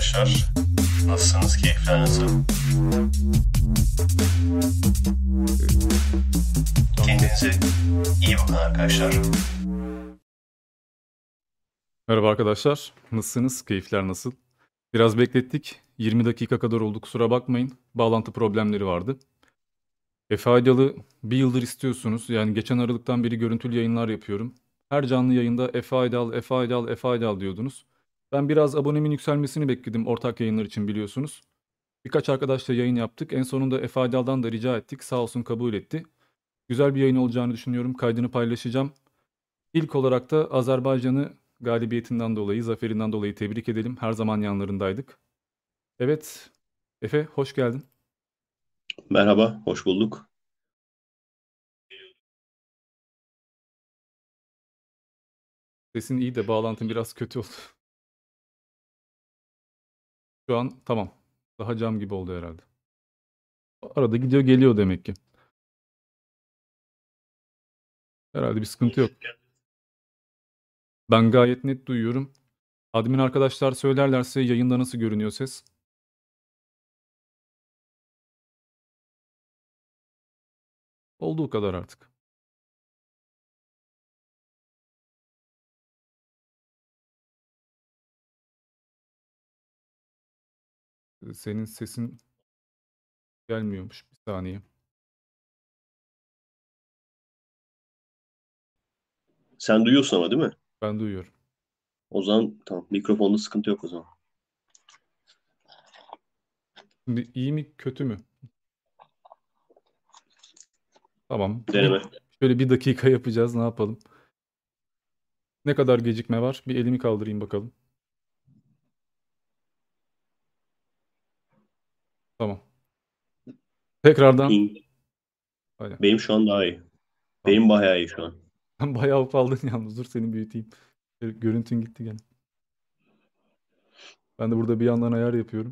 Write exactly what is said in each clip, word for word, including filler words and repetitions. arkadaşlar. Nasılsınız? Keyifler nasıl? Kendinize iyi bakın arkadaşlar. Merhaba arkadaşlar. Nasılsınız? Keyifler nasıl? Biraz beklettik. yirmi dakika kadar oldu, kusura bakmayın. Bağlantı problemleri vardı. Efe Aydal'ı bir yıldır istiyorsunuz. Yani geçen Aralık'tan beri görüntülü yayınlar yapıyorum. Her canlı yayında Efe Aydal, Efe Aydal, Efe Aydal diyordunuz. Ben biraz abonemin yükselmesini bekledim ortak yayınlar için, biliyorsunuz. Birkaç arkadaşla yayın yaptık. En sonunda Efe Aydal'dan da rica ettik. Sağ olsun kabul etti. Güzel bir yayın olacağını düşünüyorum. Kaydını paylaşacağım. İlk olarak da Azerbaycan'ı galibiyetinden dolayı, zaferinden dolayı tebrik edelim. Her zaman yanlarındaydık. Evet, Efe hoş geldin. Merhaba, hoş bulduk. Sesin iyi de bağlantın biraz kötü oldu. Şu an tamam. Daha cam gibi oldu herhalde. Arada gidiyor geliyor demek ki. Herhalde bir sıkıntı yok. Ben gayet net duyuyorum. Admin arkadaşlar söylerlerse yayında nasıl görünüyor ses? Olduğu kadar artık. Senin sesin gelmiyormuş. Bir saniye. Sen duyuyorsun ama değil mi? Ben duyuyorum. O zaman tamam. Mikrofonda sıkıntı yok o zaman. Şimdi iyi mi kötü mü? Tamam. Deneme. Şöyle bir dakika yapacağız. Ne yapalım? Ne kadar gecikme var? Bir elimi kaldırayım bakalım. Tamam. Tekrardan. Benim, benim şu an daha iyi. Benim tamam. Bayağı iyi şu an. Bayağı ufaldın yalnız. Dur seni büyüteyim. Görüntün gitti gene. Ben de burada bir yandan ayar yapıyorum.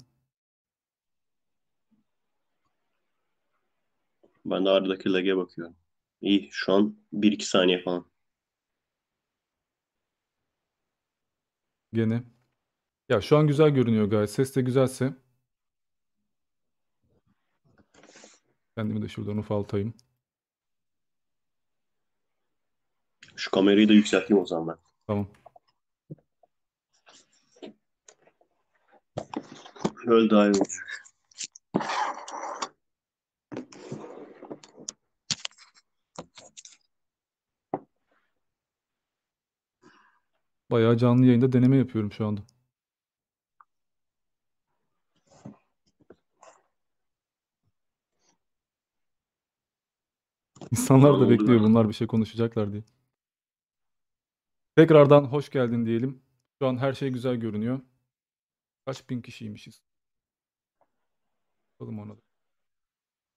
Ben de aradaki lag'e bakıyorum. İyi şu an bir iki saniye falan. Gene. Ya şu an güzel görünüyor gayet. Ses de güzelse. Kendimi de şuradan ufaltayım. Şu kamerayı da yükselteyim o zaman ben. Tamam. Şöyle daha iyi olacak. Bayağı canlı yayında deneme yapıyorum şu anda. İnsanlar da bekliyor bunlar bir şey konuşacaklar diye. Tekrardan hoş geldin diyelim. Şu an her şey güzel görünüyor. Kaç bin kişiymişiz? Bakalım ona da.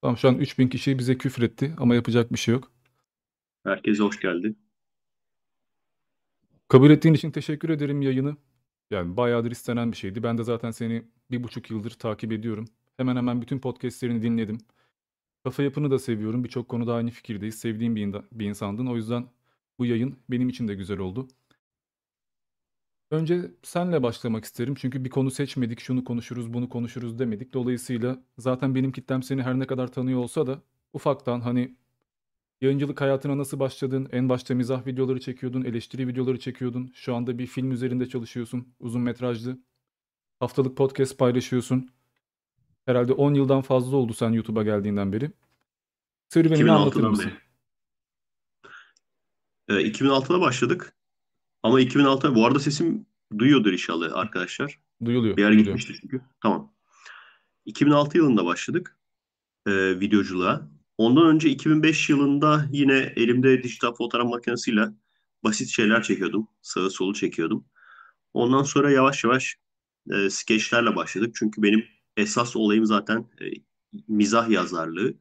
Tamam şu an üç bin kişi bize küfretti ama yapacak bir şey yok. Herkese hoş geldi. Kabul ettiğin için teşekkür ederim yayını. Yani bayağıdır istenen bir şeydi. Ben de zaten seni bir buçuk yıldır takip ediyorum. Hemen hemen bütün podcastlerini dinledim. Kafa yapını da seviyorum. Birçok konuda aynı fikirdeyiz. Sevdiğim bir, in- bir insandın. O yüzden bu yayın benim için de güzel oldu. Önce senle başlamak isterim. Çünkü bir konu seçmedik. Şunu konuşuruz, bunu konuşuruz demedik. Dolayısıyla zaten benim kitlem seni her ne kadar tanıyor olsa da ufaktan hani... Yayıncılık hayatına nasıl başladın? En başta mizah videoları çekiyordun, eleştiri videoları çekiyordun. Şu anda bir film üzerinde çalışıyorsun, uzun metrajlı. Haftalık podcast paylaşıyorsun. Herhalde on yıldan fazla oldu sen YouTube'a geldiğinden beri. Serüvenini anlatır mısın? E, iki bin altıda başladık. Ama iki bin altıda bu arada sesim duyuyordur inşallah arkadaşlar. Duyuluyor. Bir yere duyuluyor. Gitmişti çünkü. Tamam. iki bin altı yılında başladık e, videoculuğa. Ondan önce iki bin beş yılında yine elimde dijital fotoğraf makinesiyle basit şeyler çekiyordum. Sağı solu çekiyordum. Ondan sonra yavaş yavaş e, skeçlerle başladık. Çünkü benim esas olayım zaten e, mizah yazarlığı.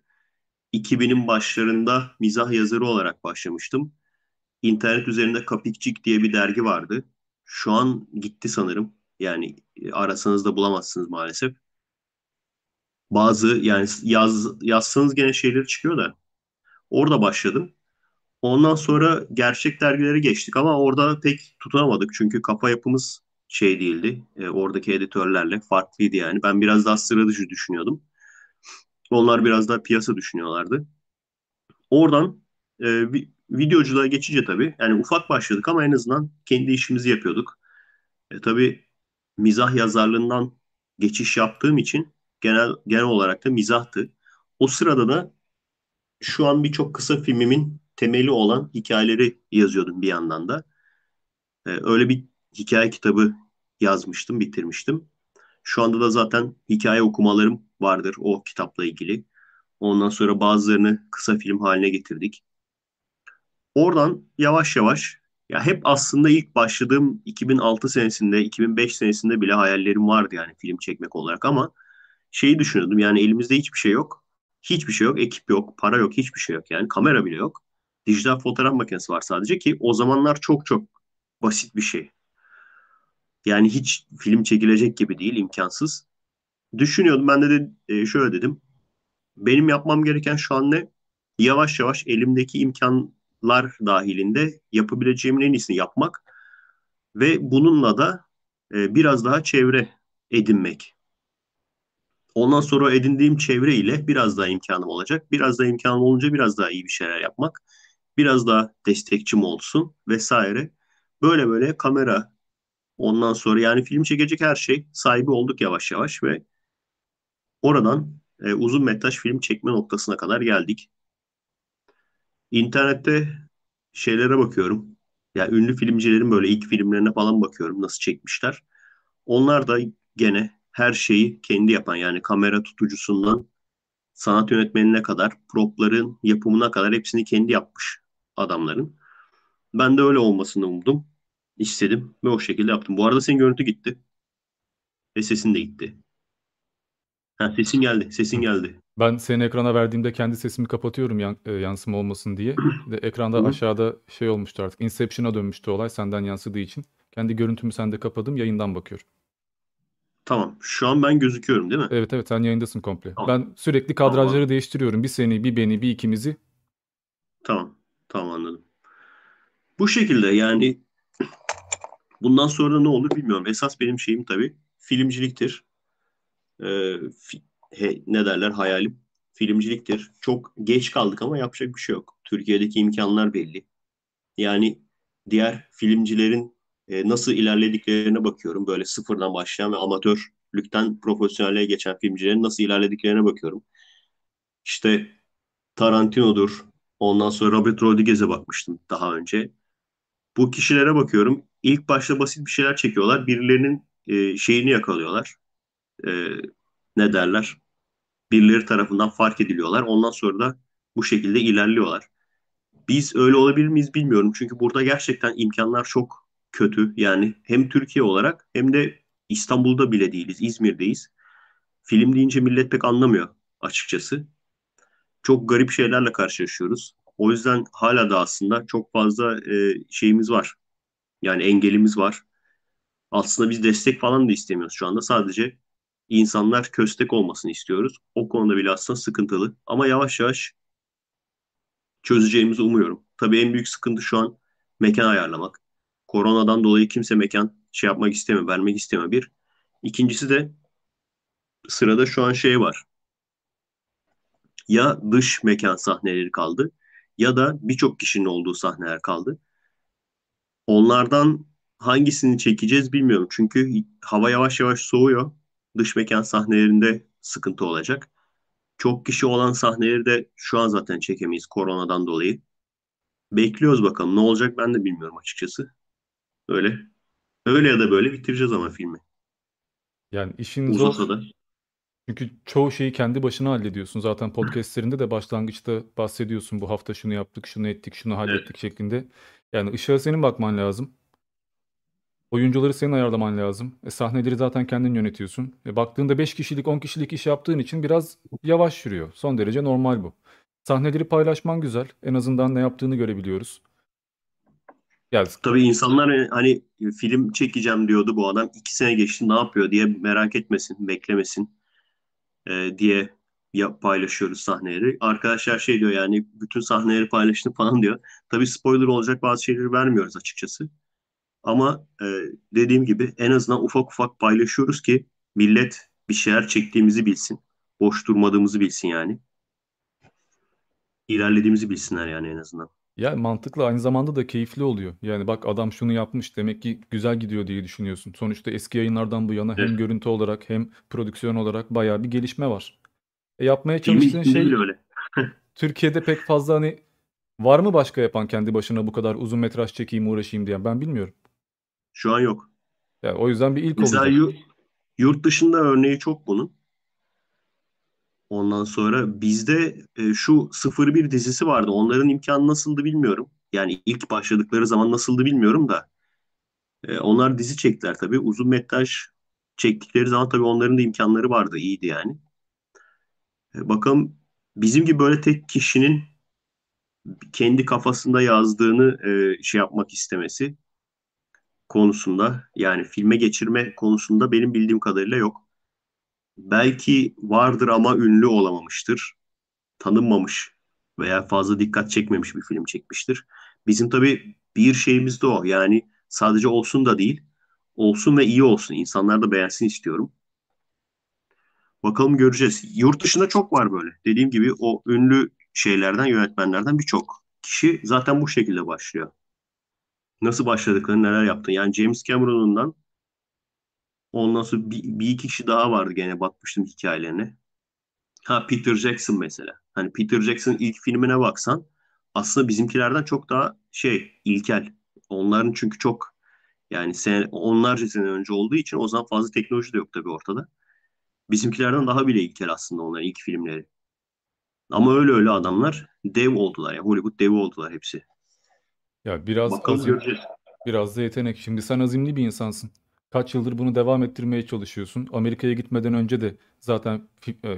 iki binin başlarında mizah yazarı olarak başlamıştım. İnternet üzerinde Kapıkçık diye bir dergi vardı. Şu an gitti sanırım. Yani arasanız da bulamazsınız maalesef. Bazı yani yaz, yazsanız gene şeyleri çıkıyor da orada başladım. Ondan sonra gerçek dergilere geçtik ama orada pek tutunamadık. Çünkü kafa yapımız şey değildi. E, oradaki editörlerle farklıydı yani. Ben biraz daha sıra dışı düşünüyordum. Onlar biraz daha piyasa düşünüyorlardı. Oradan e, videoculuğa geçince tabii, yani ufak başladık ama en azından kendi işimizi yapıyorduk. E, tabii mizah yazarlığından geçiş yaptığım için genel genel olarak da mizahtı. O sırada da şu an birçok kısa filmimin temeli olan hikayeleri yazıyordum bir yandan da. E, öyle bir hikaye kitabı yazmıştım, bitirmiştim. Şu anda da zaten hikaye okumalarım vardır o kitapla ilgili. Ondan sonra bazılarını kısa film haline getirdik. Oradan yavaş yavaş, ya hep aslında ilk başladığım iki bin altı senesinde, iki bin beş senesinde bile hayallerim vardı yani film çekmek olarak, ama şeyi düşünüyordum yani, elimizde hiçbir şey yok. Hiçbir şey yok, ekip yok, para yok, hiçbir şey yok yani, kamera bile yok. Dijital fotoğraf makinesi var sadece, ki o zamanlar çok çok basit bir şey. Yani hiç film çekilecek gibi değil, imkansız. Düşünüyordum, ben de, de şöyle dedim. Benim yapmam gereken şu an ne? Yavaş yavaş elimdeki imkanlar dahilinde yapabileceğimin en iyisini yapmak ve bununla da biraz daha çevre edinmek. Ondan sonra edindiğim çevre ile biraz daha imkanım olacak. Biraz daha imkanım olunca biraz daha iyi bir şeyler yapmak. Biraz daha destekçim olsun vesaire. Böyle böyle kamera, ondan sonra yani film çekecek her şey sahibi olduk yavaş yavaş ve oradan e, uzun metraj film çekme noktasına kadar geldik. İnternette şeylere bakıyorum. Ya yani ünlü filmcilerin böyle ilk filmlerine falan bakıyorum, nasıl çekmişler. Onlar da gene her şeyi kendi yapan, yani kamera tutucusundan sanat yönetmenine kadar, propların yapımına kadar hepsini kendi yapmış adamların. Ben de öyle olmasını umdum, istedim ve o şekilde yaptım. Bu arada senin görüntü gitti. Ve sesin de gitti. Ha, sesin geldi, sesin geldi. Ben senin ekrana verdiğimde kendi sesimi kapatıyorum yan, e, yansıma olmasın diye. De, ekranda Hı-hı. aşağıda şey olmuştu artık. Inception'a dönmüştü olay senden yansıdığı için. Kendi görüntümü sende kapadım, yayından bakıyorum. Tamam. Şu an ben gözüküyorum değil mi? Evet evet, sen yayındasın komple. Tamam. Ben sürekli kadrajları tamam. değiştiriyorum. Bir seni, bir beni, bir ikimizi. Tamam. Tamam, anladım. Bu şekilde yani... Bundan sonra ne olur bilmiyorum. Esas benim şeyim tabii filmciliktir. Ee, fi, he, ne derler hayalim? Filmciliktir. Çok geç kaldık ama yapacak bir şey yok. Türkiye'deki imkanlar belli. Yani diğer filmcilerin e, nasıl ilerlediklerine bakıyorum. Böyle sıfırdan başlayan ve amatörlükten profesyonelliğe geçen filmcilerin nasıl ilerlediklerine bakıyorum. İşte Tarantino'dur. Ondan sonra Robert Rodriguez'e bakmıştım daha önce. Bu kişilere bakıyorum. İlk başta basit bir şeyler çekiyorlar. Birilerinin e, şeyini yakalıyorlar. E, ne derler? Birileri tarafından fark ediliyorlar. Ondan sonra da bu şekilde ilerliyorlar. Biz öyle olabilir miyiz bilmiyorum. Çünkü burada gerçekten imkanlar çok kötü. Yani hem Türkiye olarak hem de İstanbul'da bile değiliz. İzmir'deyiz. Film deyince millet pek anlamıyor açıkçası. Çok garip şeylerle karşılaşıyoruz. O yüzden hala da aslında çok fazla e, şeyimiz var. Yani engelimiz var. Aslında biz destek falan da istemiyoruz şu anda. Sadece insanlar köstek olmasını istiyoruz. O konuda bile aslında sıkıntılı. Ama yavaş yavaş çözeceğimizi umuyorum. Tabii en büyük sıkıntı şu an mekan ayarlamak. Koronadan dolayı kimse mekan şey yapmak istemiyor, vermek istemiyor bir. İkincisi de sırada şu an şey var. Ya dış mekan sahneleri kaldı ya da birçok kişinin olduğu sahneler kaldı. Onlardan hangisini çekeceğiz bilmiyorum. Çünkü hava yavaş yavaş soğuyor. Dış mekan sahnelerinde sıkıntı olacak. Çok kişi olan sahneleri de şu an zaten çekemeyiz koronadan dolayı. Bekliyoruz bakalım. Ne olacak ben de bilmiyorum açıkçası. Öyle. Öyle ya da böyle bitireceğiz ama filmi. Yani işin uzasa zor. Da. Çünkü çoğu şeyi kendi başına hallediyorsun. Zaten podcastlerinde de başlangıçta bahsediyorsun. Bu hafta şunu yaptık, şunu ettik, şunu hallettik evet. şeklinde. Yani ışığa senin bakman lazım. Oyuncuları senin ayarlaman lazım. E, sahneleri zaten kendin yönetiyorsun. E, baktığında beş kişilik, on kişilik iş yaptığın için biraz yavaş yürüyor. Son derece normal bu. Sahneleri paylaşman güzel. En azından ne yaptığını görebiliyoruz. Yani... Tabii insanlar hani film çekeceğim diyordu bu adam. İki sene geçti ne yapıyor diye merak etmesin, beklemesin e, diye ya paylaşıyoruz sahneleri. Arkadaşlar şey diyor yani bütün sahneleri paylaştım falan diyor. Tabii spoiler olacak bazı şeyleri vermiyoruz açıkçası. Ama e, dediğim gibi en azından ufak ufak paylaşıyoruz ki millet bir şeyler çektiğimizi bilsin. Boş durmadığımızı bilsin yani. İlerlediğimizi bilsinler yani en azından. Ya mantıklı, aynı zamanda da keyifli oluyor. Yani bak adam şunu yapmış, demek ki güzel gidiyor diye düşünüyorsun. Sonuçta eski yayınlardan bu yana hem evet. görüntü olarak hem prodüksiyon olarak bayağı bir gelişme var. E, yapmaya çalıştığın şey öyle. Türkiye'de pek fazla hani var mı başka yapan kendi başına bu kadar uzun metraj çekeyim uğraşayım diyen, ben bilmiyorum. Şu an yok. Yani o yüzden bir ilk olacak. Mesela yurt dışında örneği çok bunun. Ondan sonra bizde e, şu sıfır bir dizisi vardı. Onların imkanı nasıldı bilmiyorum. Yani ilk başladıkları zaman nasıldı bilmiyorum da. E, onlar dizi çektiler tabii. Uzun metraj çektikleri zaman tabii onların da imkanları vardı. İyiydi yani. E, bakalım bizim gibi böyle tek kişinin kendi kafasında yazdığını e, şey yapmak istemesi konusunda, yani filme geçirme konusunda benim bildiğim kadarıyla yok. Belki vardır ama ünlü olamamıştır. Tanınmamış veya fazla dikkat çekmemiş bir film çekmiştir. Bizim tabii bir şeyimiz de o. Yani sadece olsun da değil, olsun ve iyi olsun. İnsanlar da beğensin istiyorum. Bakalım, göreceğiz. Yurt dışında çok var böyle. Dediğim gibi o ünlü şeylerden, yönetmenlerden birçok kişi zaten bu şekilde başlıyor. Nasıl başladıklarını, neler yaptın. Yani James Cameron'dan ondan sonra bir, bir iki kişi daha vardı, gene bakmıştım hikayelerine. Ha, Peter Jackson mesela. Hani Peter Jackson'ın ilk filmine baksan aslında bizimkilerden çok daha şey, ilkel. Onların çünkü çok yani sen, onlarca sene önce olduğu için o zaman fazla teknoloji de yok tabii ortada. Bizimkilerden daha bile ilkel aslında onların ilk filmleri. Ama öyle öyle adamlar dev oldular. Yani Hollywood devi oldular hepsi. Ya biraz azim, biraz da yetenek. Şimdi sen azimli bir insansın. Kaç yıldır bunu devam ettirmeye çalışıyorsun. Amerika'ya gitmeden önce de zaten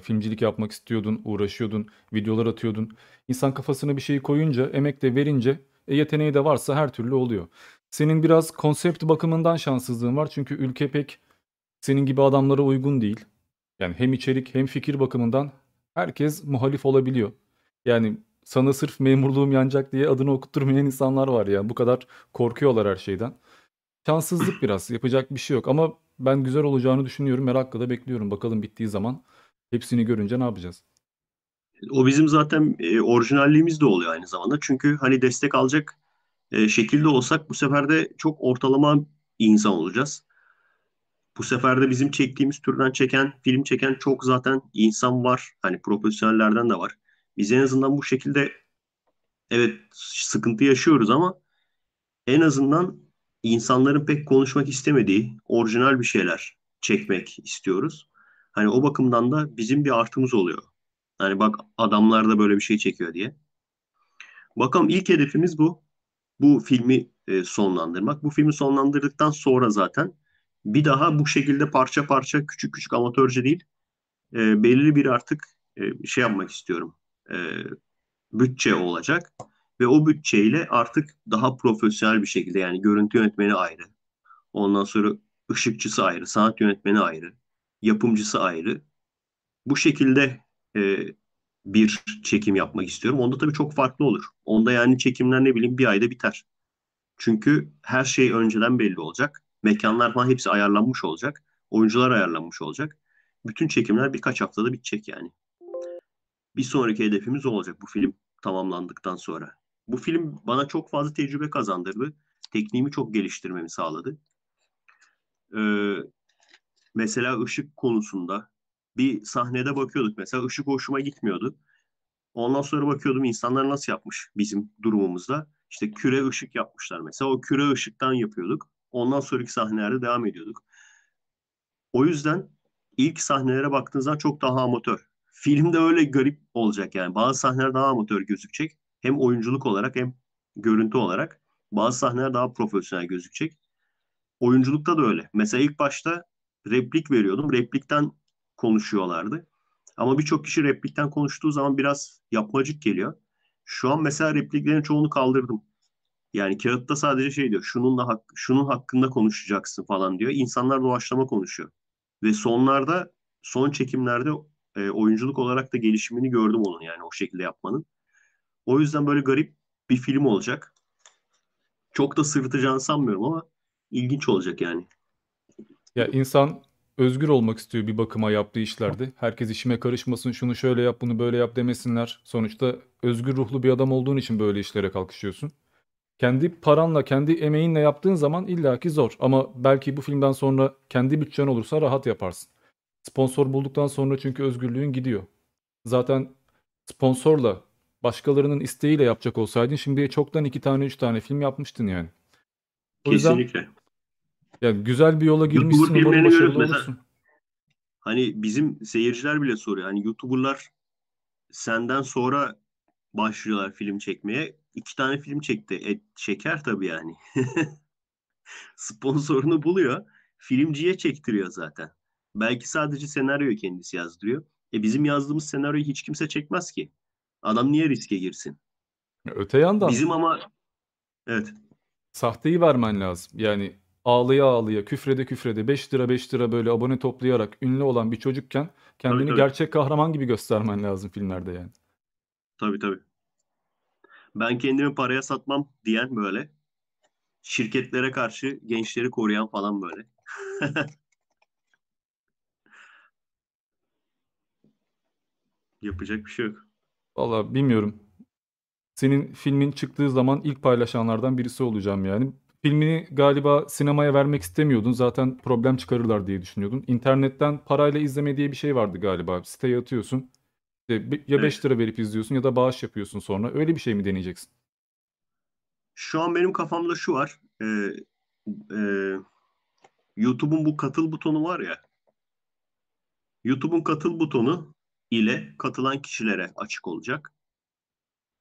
filmcilik yapmak istiyordun, uğraşıyordun, videolar atıyordun. İnsan kafasına bir şeyi koyunca, emek de verince, e, yeteneği de varsa her türlü oluyor. Senin biraz konsept bakımından şanssızlığın var. Çünkü ülke pek senin gibi adamlara uygun değil. Yani hem içerik hem fikir bakımından herkes muhalif olabiliyor. Yani sana sırf memurluğum yanacak diye adını okutturmayan insanlar var ya. Bu kadar korkuyorlar her şeyden. Şanssızlık biraz. Yapacak bir şey yok. Ama ben güzel olacağını düşünüyorum. Merakla da bekliyorum. Bakalım bittiği zaman hepsini görünce ne yapacağız? O bizim zaten e, orijinalliğimiz de oluyor aynı zamanda. Çünkü hani destek alacak e, şekilde olsak bu sefer de çok ortalama insan olacağız. Bu sefer de bizim çektiğimiz türden çeken, film çeken çok zaten insan var. Hani profesyonellerden de var. Biz en azından bu şekilde evet sıkıntı yaşıyoruz ama en azından insanların pek konuşmak istemediği orijinal bir şeyler çekmek istiyoruz. Hani o bakımdan da bizim bir artımız oluyor. Hani bak adamlar da böyle bir şey çekiyor diye. Bakalım, ilk hedefimiz bu. Bu filmi e, sonlandırmak. Bu filmi sonlandırdıktan sonra zaten bir daha bu şekilde parça parça, küçük küçük, amatörce değil, e, belirli bir artık e, şey yapmak istiyorum. E, bütçe olacak ve o bütçeyle artık daha profesyonel bir şekilde, yani görüntü yönetmeni ayrı, ondan sonra ışıkçısı ayrı, sanat yönetmeni ayrı, yapımcısı ayrı, bu şekilde e, bir çekim yapmak istiyorum. Onda tabii çok farklı olur. Onda yani çekimler ne bileyim bir ayda biter. Çünkü her şey önceden belli olacak. Mekanlar falan hepsi ayarlanmış olacak. Oyuncular ayarlanmış olacak. Bütün çekimler birkaç haftada bitecek yani. Bir sonraki hedefimiz olacak bu film tamamlandıktan sonra. Bu film bana çok fazla tecrübe kazandırdı. Tekniğimi çok geliştirmemi sağladı. Ee, mesela ışık konusunda bir sahnede bakıyorduk. Mesela ışık hoşuma gitmiyordu. Ondan sonra bakıyordum insanlar nasıl yapmış bizim durumumuzda. İşte küre ışık yapmışlar mesela. O küre ışıktan yapıyorduk. Ondan sonraki sahnelerde devam ediyorduk. O yüzden ilk sahnelere baktığınızda çok daha amatör. Filmde öyle garip olacak yani. Bazı sahneler daha amatör gözükecek. Hem oyunculuk olarak hem görüntü olarak. Bazı sahneler daha profesyonel gözükecek. Oyunculukta da öyle. Mesela ilk başta replik veriyordum. Replikten konuşuyorlardı. Ama birçok kişi replikten konuştuğu zaman biraz yapmacık geliyor. Şu an mesela repliklerin çoğunu kaldırdım. Yani kağıtta sadece şey diyor. Şununla hak, şunun hakkında konuşacaksın falan diyor. İnsanlar doğaçlama konuşuyor. Ve sonlarda, son çekimlerde e, oyunculuk olarak da gelişimini gördüm onun, yani o şekilde yapmanın. O yüzden böyle garip bir film olacak. Çok da sırıtacağını sanmıyorum ama İlginç olacak yani. Ya insan özgür olmak istiyor bir bakıma yaptığı işlerde. Herkes işime karışmasın, şunu şöyle yap, bunu böyle yap demesinler. Sonuçta özgür ruhlu bir adam olduğun için böyle işlere kalkışıyorsun. Kendi paranla, kendi emeğinle yaptığın zaman illaki zor. Ama belki bu filmden sonra kendi bütçen olursa rahat yaparsın. Sponsor bulduktan sonra çünkü özgürlüğün gidiyor. Zaten sponsorla, başkalarının isteğiyle yapacak olsaydın şimdiye çoktan iki tane, üç tane film yapmıştın yani. O yüzden, kesinlikle. Yani güzel bir yola girmişsin, umarım başarılı mesela, olursun. Hani bizim seyirciler bile soruyor. Hani YouTuber'lar senden sonra başlıyorlar film çekmeye. İki tane film çekti. E, şeker tabii yani. Sponsorunu buluyor. Filmciye çektiriyor zaten. Belki sadece senaryoyu kendisi yazdırıyor. E bizim yazdığımız senaryoyu hiç kimse çekmez ki. Adam niye riske girsin? Öte yandan. Bizim ama evet. Sahteyi vermen lazım. Yani ağlaya ağlaya, küfrede küfrede, beş lira beş lira böyle abone toplayarak ünlü olan bir çocukken kendini tabii, tabii. gerçek kahraman gibi göstermen lazım filmlerde yani. Tabii tabii. Ben kendimi paraya satmam diyen böyle. Şirketlere karşı gençleri koruyan falan böyle. Yapacak bir şey yok. Vallahi bilmiyorum. Senin filmin çıktığı zaman ilk paylaşanlardan birisi olacağım yani. Filmini galiba sinemaya vermek istemiyordun. Zaten problem çıkarırlar diye düşünüyordun. İnternetten parayla izleme diye bir şey vardı galiba. Siteye atıyorsun. Ya beş lira verip izliyorsun ya da bağış yapıyorsun sonra. Öyle bir şey mi deneyeceksin? Şu an benim kafamda şu var. Ee, e, YouTube'un bu katıl butonu var ya. YouTube'un katıl butonu ile katılan kişilere açık olacak.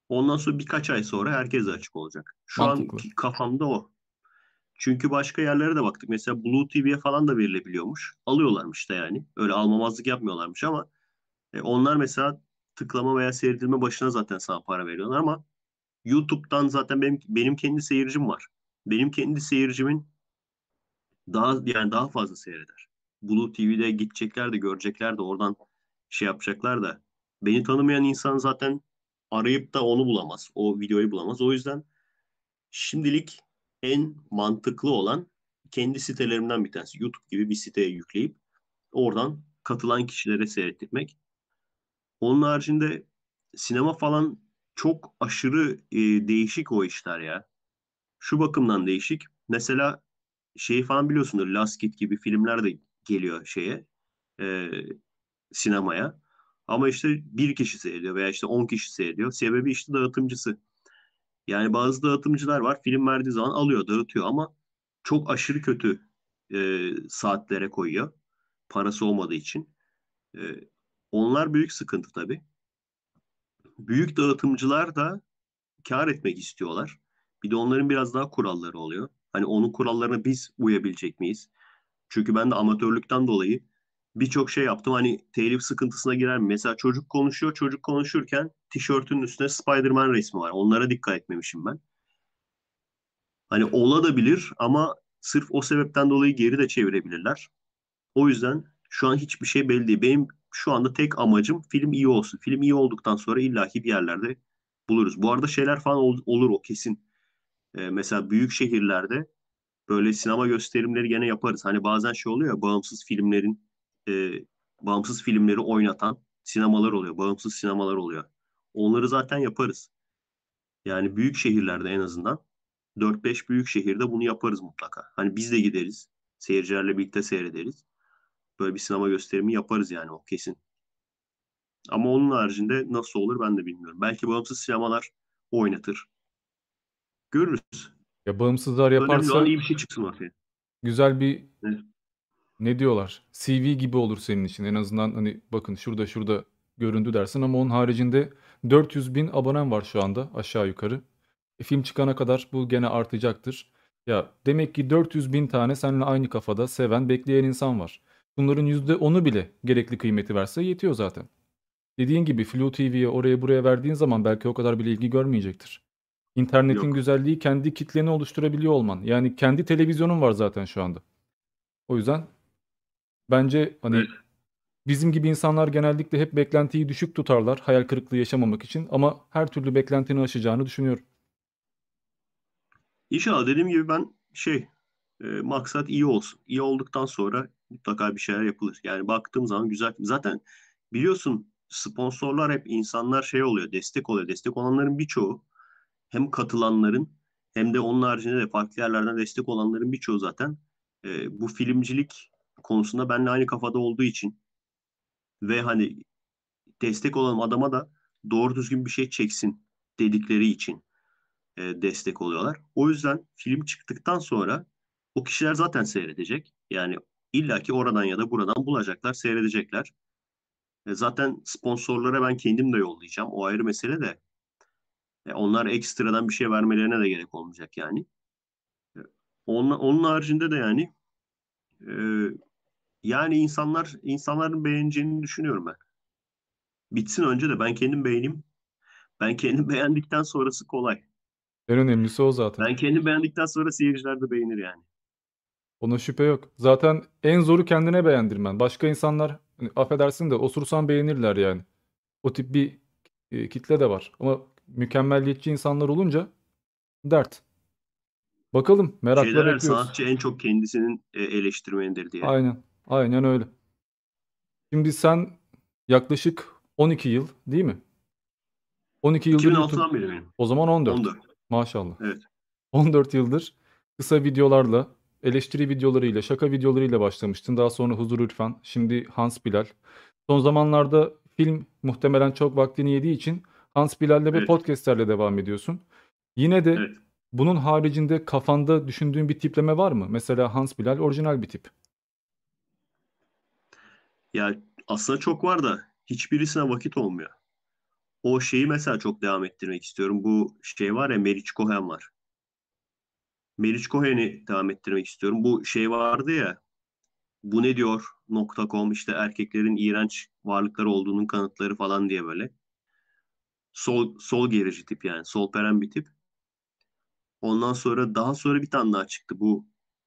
Ondan sonra birkaç ay sonra herkese açık olacak. Şu Mantıklı. An kafamda o. Çünkü başka yerlere de baktık. Mesela BluTV'ye falan da verilebiliyormuş. Alıyorlarmış da yani. Öyle almamazlık yapmıyorlarmış ama e, onlar mesela tıklama veya seyredilme başına zaten sana para veriyorlar ama YouTube'dan zaten benim benim kendi seyircim var. Benim kendi seyircimin daha yani daha fazla seyreder. BluTV'de gidecekler de görecekler de oradan şey yapacaklar da beni tanımayan insan zaten arayıp da onu bulamaz. O videoyu bulamaz. O yüzden şimdilik en mantıklı olan kendi sitelerimden bir tanesi. YouTube gibi bir siteye yükleyip oradan katılan kişilere seyrettirmek. Onun haricinde sinema falan çok aşırı e, değişik o işler ya. Şu bakımdan değişik. Mesela şey falan biliyorsunuz Last Kid gibi filmler de geliyor şeye e, sinemaya. Ama işte bir kişi seyrediyor veya işte on kişi seyrediyor. Sebebi işte dağıtımcısı. Yani bazı dağıtımcılar var. Film verdiği zaman alıyor, dağıtıyor ama çok aşırı kötü e, saatlere koyuyor. Parası olmadığı için. E, onlar büyük sıkıntı tabii. Büyük dağıtımcılar da kar etmek istiyorlar. Bir de onların biraz daha kuralları oluyor. Hani onun kurallarına biz uyabilecek miyiz? Çünkü ben de amatörlükten dolayı birçok şey yaptım. Hani telif sıkıntısına girer mi? Mesela çocuk konuşuyor. Çocuk konuşurken tişörtünün üstüne Spider-Man resmi var. Onlara dikkat etmemişim ben. Hani ola da bilir ama sırf o sebepten dolayı geri de çevirebilirler. O yüzden şu an hiçbir şey belli değil. Benim şu anda tek amacım film iyi olsun. Film iyi olduktan sonra illaki bir yerlerde buluruz. Bu arada şeyler falan ol, olur o kesin. Ee, mesela büyük şehirlerde böyle sinema gösterimleri gene yaparız. Hani bazen şey oluyor ya bağımsız filmlerin E, bağımsız filmleri oynatan sinemalar oluyor. Bağımsız sinemalar oluyor. Onları zaten yaparız. Yani büyük şehirlerde en azından dört beş büyük şehirde bunu yaparız mutlaka. Hani biz de gideriz. Seyircilerle birlikte seyrederiz. Böyle bir sinema gösterimi yaparız yani o kesin. Ama onun haricinde nasıl olur ben de bilmiyorum. Belki bağımsız sinemalar oynatır. Görürüz. Ya bağımsızlar yaparsa önemli, iyi bir şey çıksın ortaya. Güzel bir evet. Ne diyorlar? C V gibi olur senin için. En azından hani bakın şurada şurada göründü dersin ama onun haricinde dört yüz bin abonem var şu anda aşağı yukarı. E, film çıkana kadar bu gene artacaktır. Ya demek ki dört yüz bin tane seninle aynı kafada seven, bekleyen insan var. Bunların yüzde onu bile gerekli kıymeti verse yetiyor zaten. Dediğin gibi BluTV'ye oraya buraya verdiğin zaman belki o kadar bile ilgi görmeyecektir. İnternetin Yok. Güzelliği kendi kitleni oluşturabiliyor olman. Yani kendi televizyonun var zaten şu anda. O yüzden bence hani evet. Bizim gibi insanlar genellikle hep beklentiyi düşük tutarlar hayal kırıklığı yaşamamak için ama her türlü beklentini aşacağını düşünüyorum. İnşallah dediğim gibi ben şey E, maksat iyi olsun. İyi olduktan sonra mutlaka bir şeyler yapılır. Yani baktığım zaman güzel. Zaten biliyorsun sponsorlar hep insanlar şey oluyor, destek oluyor. Destek olanların birçoğu hem katılanların hem de onun haricinde de farklı yerlerden destek olanların birçoğu zaten e, bu filmcilik konusunda benimle aynı kafada olduğu için ve hani destek olan adama da doğru düzgün bir şey çeksin dedikleri için e, destek oluyorlar. O yüzden film çıktıktan sonra o kişiler zaten seyredecek. Yani illaki oradan ya da buradan bulacaklar, seyredecekler. E, zaten sponsorlara ben kendim de yollayacağım. O ayrı mesele de. E, onlar ekstradan bir şey vermelerine de gerek olmayacak yani. E, onun, onun haricinde de yani e, yani insanlar insanların beğeneceğini düşünüyorum ben. Bitsin önce de ben kendim beğeneyim. Ben kendim beğendikten sonrası kolay. En önemlisi o zaten. Ben kendim beğendikten sonra seyirciler de beğenir yani. Ona şüphe yok. Zaten en zoru kendine beğendirmen. Başka insanlar hani, affedersin de osursan beğenirler yani. O tip bir e, kitle de var. Ama mükemmelliyetçi insanlar olunca dert. Bakalım, merakla şeyler, bekliyoruz. Sanatçı en çok kendisinin eleştirmenidir diye. Aynen. Aynen öyle. Şimdi sen yaklaşık on iki yıl değil mi? on iki yıldır iki bin altıdan beri benim. O zaman on dört. on dört. Maşallah. Evet. on dört yıldır kısa videolarla, eleştiri videolarıyla, şaka videolarıyla başlamıştın. Daha sonra Huzur İlfan, şimdi Hans Bilal. Son zamanlarda film muhtemelen çok vaktini yediği için Hans Bilal'le evet. ve podcastlerle devam ediyorsun. Yine de evet. bunun haricinde kafanda düşündüğün bir tipleme var mı? Mesela Hans Bilal orijinal bir tip. Ya aslında çok var da hiçbirisine vakit olmuyor. O şeyi mesela çok devam ettirmek istiyorum. Bu şey var ya, Meriç Cohen var. Meriç Cohen'i devam ettirmek istiyorum. Bu şey vardı ya, bu ne diyor nokta com işte erkeklerin iğrenç varlıkları olduğunun kanıtları falan diye böyle. Sol, sol gerici tip yani. Solperen bir tip. Ondan sonra daha sonra bir tane daha çıktı. Bu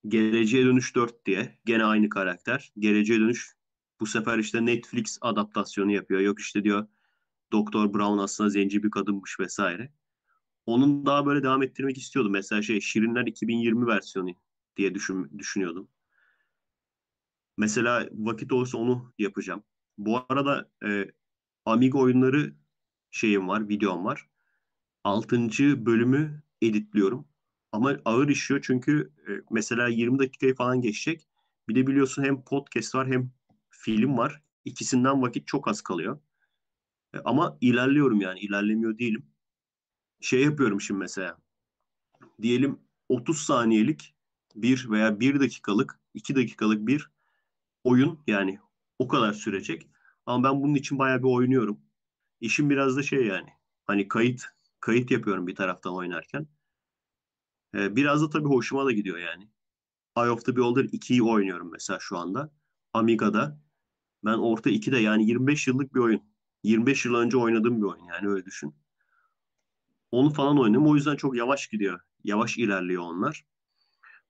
Geleceğe Dönüş dört diye. Gene aynı karakter. Geleceğe Dönüş bu sefer işte Netflix adaptasyonu yapıyor. Yok işte diyor Doktor Brown aslında zenci bir kadınmış vesaire. Onun daha böyle devam ettirmek istiyordum. Mesela şey Şirinler iki bin yirmi versiyonu diye düşün, düşünüyordum. Mesela vakit olursa onu yapacağım. Bu arada e, Amiga oyunları şeyim var, videom var. altıncı bölümü editliyorum. Ama ağır işiyor çünkü e, mesela yirmi dakikayı falan geçecek. Bir de biliyorsun hem podcast var hem film var. İkisinden vakit çok az kalıyor. E, ama ilerliyorum yani. İlerlemiyor değilim. Şey yapıyorum şimdi mesela. Diyelim otuz saniyelik bir veya bir dakikalık, iki dakikalık bir oyun yani o kadar sürecek. Ama ben bunun için bayağı bir oynuyorum. İşim biraz da şey yani. Hani kayıt kayıt yapıyorum bir taraftan oynarken. E, biraz da tabii hoşuma da gidiyor yani. Eye of the Beyond ikiyi oynuyorum mesela şu anda. Amiga'da. Ben orta ikide yani yirmi beş yıllık bir oyun. yirmi beş yıl önce oynadığım bir oyun yani öyle düşün. Onu falan oynuyorum. O yüzden çok yavaş gidiyor. Yavaş ilerliyor onlar.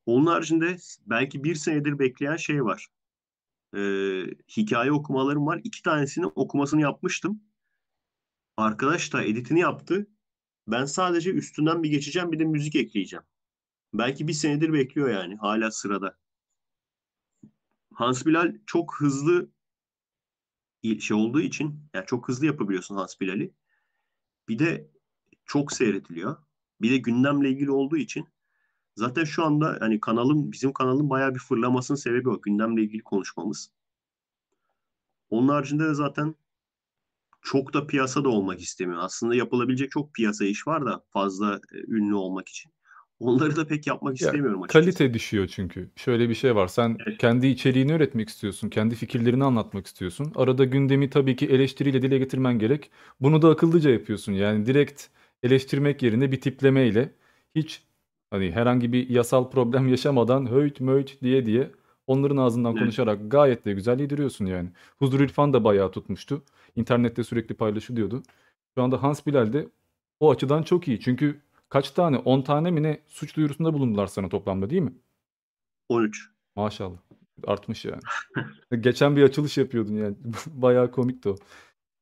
Onun haricinde belki bir senedir bekleyen şey var. Ee, hikaye okumalarım var. İki tanesini okumasını yapmıştım. Arkadaş da editini yaptı. Ben sadece üstünden bir geçeceğim, bir de müzik ekleyeceğim. Belki bir senedir bekliyor yani. Hala sırada. Hans Bilal çok hızlı şey olduğu için yani çok hızlı yapabiliyorsun Hans Bilal'i. Bir de çok seyrediliyor. Bir de gündemle ilgili olduğu için zaten şu anda hani kanalın bizim kanalın bayağı bir fırlamasının sebebi o. Gündemle ilgili konuşmamız. Onun haricinde de zaten çok da piyasada olmak istemiyor. Aslında yapılabilecek çok piyasa iş var da fazla ünlü olmak için. Onları da pek yapmak ya, istemiyorum açıkçası. Kalite düşüyor çünkü. Şöyle bir şey var. Sen evet. kendi içeriğini üretmek istiyorsun. Kendi fikirlerini anlatmak istiyorsun. Arada gündemi tabii ki eleştiriyle dile getirmen gerek. Bunu da akıllıca yapıyorsun. Yani direkt eleştirmek yerine bir tiplemeyle hiç hani herhangi bir yasal problem yaşamadan höyt möyt diye diye onların ağzından evet. konuşarak gayet de güzel yediriyorsun yani. Huzur İlfan da bayağı tutmuştu. İnternette sürekli paylaşılıyordu. Şu anda Hans Bilal de o açıdan çok iyi. Çünkü kaç tane? on tane mi ne suç duyurusunda bulundular sana toplamda değil mi? on üç. Maşallah. Artmış yani. Geçen bir açılış yapıyordun yani. Bayağı komikti o.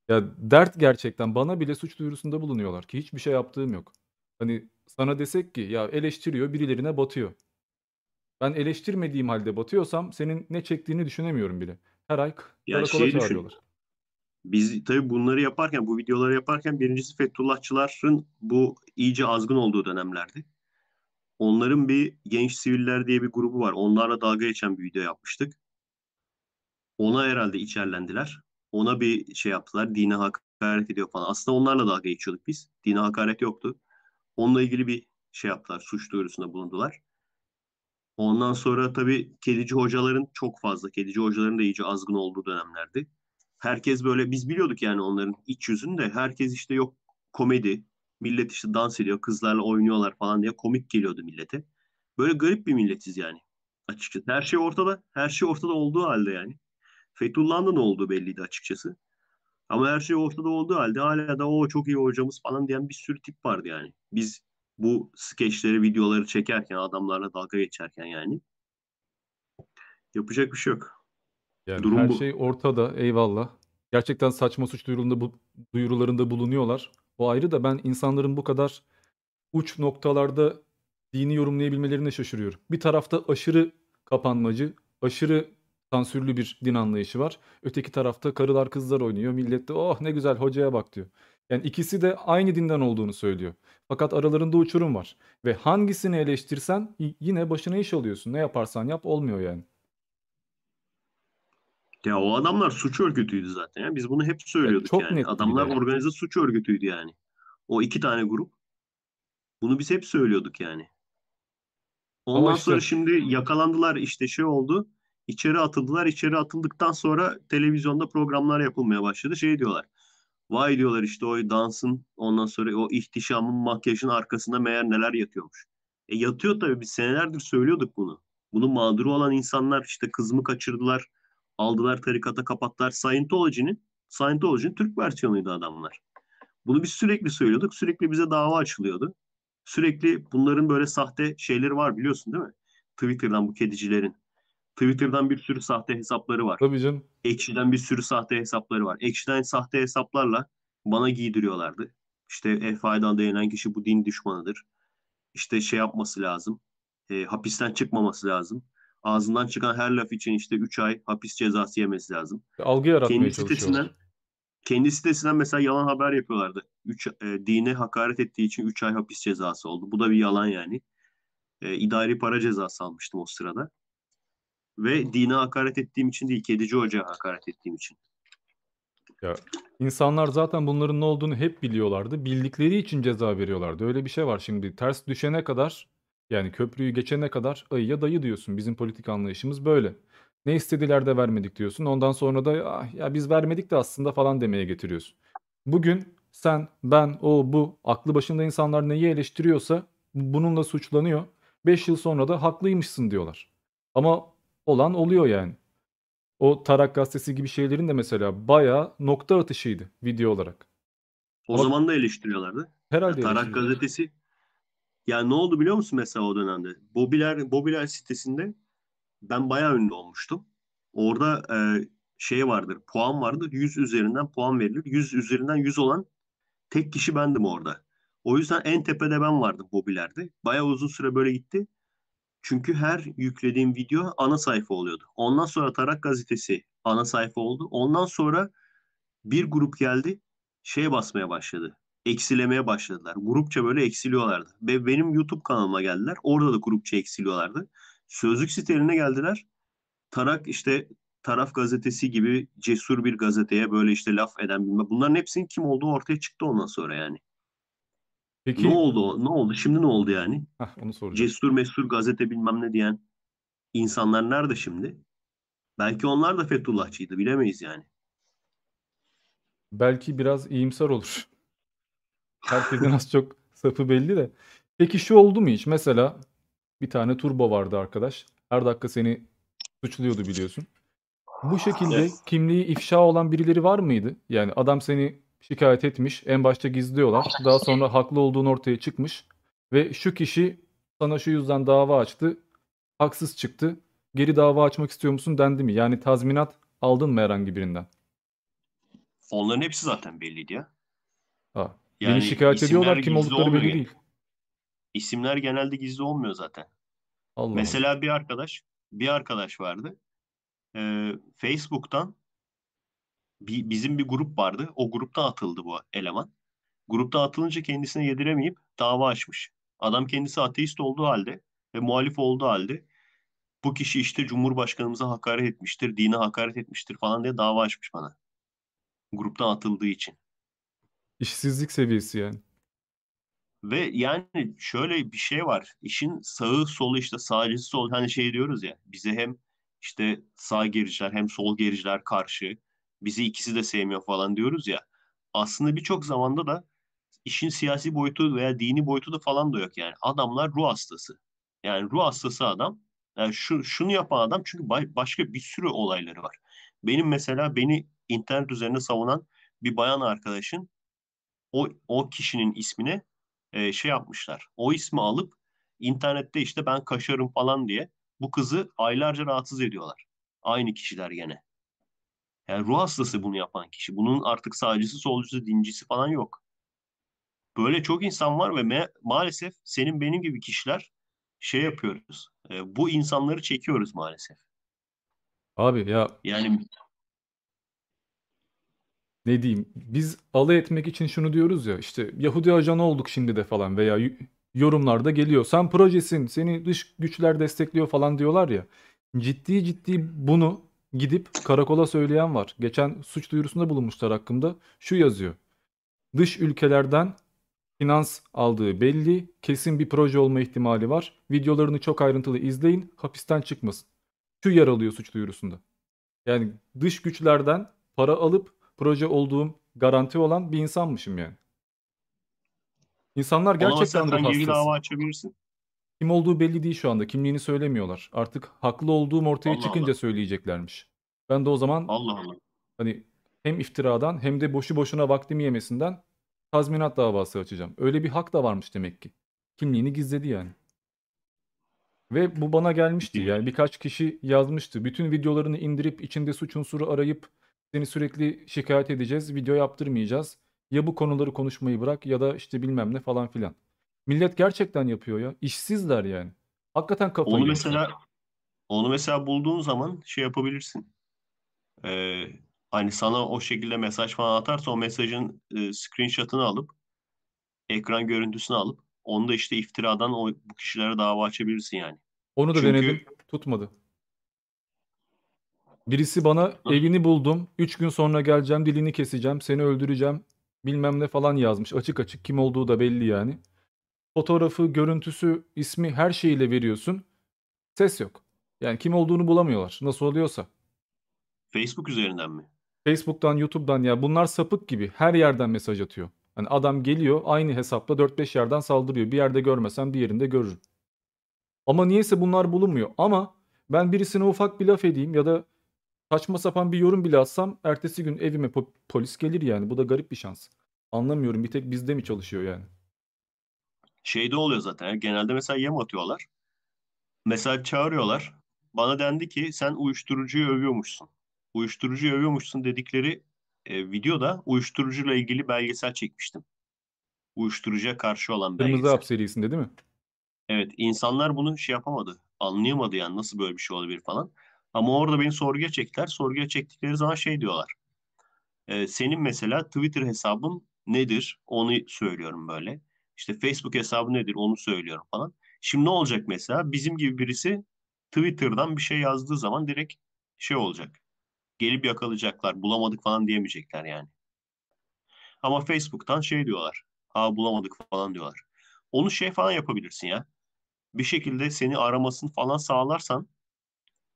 Ya dert gerçekten. Bana bile suç duyurusunda bulunuyorlar ki hiçbir şey yaptığım yok. Hani sana desek ki ya eleştiriyor birilerine batıyor. Ben eleştirmediğim halde batıyorsam senin ne çektiğini düşünemiyorum bile. Her ay karakola çağırıyorlar. Biz tabii bunları yaparken, bu videoları yaparken birincisi Fethullahçıların bu iyice azgın olduğu dönemlerdi. Onların bir Genç Siviller diye bir grubu var. Onlarla dalga geçen bir video yapmıştık. Ona herhalde içerlendiler. Ona bir şey yaptılar. Dine hakaret ediyor falan. Aslında onlarla dalga geçiyorduk biz. Dine hakaret yoktu. Onunla ilgili bir şey yaptılar. Suç duyurusunda bulundular. Ondan sonra tabii kedici hocaların çok fazla. Kedici hocaların da iyice azgın olduğu dönemlerdi. Herkes böyle, biz biliyorduk yani onların iç yüzünü de. Herkes işte yok komedi, millet işte dans ediyor, kızlarla oynuyorlar falan diye komik geliyordu millete. Böyle garip bir milletiz yani. Açıkçası her şey ortada. Her şey ortada olduğu halde yani. Fethullah'ın da ne olduğu belliydi açıkçası. Ama her şey ortada olduğu halde hala da o çok iyi hocamız falan diyen bir sürü tip vardı yani. Biz bu skeçleri, videoları çekerken, adamlarla dalga geçerken yani. Yapacak bir şey yok. Yani durum her bu. Şey ortada, eyvallah. Gerçekten saçma suç duyurularında, bu, duyurularında bulunuyorlar. O ayrı da ben insanların bu kadar uç noktalarda dini yorumlayabilmelerine şaşırıyorum. Bir tarafta aşırı kapanmacı, aşırı sansürlü bir din anlayışı var. Öteki tarafta karılar kızlar oynuyor. Millet de oh ne güzel hocaya bak diyor. Yani ikisi de aynı dinden olduğunu söylüyor. Fakat aralarında uçurum var. Ve hangisini eleştirsen yine başına iş alıyorsun. Ne yaparsan yap olmuyor yani. Ya o adamlar suç örgütüydü zaten. Yani biz bunu hep söylüyorduk yani. yani. Adamlar yani. Organize suç örgütüydü yani. O iki tane grup. Bunu biz hep söylüyorduk yani. Ondan işte... sonra şimdi yakalandılar işte şey oldu. İçeri atıldılar. İçeri atıldıktan sonra televizyonda programlar yapılmaya başladı. Şey diyorlar. Vay diyorlar işte o dansın, ondan sonra o ihtişamın, makyajın arkasında meğer neler yatıyormuş. E yatıyor tabii, biz senelerdir söylüyorduk bunu. Bunun mağduru olan insanlar işte kızımı kaçırdılar, aldılar tarikata kapattılar. Scientology'nin, Scientology'nin Türk versiyonuydu adamlar. Bunu biz sürekli söylüyorduk. Sürekli bize dava açılıyordu. Sürekli bunların böyle sahte şeyleri var biliyorsun değil mi? Twitter'dan bu kedicilerin. Twitter'dan bir sürü sahte hesapları var. Tabii canım. Ekşi'den bir sürü sahte hesapları var. Ekşi'den sahte hesaplarla bana giydiriyorlardı. İşte Efe Aydal denilen kişi bu din düşmanıdır. İşte şey yapması lazım. E, hapisten çıkmaması lazım. Ağzından çıkan her laf için işte üç ay hapis cezası yemesi lazım. Algı yaratmaya kendi sitesinden, kendi sitesinden mesela yalan haber yapıyorlardı. Üç, e, dine hakaret ettiği için üç ay hapis cezası oldu. Bu da bir yalan yani. E, idari para cezası almıştım o sırada. Ve dine hakaret ettiğim için değil, kedici hocaya hakaret ettiğim için. Ya, insanlar zaten bunların ne olduğunu hep biliyorlardı. Bildikleri için ceza veriyorlardı. Öyle bir şey var şimdi. Ters düşene kadar, yani köprüyü geçene kadar ayıya dayı diyorsun. Bizim politik anlayışımız böyle. Ne istediler de vermedik diyorsun. Ondan sonra da ya biz vermedik de aslında falan demeye getiriyorsun. Bugün sen, ben, o, bu, aklı başında insanlar neyi eleştiriyorsa bununla suçlanıyor. beş yıl sonra da haklıymışsın diyorlar. Ama olan oluyor yani. O Tarak Gazetesi gibi şeylerin de mesela bayağı nokta atışıydı video olarak. O Ama... zaman da eleştiriyorlardı. Herhalde ya, Tarak Gazetesi. Ya ne oldu biliyor musun mesela o dönemde? Bobiler, Bobiler sitesinde ben bayağı ünlü olmuştum. Orada e, şey vardır, puan vardır. yüz üzerinden puan verilir. yüz üzerinden yüz olan tek kişi bendim orada. O yüzden en tepede ben vardım Bobiler'de. Bayağı uzun süre böyle gitti. Çünkü her yüklediğim video ana sayfa oluyordu. Ondan sonra Tarak Gazetesi ana sayfa oldu. Ondan sonra bir grup geldi, şeye basmaya başladı. Eksilemeye başladılar. Grupça böyle eksiliyorlardı. Ve benim YouTube kanalıma geldiler. Orada da grupça eksiliyorlardı. Sözlük sitelerine geldiler. Tarak işte Taraf Gazetesi gibi cesur bir gazeteye böyle işte laf eden bilmem. Bunların hepsinin kim olduğu ortaya çıktı ondan sonra yani. Peki. Ne oldu? Ne oldu? Şimdi ne oldu yani? Heh, onu soracağım. Cesur mesur gazete bilmem ne diyen insanlar nerede şimdi? Belki onlar da Fethullahçıydı. Bilemeyiz yani. Belki biraz iyimser olur. Herkesin az çok sapı belli de. Peki şu oldu mu hiç? Mesela bir tane turbo vardı arkadaş. Her dakika seni suçluyordu biliyorsun. Bu şekilde yes. Kimliği ifşa olan birileri var mıydı? Yani adam seni şikayet etmiş. En başta gizliyorlar. Daha sonra haklı olduğun ortaya çıkmış. Ve şu kişi sana şu yüzden dava açtı. Haksız çıktı. Geri dava açmak istiyor musun dendi mi? Yani tazminat aldın mı herhangi birinden? Onların hepsi zaten belliydi ya. Ha. Yani beni şikayet ediyorlar. Kim oldukları belli değil. İsimler genelde gizli olmuyor zaten. Allah Mesela Allah. bir arkadaş bir arkadaş vardı. Ee, Facebook'tan bi- bizim bir grup vardı. O grupta atıldı bu eleman. Grupta atılınca kendisine yediremeyip dava açmış. Adam kendisi ateist olduğu halde ve muhalif olduğu halde bu kişi işte Cumhurbaşkanımıza hakaret etmiştir, dine hakaret etmiştir falan diye dava açmış bana. Gruptan atıldığı için. İşsizlik seviyesi yani. Ve yani şöyle bir şey var. İşin sağı solu işte sağcısı sol. Hani şey diyoruz ya, bize hem işte sağ gericiler hem sol gericiler karşı. Bizi ikisi de sevmiyor falan diyoruz ya. Aslında birçok zamanda da işin siyasi boyutu veya dini boyutu da falan da yok yani. Adamlar ruh hastası. Yani ruh hastası adam. Yani şu, şunu yapan adam çünkü ba- başka bir sürü olayları var. Benim mesela beni internet üzerinde savunan bir bayan arkadaşın o o kişinin ismine e, şey yapmışlar. O ismi alıp internette işte ben kaşarım falan diye bu kızı aylarca rahatsız ediyorlar. Aynı kişiler gene. Yani ruh hastası bunu yapan kişi. Bunun artık sağcısı, solcusu, dincisi falan yok. Böyle çok insan var ve me- maalesef senin benim gibi kişiler şey yapıyoruz. E, bu insanları çekiyoruz maalesef. Abi ya Yani ne diyeyim, biz alay etmek için şunu diyoruz ya, işte Yahudi ajanı olduk şimdi de falan veya y- yorumlarda geliyor sen projesin, seni dış güçler destekliyor falan diyorlar ya, ciddi ciddi bunu gidip karakola söyleyen var. Geçen suç duyurusunda bulunmuşlar hakkımda, şu yazıyor: dış ülkelerden finans aldığı belli, kesin bir proje olma ihtimali var, videolarını çok ayrıntılı izleyin, hapisten çıkmasın. Şu yer alıyor suç duyurusunda. Yani dış güçlerden para alıp proje olduğum garanti olan bir insanmışım yani. İnsanlar ona mesela gerçekten ruh sen geri hastası. dava açabilirsin. Kim olduğu belli değil şu anda. Kimliğini söylemiyorlar. Artık haklı olduğum ortaya Allah Allah. çıkınca söyleyeceklermiş. Ben de o zaman Allah Allah. hani hem iftiradan hem de boşu boşuna vaktimi yemesinden tazminat davası açacağım. Öyle bir hak da varmış demek ki. Kimliğini gizledi yani. Ve bu bana gelmişti. Değil. Yani birkaç kişi yazmıştı. Bütün videolarını indirip içinde suç unsuru arayıp seni sürekli şikayet edeceğiz, video yaptırmayacağız. Ya bu konuları konuşmayı bırak ya da işte bilmem ne falan filan. Millet gerçekten yapıyor ya. İşsizler yani. Hakikaten kafayı Onu yemişler. mesela onu mesela bulduğun zaman şey yapabilirsin. Ee, Hani sana o şekilde mesaj falan atarsa o mesajın e, screenshot'ını alıp ekran görüntüsünü alıp onu da işte iftiradan o, bu kişilere dava açabilirsin yani. Onu da Çünkü denedim. Tutmadı. Birisi bana evini buldum, üç gün sonra geleceğim, dilini keseceğim, seni öldüreceğim, bilmem ne falan yazmış. Açık açık kim olduğu da belli yani. Fotoğrafı, görüntüsü, ismi, her şeyiyle veriyorsun. Ses yok. Yani kim olduğunu bulamıyorlar. Nasıl oluyorsa. Facebook üzerinden mi? Facebook'tan, YouTube'dan, ya bunlar sapık gibi her yerden mesaj atıyor. Hani adam geliyor aynı hesapla dört beş yerden saldırıyor. Bir yerde görmesem diğerinde görürüm. Ama niyeyse bunlar bulunmuyor. Ama ben birisine ufak bir laf edeyim ya da saçma sapan bir yorum bile atsam ertesi gün evime po- polis gelir yani. Bu da garip bir şans. Anlamıyorum, bir tek bizde mi çalışıyor yani? Şeyde oluyor zaten. Genelde mesela yem atıyorlar. Mesela çağırıyorlar. Bana dendi ki sen uyuşturucuyu övüyormuşsun. Uyuşturucuyu övüyormuşsun dedikleri e, videoda uyuşturucuyla ilgili belgesel çekmiştim. Uyuşturucuya karşı olan Kırmızı belgesel. Hap serisinde değil mi? Evet, insanlar bunu şey yapamadı. Anlayamadı yani nasıl böyle bir şey olabilir falan. Ama orada beni sorguya çektiler. Sorguya çektikleri zaman şey diyorlar. E, senin mesela Twitter hesabın nedir? Onu söylüyorum böyle. İşte Facebook hesabı nedir? Onu söylüyorum falan. Şimdi ne olacak mesela? Bizim gibi birisi Twitter'dan bir şey yazdığı zaman direkt şey olacak. Gelip yakalayacaklar. Bulamadık falan diyemeyecekler yani. Ama Facebook'tan şey diyorlar. Aa bulamadık falan diyorlar. Onu şey falan yapabilirsin ya. Bir şekilde seni aramasını falan sağlarsan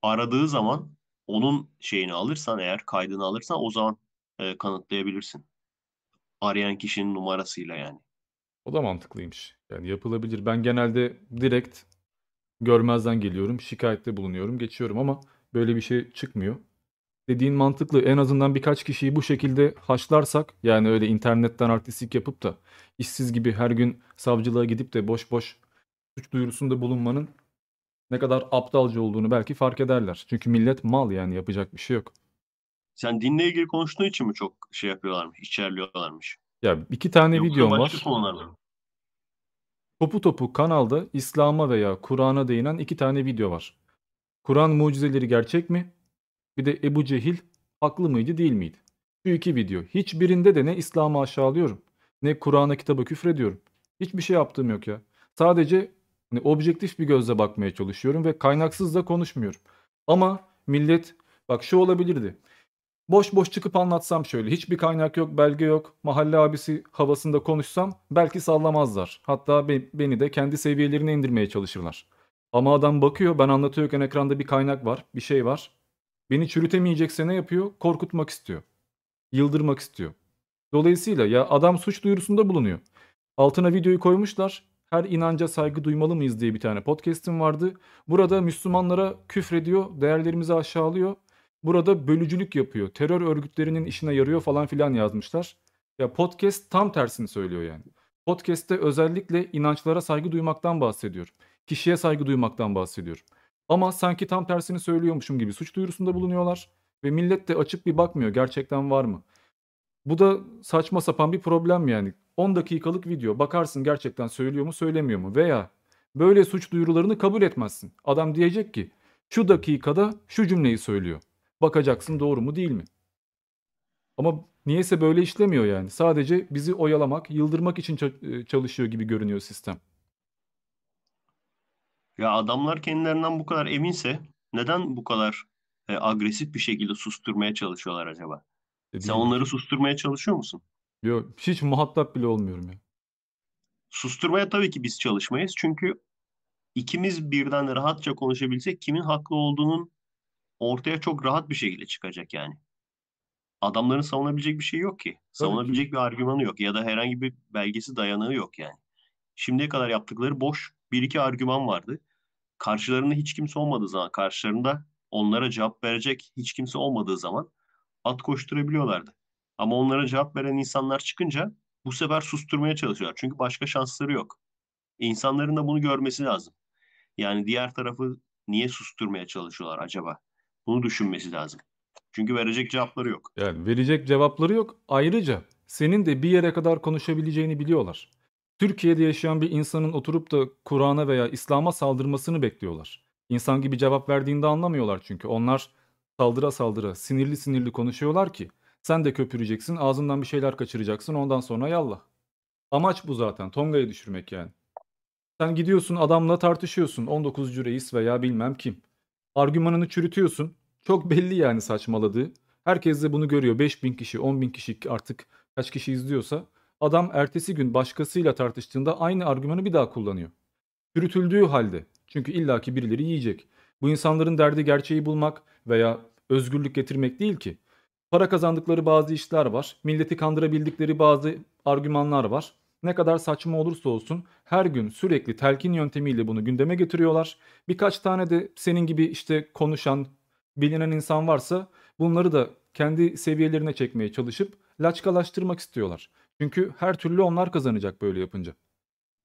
aradığı zaman onun şeyini alırsan eğer kaydını alırsan o zaman e, kanıtlayabilirsin. Arayan kişinin numarasıyla yani. O da mantıklıymış. Yani yapılabilir. Ben genelde direkt görmezden geliyorum, şikayette bulunuyorum, geçiyorum ama böyle bir şey çıkmıyor. Dediğin mantıklı. En azından birkaç kişiyi bu şekilde haşlarsak, yani öyle internetten artistik yapıp da işsiz gibi her gün savcılığa gidip de boş boş suç duyurusunda bulunmanın ne kadar aptalca olduğunu belki fark ederler. Çünkü millet mal yani, yapacak bir şey yok. Sen dinle ilgili konuştuğun için mi çok şey yapıyorlarmış, içerliyorlarmış? Ya iki tane Yoksa videom başka var. konularda mı? Topu topu kanalda İslam'a veya Kur'an'a değinen iki tane video var. Kur'an mucizeleri gerçek mi? Bir de Ebu Cehil haklı mıydı değil miydi? Şu iki video. Hiçbirinde de ne İslam'ı aşağılıyorum ne Kur'an'a kitaba küfrediyorum. Hiçbir şey yaptığım yok ya. Sadece hani, objektif bir gözle bakmaya çalışıyorum ve kaynaksız da konuşmuyorum. Ama millet bak şu olabilirdi. Boş boş çıkıp anlatsam şöyle hiçbir kaynak yok, belge yok, mahalle abisi havasında konuşsam belki sallamazlar. Hatta be, beni de kendi seviyelerine indirmeye çalışırlar. Ama adam bakıyor ben anlatıyorken ekranda bir kaynak var, bir şey var. Beni çürütemeyecekse ne yapıyor? Korkutmak istiyor. Yıldırmak istiyor. Dolayısıyla ya adam suç duyurusunda bulunuyor. Altına videoyu koymuşlar. Her inanca saygı duymalı mıyız diye bir tane podcast'im vardı. Burada Müslümanlara küfrediyor, değerlerimizi aşağılıyor. Burada bölücülük yapıyor, terör örgütlerinin işine yarıyor falan filan yazmışlar. Ya podcast tam tersini söylüyor yani. Podcast'te özellikle inançlara saygı duymaktan bahsediyor. Kişiye saygı duymaktan bahsediyor. Ama sanki tam tersini söylüyormuşum gibi suç duyurusunda bulunuyorlar. Ve millet de açıp bir bakmıyor gerçekten var mı? Bu da saçma sapan bir problem yani. on dakikalık video bakarsın gerçekten söylüyor mu söylemiyor mu? Veya böyle suç duyurularını kabul etmezsin. Adam diyecek ki şu dakikada şu cümleyi söylüyor. Bakacaksın doğru mu değil mi? Ama niyeyse böyle işlemiyor yani. Sadece bizi oyalamak, yıldırmak için çalışıyor gibi görünüyor sistem. Ya adamlar kendilerinden bu kadar eminse neden bu kadar e, agresif bir şekilde susturmaya çalışıyorlar acaba? E, Sen onları susturmaya çalışıyor musun? Yok, hiç muhatap bile olmuyorum ya. Susturmaya tabii ki biz çalışmayız. Çünkü ikimiz birden rahatça konuşabilsek kimin haklı olduğunun ortaya çok rahat bir şekilde çıkacak yani. Adamların savunabilecek bir şey yok ki. Savunabilecek bir argümanı yok ya da herhangi bir belgesi dayanağı yok yani. Şimdiye kadar yaptıkları boş bir iki argüman vardı. Karşılarında hiç kimse olmadığı zaman, karşılarında onlara cevap verecek hiç kimse olmadığı zaman at koşturabiliyorlardı. Ama onlara cevap veren insanlar çıkınca bu sefer susturmaya çalışıyorlar. Çünkü başka şansları yok. İnsanların da bunu görmesi lazım. Yani diğer tarafı niye susturmaya çalışıyorlar acaba? Bunu düşünmesi lazım. Çünkü verecek cevapları yok. Yani verecek cevapları yok. Ayrıca senin de bir yere kadar konuşabileceğini biliyorlar. Türkiye'de yaşayan bir insanın oturup da Kur'an'a veya İslam'a saldırmasını bekliyorlar. İnsan gibi cevap verdiğinde anlamıyorlar çünkü. Onlar saldıra saldıra sinirli sinirli konuşuyorlar ki sen de köpüreceksin, ağzından bir şeyler kaçıracaksın, ondan sonra yallah. Amaç bu zaten, Tonga'yı düşürmek yani. Sen gidiyorsun adamla tartışıyorsun, on dokuzuncu reis veya bilmem kim. Argümanını çürütüyorsun. Çok belli yani saçmaladığı. Herkes de bunu görüyor. beş bin kişi, on bin kişi artık kaç kişi izliyorsa. Adam ertesi gün başkasıyla tartıştığında aynı argümanı bir daha kullanıyor. Çürütüldüğü halde. Çünkü illaki birileri yiyecek. Bu insanların derdi gerçeği bulmak veya özgürlük getirmek değil ki. Para kazandıkları bazı işler var. Milleti kandırabildikleri bazı argümanlar var. Ne kadar saçma olursa olsun her gün sürekli telkin yöntemiyle bunu gündeme getiriyorlar. Birkaç tane de senin gibi işte konuşan, bilinen insan varsa bunları da kendi seviyelerine çekmeye çalışıp laçkalaştırmak istiyorlar. Çünkü her türlü onlar kazanacak böyle yapınca.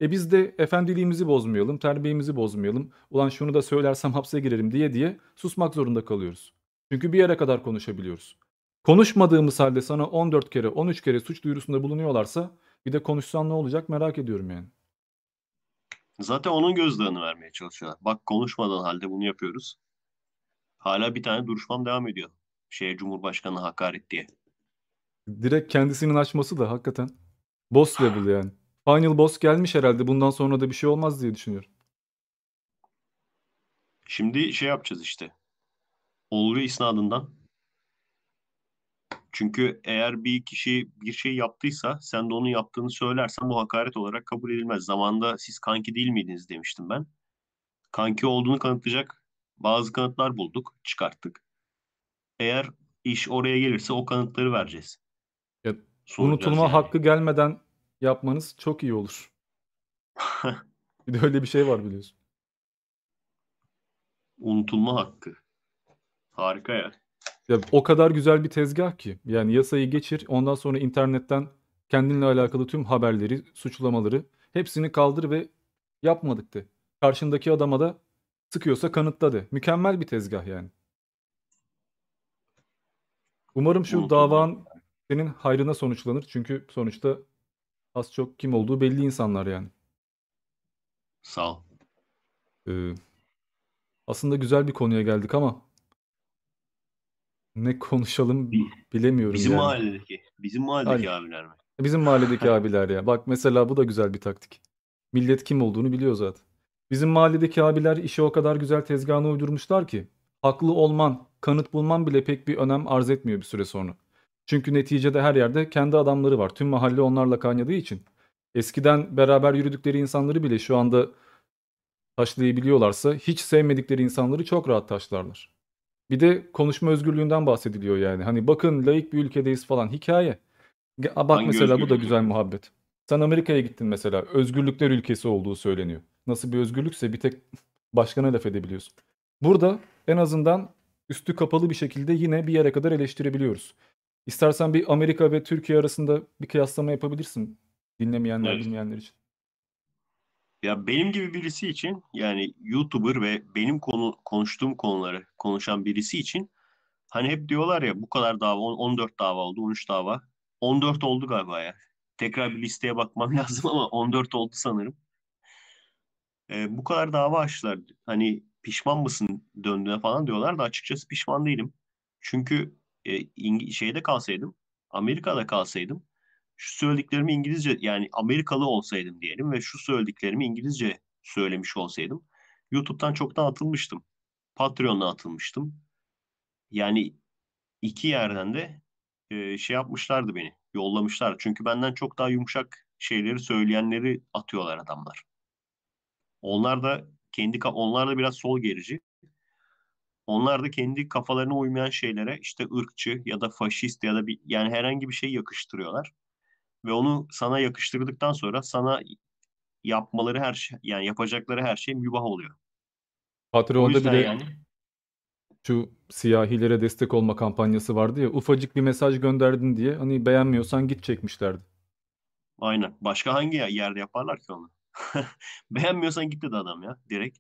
E biz de efendiliğimizi bozmayalım, terbiyemizi bozmayalım, ulan şunu da söylersem hapse girerim diye diye susmak zorunda kalıyoruz. Çünkü bir yere kadar konuşabiliyoruz. Konuşmadığımız halde sana on dört kere, on üç kere suç duyurusunda bulunuyorlarsa... Bir de konuşsan ne olacak merak ediyorum yani. Zaten onun gözdağını vermeye çalışıyorlar. Bak konuşmadan halde bunu yapıyoruz. Hala bir tane duruşmam devam ediyor. Şeye Cumhurbaşkanı hakaret diye. Direkt kendisinin açması da hakikaten. Boss level yani. Final boss gelmiş herhalde. Bundan sonra da bir şey olmaz diye düşünüyorum. Şimdi şey yapacağız işte. Olgu isnadından. Çünkü eğer bir kişi bir şey yaptıysa sen de onun yaptığını söylersen bu hakaret olarak kabul edilmez. Zamanında siz kanki değil miydiniz demiştim ben. Kanki olduğunu kanıtlayacak bazı kanıtlar bulduk, çıkarttık. Eğer iş oraya gelirse o kanıtları vereceğiz. Ya, unutulma yani. Hakkı gelmeden yapmanız çok iyi olur. Bir de öyle bir şey var biliyorsun. Unutulma hakkı. Harika yani. Ya, o kadar güzel bir tezgah ki yani yasayı geçir ondan sonra internetten kendinle alakalı tüm haberleri, suçlamaları hepsini kaldır ve yapmadık de. Karşındaki adama da sıkıyorsa kanıtla de. Mükemmel bir tezgah yani. Umarım şu davan senin hayrına sonuçlanır çünkü sonuçta az çok kim olduğu belli insanlar yani. Sağ ol. Ee, aslında güzel bir konuya geldik ama ne konuşalım bilemiyorum. Bizim yani. mahalledeki, bizim mahalledeki Aynen. abiler mi? Bizim mahalledeki abiler ya. Bak mesela bu da güzel bir taktik. Millet kim olduğunu biliyor zaten. Bizim mahalledeki abiler işi o kadar güzel tezgahına uydurmuşlar ki haklı olman, kanıt bulman bile pek bir önem arz etmiyor bir süre sonra. Çünkü neticede her yerde kendi adamları var. Tüm mahalle onlarla kaynadığı için. Eskiden beraber yürüdükleri insanları bile şu anda taşlayabiliyorlarsa hiç sevmedikleri insanları çok rahat taşlarlar. Bir de konuşma özgürlüğünden bahsediliyor yani. Hani bakın laik bir ülkedeyiz falan hikaye. Bak Hangi mesela özgürlük? Bu da güzel muhabbet. Sen Amerika'ya gittin mesela. Özgürlükler ülkesi olduğu söyleniyor. Nasıl bir özgürlükse bir tek başkana laf edebiliyorsun. Burada en azından üstü kapalı bir şekilde yine bir yere kadar eleştirebiliyoruz. İstersen bir Amerika ve Türkiye arasında bir kıyaslama yapabilirsin. Dinlemeyenler, evet. dinleyenler için. Ya benim gibi birisi için, yani YouTuber ve benim konu konuştuğum konuları konuşan birisi için, hani hep diyorlar ya bu kadar dava, on dört dava oldu, on üç dava. on dört oldu galiba ya. Tekrar bir listeye bakmam lazım ama on dört oldu sanırım. Ee, bu kadar dava açtılar. Hani pişman mısın döndüğüne falan diyorlar da açıkçası pişman değilim. Çünkü e, şeyde kalsaydım, Amerika'da kalsaydım, şu söylediklerimi İngilizce, yani Amerikalı olsaydım diyelim ve şu söylediklerimi İngilizce söylemiş olsaydım, YouTube'dan çoktan atılmıştım. Patreon'dan atılmıştım. Yani iki yerden de e, şey yapmışlardı beni, yollamışlardı. Çünkü benden çok daha yumuşak şeyleri söyleyenleri atıyorlar adamlar. Onlar da kendi onlar da biraz sol gerici. Onlar da kendi kafalarına uymayan şeylere işte ırkçı ya da faşist ya da bir, yani herhangi bir şey yakıştırıyorlar. Ve onu sana yakıştırdıktan sonra sana yapmaları her şey, yani yapacakları her şey mübah oluyor. Patreon'da bile yani... şu siyahilere destek olma kampanyası vardı ya, ufacık bir mesaj gönderdin diye hani beğenmiyorsan git çekmişlerdi. Aynen. Başka hangi yerde yaparlar ki onu? Beğenmiyorsan git dedi adam ya direkt.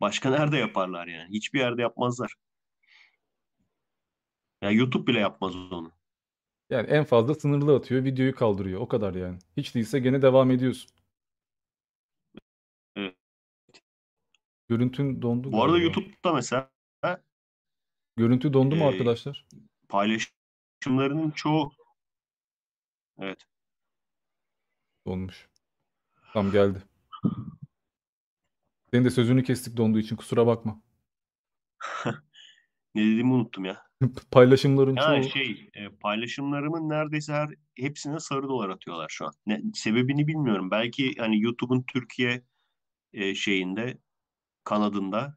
Başka nerede yaparlar yani? Hiçbir yerde yapmazlar. Ya YouTube bile yapmaz onu. Yani en fazla sınırlı atıyor, videoyu kaldırıyor. O kadar yani. Hiç değilse gene devam ediyorsun. Evet. Görüntün dondu. Bu arada YouTube'da mesela... Görüntü dondu mu e, arkadaşlar? Paylaşımlarının çoğu... Evet. Donmuş. Tam geldi. Senin de sözünü kestik donduğu için, kusura bakma. Ne dediğimi unuttum ya. Paylaşımların yani çoğu... şey, paylaşımlarımın neredeyse her hepsine sarı dolar atıyorlar şu an. Ne, sebebini bilmiyorum. Belki hani YouTube'un Türkiye e, şeyinde, kanadında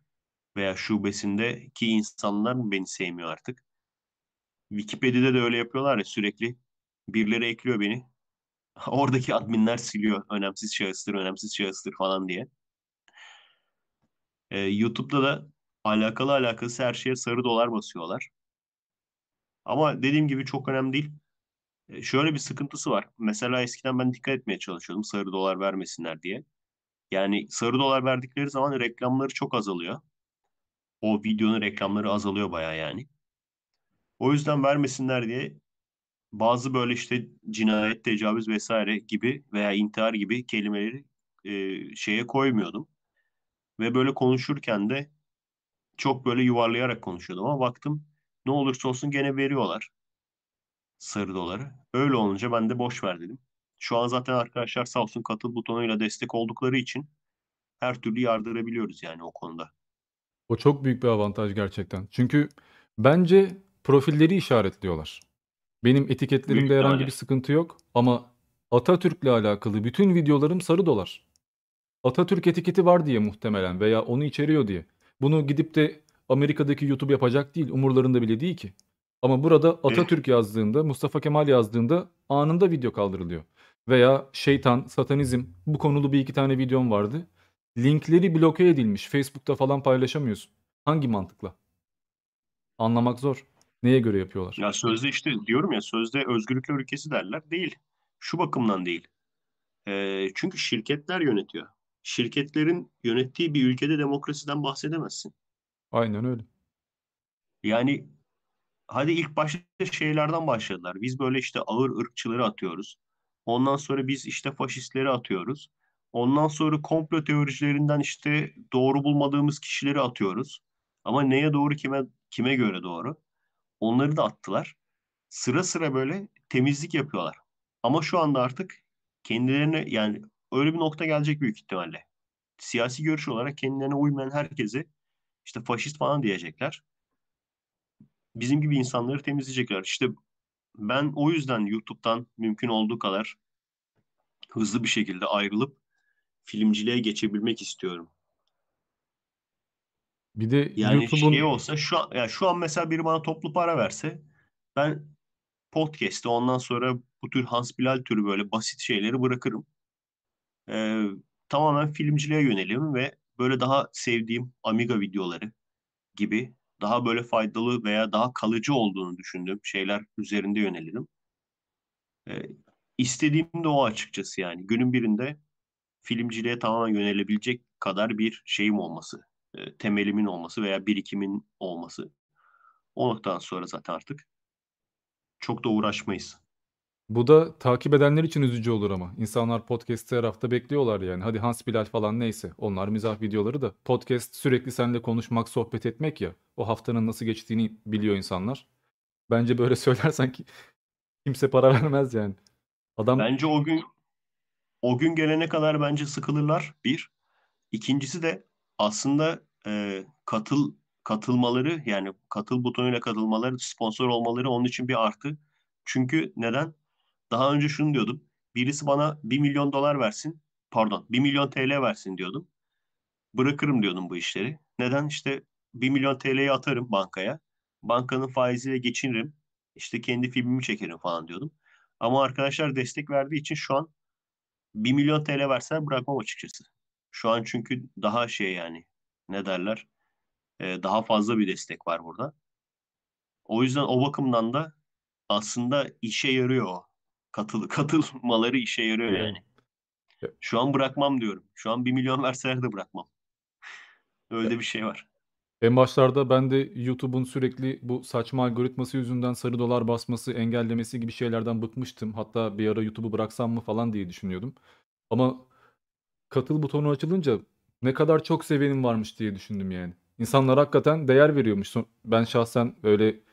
veya şubesindeki insanlar mı beni sevmiyor artık? Wikipedia'da da öyle yapıyorlar ya, sürekli birileri ekliyor beni. Oradaki adminler siliyor. Önemsiz şahıstır, önemsiz şahıstır falan diye. E, YouTube'da da alakalı alakası her şeye sarı dolar basıyorlar. Ama dediğim gibi çok önemli değil. E şöyle bir sıkıntısı var. Mesela eskiden ben dikkat etmeye çalışıyordum sarı dolar vermesinler diye. Yani sarı dolar verdikleri zaman reklamları çok azalıyor. O videonun reklamları azalıyor bayağı yani. O yüzden vermesinler diye bazı böyle işte cinayet, tecavüz vesaire gibi veya intihar gibi kelimeleri e, şeye koymuyordum. Ve böyle konuşurken de çok böyle yuvarlayarak konuşuyordum ama baktım ne olursa olsun gene veriyorlar sarı doları. Öyle olunca ben de boş ver dedim. Şu an zaten arkadaşlar sağ olsun katıl butonuyla destek oldukları için her türlü yardırabiliyoruz yani o konuda. O çok büyük bir avantaj gerçekten. Çünkü bence profilleri işaretliyorlar. Benim etiketlerimde büyük herhangi bir sıkıntı yok ama Atatürk'le alakalı bütün videolarım sarı dolar. Atatürk etiketi var diye muhtemelen veya onu içeriyor diye. Bunu gidip de Amerika'daki YouTube yapacak değil. Umurlarında bile değil ki. Ama burada Atatürk yazdığında, Mustafa Kemal yazdığında anında video kaldırılıyor. Veya şeytan, satanizm, bu konulu bir iki tane videom vardı. Linkleri bloke edilmiş. Facebook'ta falan paylaşamıyorsun. Hangi mantıkla? Anlamak zor. Neye göre yapıyorlar? Ya sözde işte diyorum ya, sözde özgürlükler ülkesi derler. Değil. Şu bakımdan değil. E, çünkü şirketler yönetiyor. Şirketlerin yönettiği bir ülkede demokrasiden bahsedemezsin. Aynen öyle. Yani hadi ilk başta şeylerden başladılar. Biz böyle işte ağır ırkçıları atıyoruz. Ondan sonra biz işte faşistleri atıyoruz. Ondan sonra komplo teorilerinden işte doğru bulmadığımız kişileri atıyoruz. Ama neye doğru, kime kime göre doğru? Onları da attılar. Sıra sıra böyle temizlik yapıyorlar. Ama şu anda artık kendilerine, yani öyle bir nokta gelecek büyük ihtimalle. Siyasi görüş olarak kendilerine uymayan herkesi işte faşist falan diyecekler. Bizim gibi insanları temizleyecekler. İşte ben o yüzden YouTube'dan mümkün olduğu kadar hızlı bir şekilde ayrılıp filmciliğe geçebilmek istiyorum. Bir de yani YouTube'un... şey olsa şu an, yani şu an mesela biri bana toplu para verse, ben podcast'te ondan sonra bu tür Hasbihal türü böyle basit şeyleri bırakırım. Ee, tamamen filmciliğe yöneleyim ve böyle daha sevdiğim Amiga videoları gibi daha böyle faydalı veya daha kalıcı olduğunu düşündüğüm şeyler üzerinde yönelirim. Ee, istediğim de o açıkçası yani. Günün birinde filmciliğe tamamen yönelebilecek kadar bir şeyim olması, e, temelimin olması veya birikimin olması. O noktadan sonra zaten artık çok da uğraşmayız. Bu da takip edenler için üzücü olur ama. İnsanlar podcast'i her hafta bekliyorlar yani. Hadi Hasbihal falan neyse. Onlar mizah videoları da. Podcast sürekli seninle konuşmak, sohbet etmek ya. O haftanın nasıl geçtiğini biliyor insanlar. Bence böyle söylersen ki kimse para vermez yani. Adam... Bence o gün o gün gelene kadar bence sıkılırlar. Bir. İkincisi de aslında e, katıl katılmaları yani katıl butonuyla katılmaları, sponsor olmaları onun için bir artı. Çünkü neden? Daha önce şunu diyordum. Birisi bana bir milyon dolar versin, pardon bir milyon T L versin diyordum. Bırakırım diyordum bu işleri. Neden? İşte bir milyon T L'yi atarım bankaya. Bankanın faiziyle geçinirim. İşte kendi filmimi çekerim falan diyordum. Ama arkadaşlar destek verdiği için şu an bir milyon T L versen bırakmam açıkçası. Şu an çünkü daha şey yani ne derler? Ee, daha fazla bir destek var burada. O yüzden o bakımdan da aslında işe yarıyor o. Katıl, katılmaları işe yarıyor yani. Evet. Şu an bırakmam diyorum. Şu an bir milyon verseler de bırakmam. Öyle evet. Bir şey var. En başlarda ben de YouTube'un sürekli bu saçma algoritması yüzünden sarı dolar basması, engellemesi gibi şeylerden bıkmıştım. Hatta bir ara YouTube'u bıraksam mı falan diye düşünüyordum. Ama katıl butonu açılınca ne kadar çok sevenim varmış diye düşündüm yani. İnsanlar hakikaten değer veriyormuş. Ben şahsen böyle...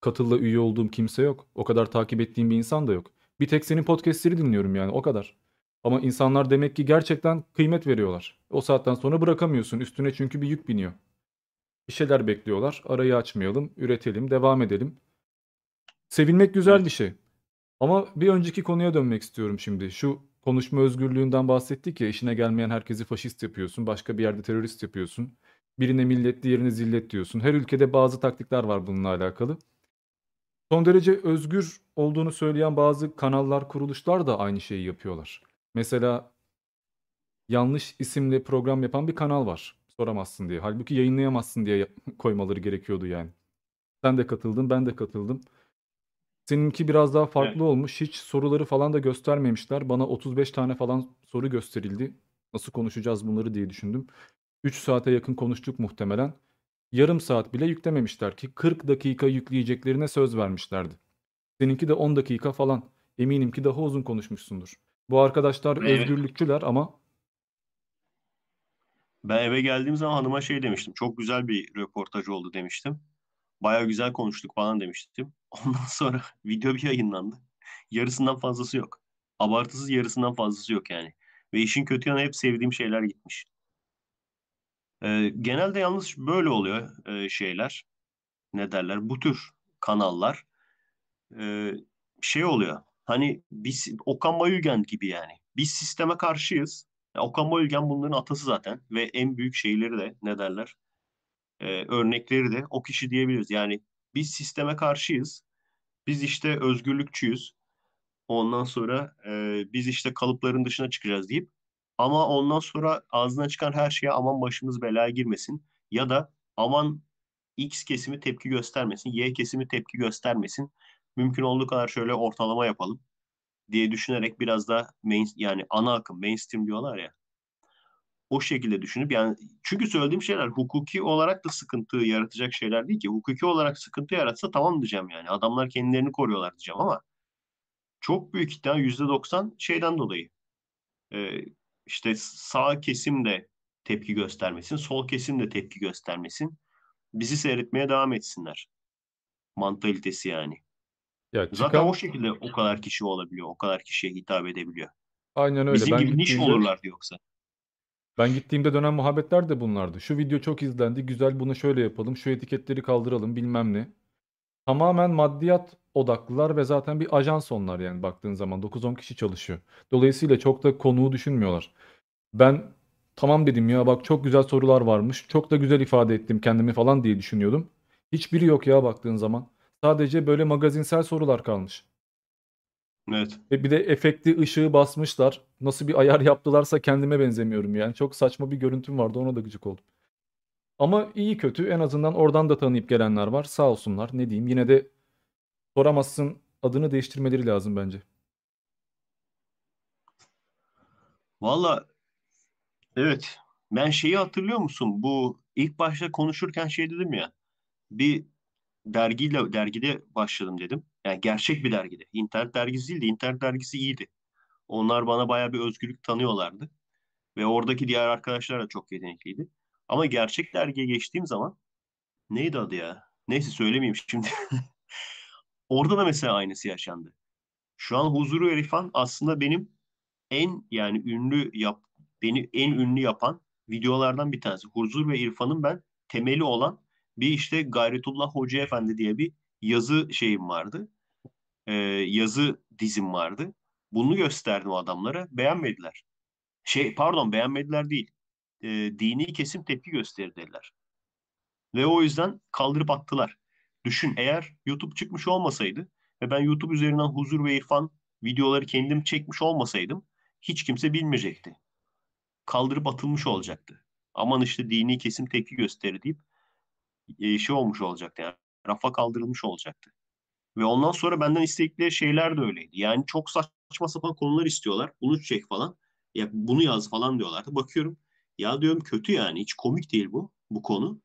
Katılla üye olduğum kimse yok. O kadar takip ettiğim bir insan da yok. Bir tek senin podcastleri dinliyorum yani o kadar. Ama insanlar demek ki gerçekten kıymet veriyorlar. O saatten sonra bırakamıyorsun üstüne çünkü bir yük biniyor. Bir şeyler bekliyorlar. Arayı açmayalım, üretelim, devam edelim. Sevilmek güzel bir şey. Ama bir önceki konuya dönmek istiyorum şimdi. Şu konuşma özgürlüğünden bahsettik ya, işine gelmeyen herkesi faşist yapıyorsun, başka bir yerde terörist yapıyorsun. Birine millet, diğerine zillet diyorsun. Her ülkede bazı taktikler var bununla alakalı. Son derece özgür olduğunu söyleyen bazı kanallar, kuruluşlar da aynı şeyi yapıyorlar. Mesela yanlış isimle program yapan bir kanal var. Soramazsın diye. Halbuki yayınlayamazsın diye koymaları gerekiyordu yani. Sen de katıldın, ben de katıldım. Seninki biraz daha farklı evet. Olmuş. Hiç soruları falan da göstermemişler. Bana otuz beş tane falan soru gösterildi. Nasıl konuşacağız bunları diye düşündüm. üç saate yakın konuştuk muhtemelen. Yarım saat bile yüklememişler ki kırk dakika yükleyeceklerine söz vermişlerdi. Seninki de on dakika falan. Eminim ki daha uzun konuşmuşsundur. Bu arkadaşlar evet. Özgürlükçüler ama... Ben eve geldiğim zaman hanıma şey demiştim. Çok güzel bir röportaj oldu demiştim. Baya güzel konuştuk falan demiştim. Ondan sonra video bir yayınlandı. Yarısından fazlası yok. Abartısız yarısından fazlası yok yani. Ve işin kötü yanı hep sevdiğim şeyler gitmiş. Ee, genelde yalnız böyle oluyor e, şeyler. Ne derler? Bu tür kanallar e, şey oluyor. Hani biz Okan Bayülgen gibi yani. Biz sisteme karşıyız. Yani Okan Bayülgen bunların atası zaten ve en büyük şeyleri de ne derler? E, örnekleri de o kişi diyebiliriz. Yani biz sisteme karşıyız. Biz işte özgürlükçüyüz. Ondan sonra e, biz işte kalıpların dışına çıkacağız deyip ama ondan sonra ağzına çıkan her şeye aman başımız belaya girmesin ya da aman X kesimi tepki göstermesin, Y kesimi tepki göstermesin. Mümkün olduğu kadar şöyle ortalama yapalım diye düşünerek biraz da main, yani ana akım, mainstream diyorlar ya. O şekilde düşünüp yani çünkü söylediğim şeyler hukuki olarak da sıkıntı yaratacak şeyler değil ki. Hukuki olarak sıkıntı yaratsa tamam diyeceğim yani. Adamlar kendilerini koruyorlar diyeceğim ama çok büyük ihtimal yüzde doksan şeyden dolayı. E, işte sağ kesim de tepki göstermesin, sol kesim de tepki göstermesin. Bizi seyretmeye devam etsinler. Mantalitesi yani. Ya çıkan... Zaten o şekilde o kadar kişi olabiliyor, o kadar kişiye hitap edebiliyor. Aynen öyle. Bizim ben gibi gittiğimde... niş olurlardı yoksa. Ben gittiğimde dönen muhabbetler de bunlardı. Şu video çok izlendi, güzel, bunu şöyle yapalım, şu etiketleri kaldıralım, bilmem ne. Tamamen maddiyat odaklılar ve zaten bir ajans onlar yani baktığın zaman. dokuz on kişi çalışıyor. Dolayısıyla çok da konuğu düşünmüyorlar. Ben tamam dedim ya, bak çok güzel sorular varmış, çok da güzel ifade ettim kendimi falan diye düşünüyordum. Hiçbiri yok ya baktığın zaman. Sadece böyle magazinsel sorular kalmış. Evet. Ve bir de efekti, ışığı basmışlar. Nasıl bir ayar yaptılarsa kendime benzemiyorum yani. Çok saçma bir görüntüm vardı, ona da gıcık oldum. Ama iyi kötü en azından oradan da tanıyıp gelenler var. Sağ olsunlar, ne diyeyim, yine de soramazsın adını değiştirmeleri lazım bence. Valla evet, ben şeyi hatırlıyor musun? Bu ilk başta konuşurken şey dedim ya, bir dergiyle dergide başladım dedim. Yani gerçek bir dergide. İnternet dergisi değildi. İnternet dergisi iyiydi. Onlar bana bayağı bir özgürlük tanıyorlardı. Ve oradaki diğer arkadaşlar da çok yetenekliydi. Ama gerçek dergiye geçtiğim zaman neydi adı ya? Neyse söylemeyeyim şimdi. Orada da mesela aynısı yaşandı. Şu an Huzur İlfan aslında benim en yani ünlü yap beni en ünlü yapan videolardan bir tanesi. Huzur ve İrfan'ın ben temeli olan bir işte Gayretullah Hoca Efendi diye bir yazı şeyim vardı. Ee, yazı dizim vardı. Bunu gösterdim adamlara. Beğenmediler. Şey pardon beğenmediler değil. E, dini kesim tepki gösterdiler. Ve o yüzden kaldırıp attılar. Düşün, eğer YouTube çıkmış olmasaydı ve ben YouTube üzerinden Huzur ve İrfan videoları kendim çekmiş olmasaydım hiç kimse bilmeyecekti. Kaldırıp atılmış olacaktı. Aman işte dini kesim tepki gösteri deyip e, şey olmuş olacaktı yani. Rafa kaldırılmış olacaktı. Ve ondan sonra benden istedikleri şeyler de öyleydi. Yani çok saçma sapan konular istiyorlar. Bunu çek falan. Ya bunu yaz falan diyorlardı. Bakıyorum ya diyorum kötü yani. Hiç komik değil bu. Bu konu.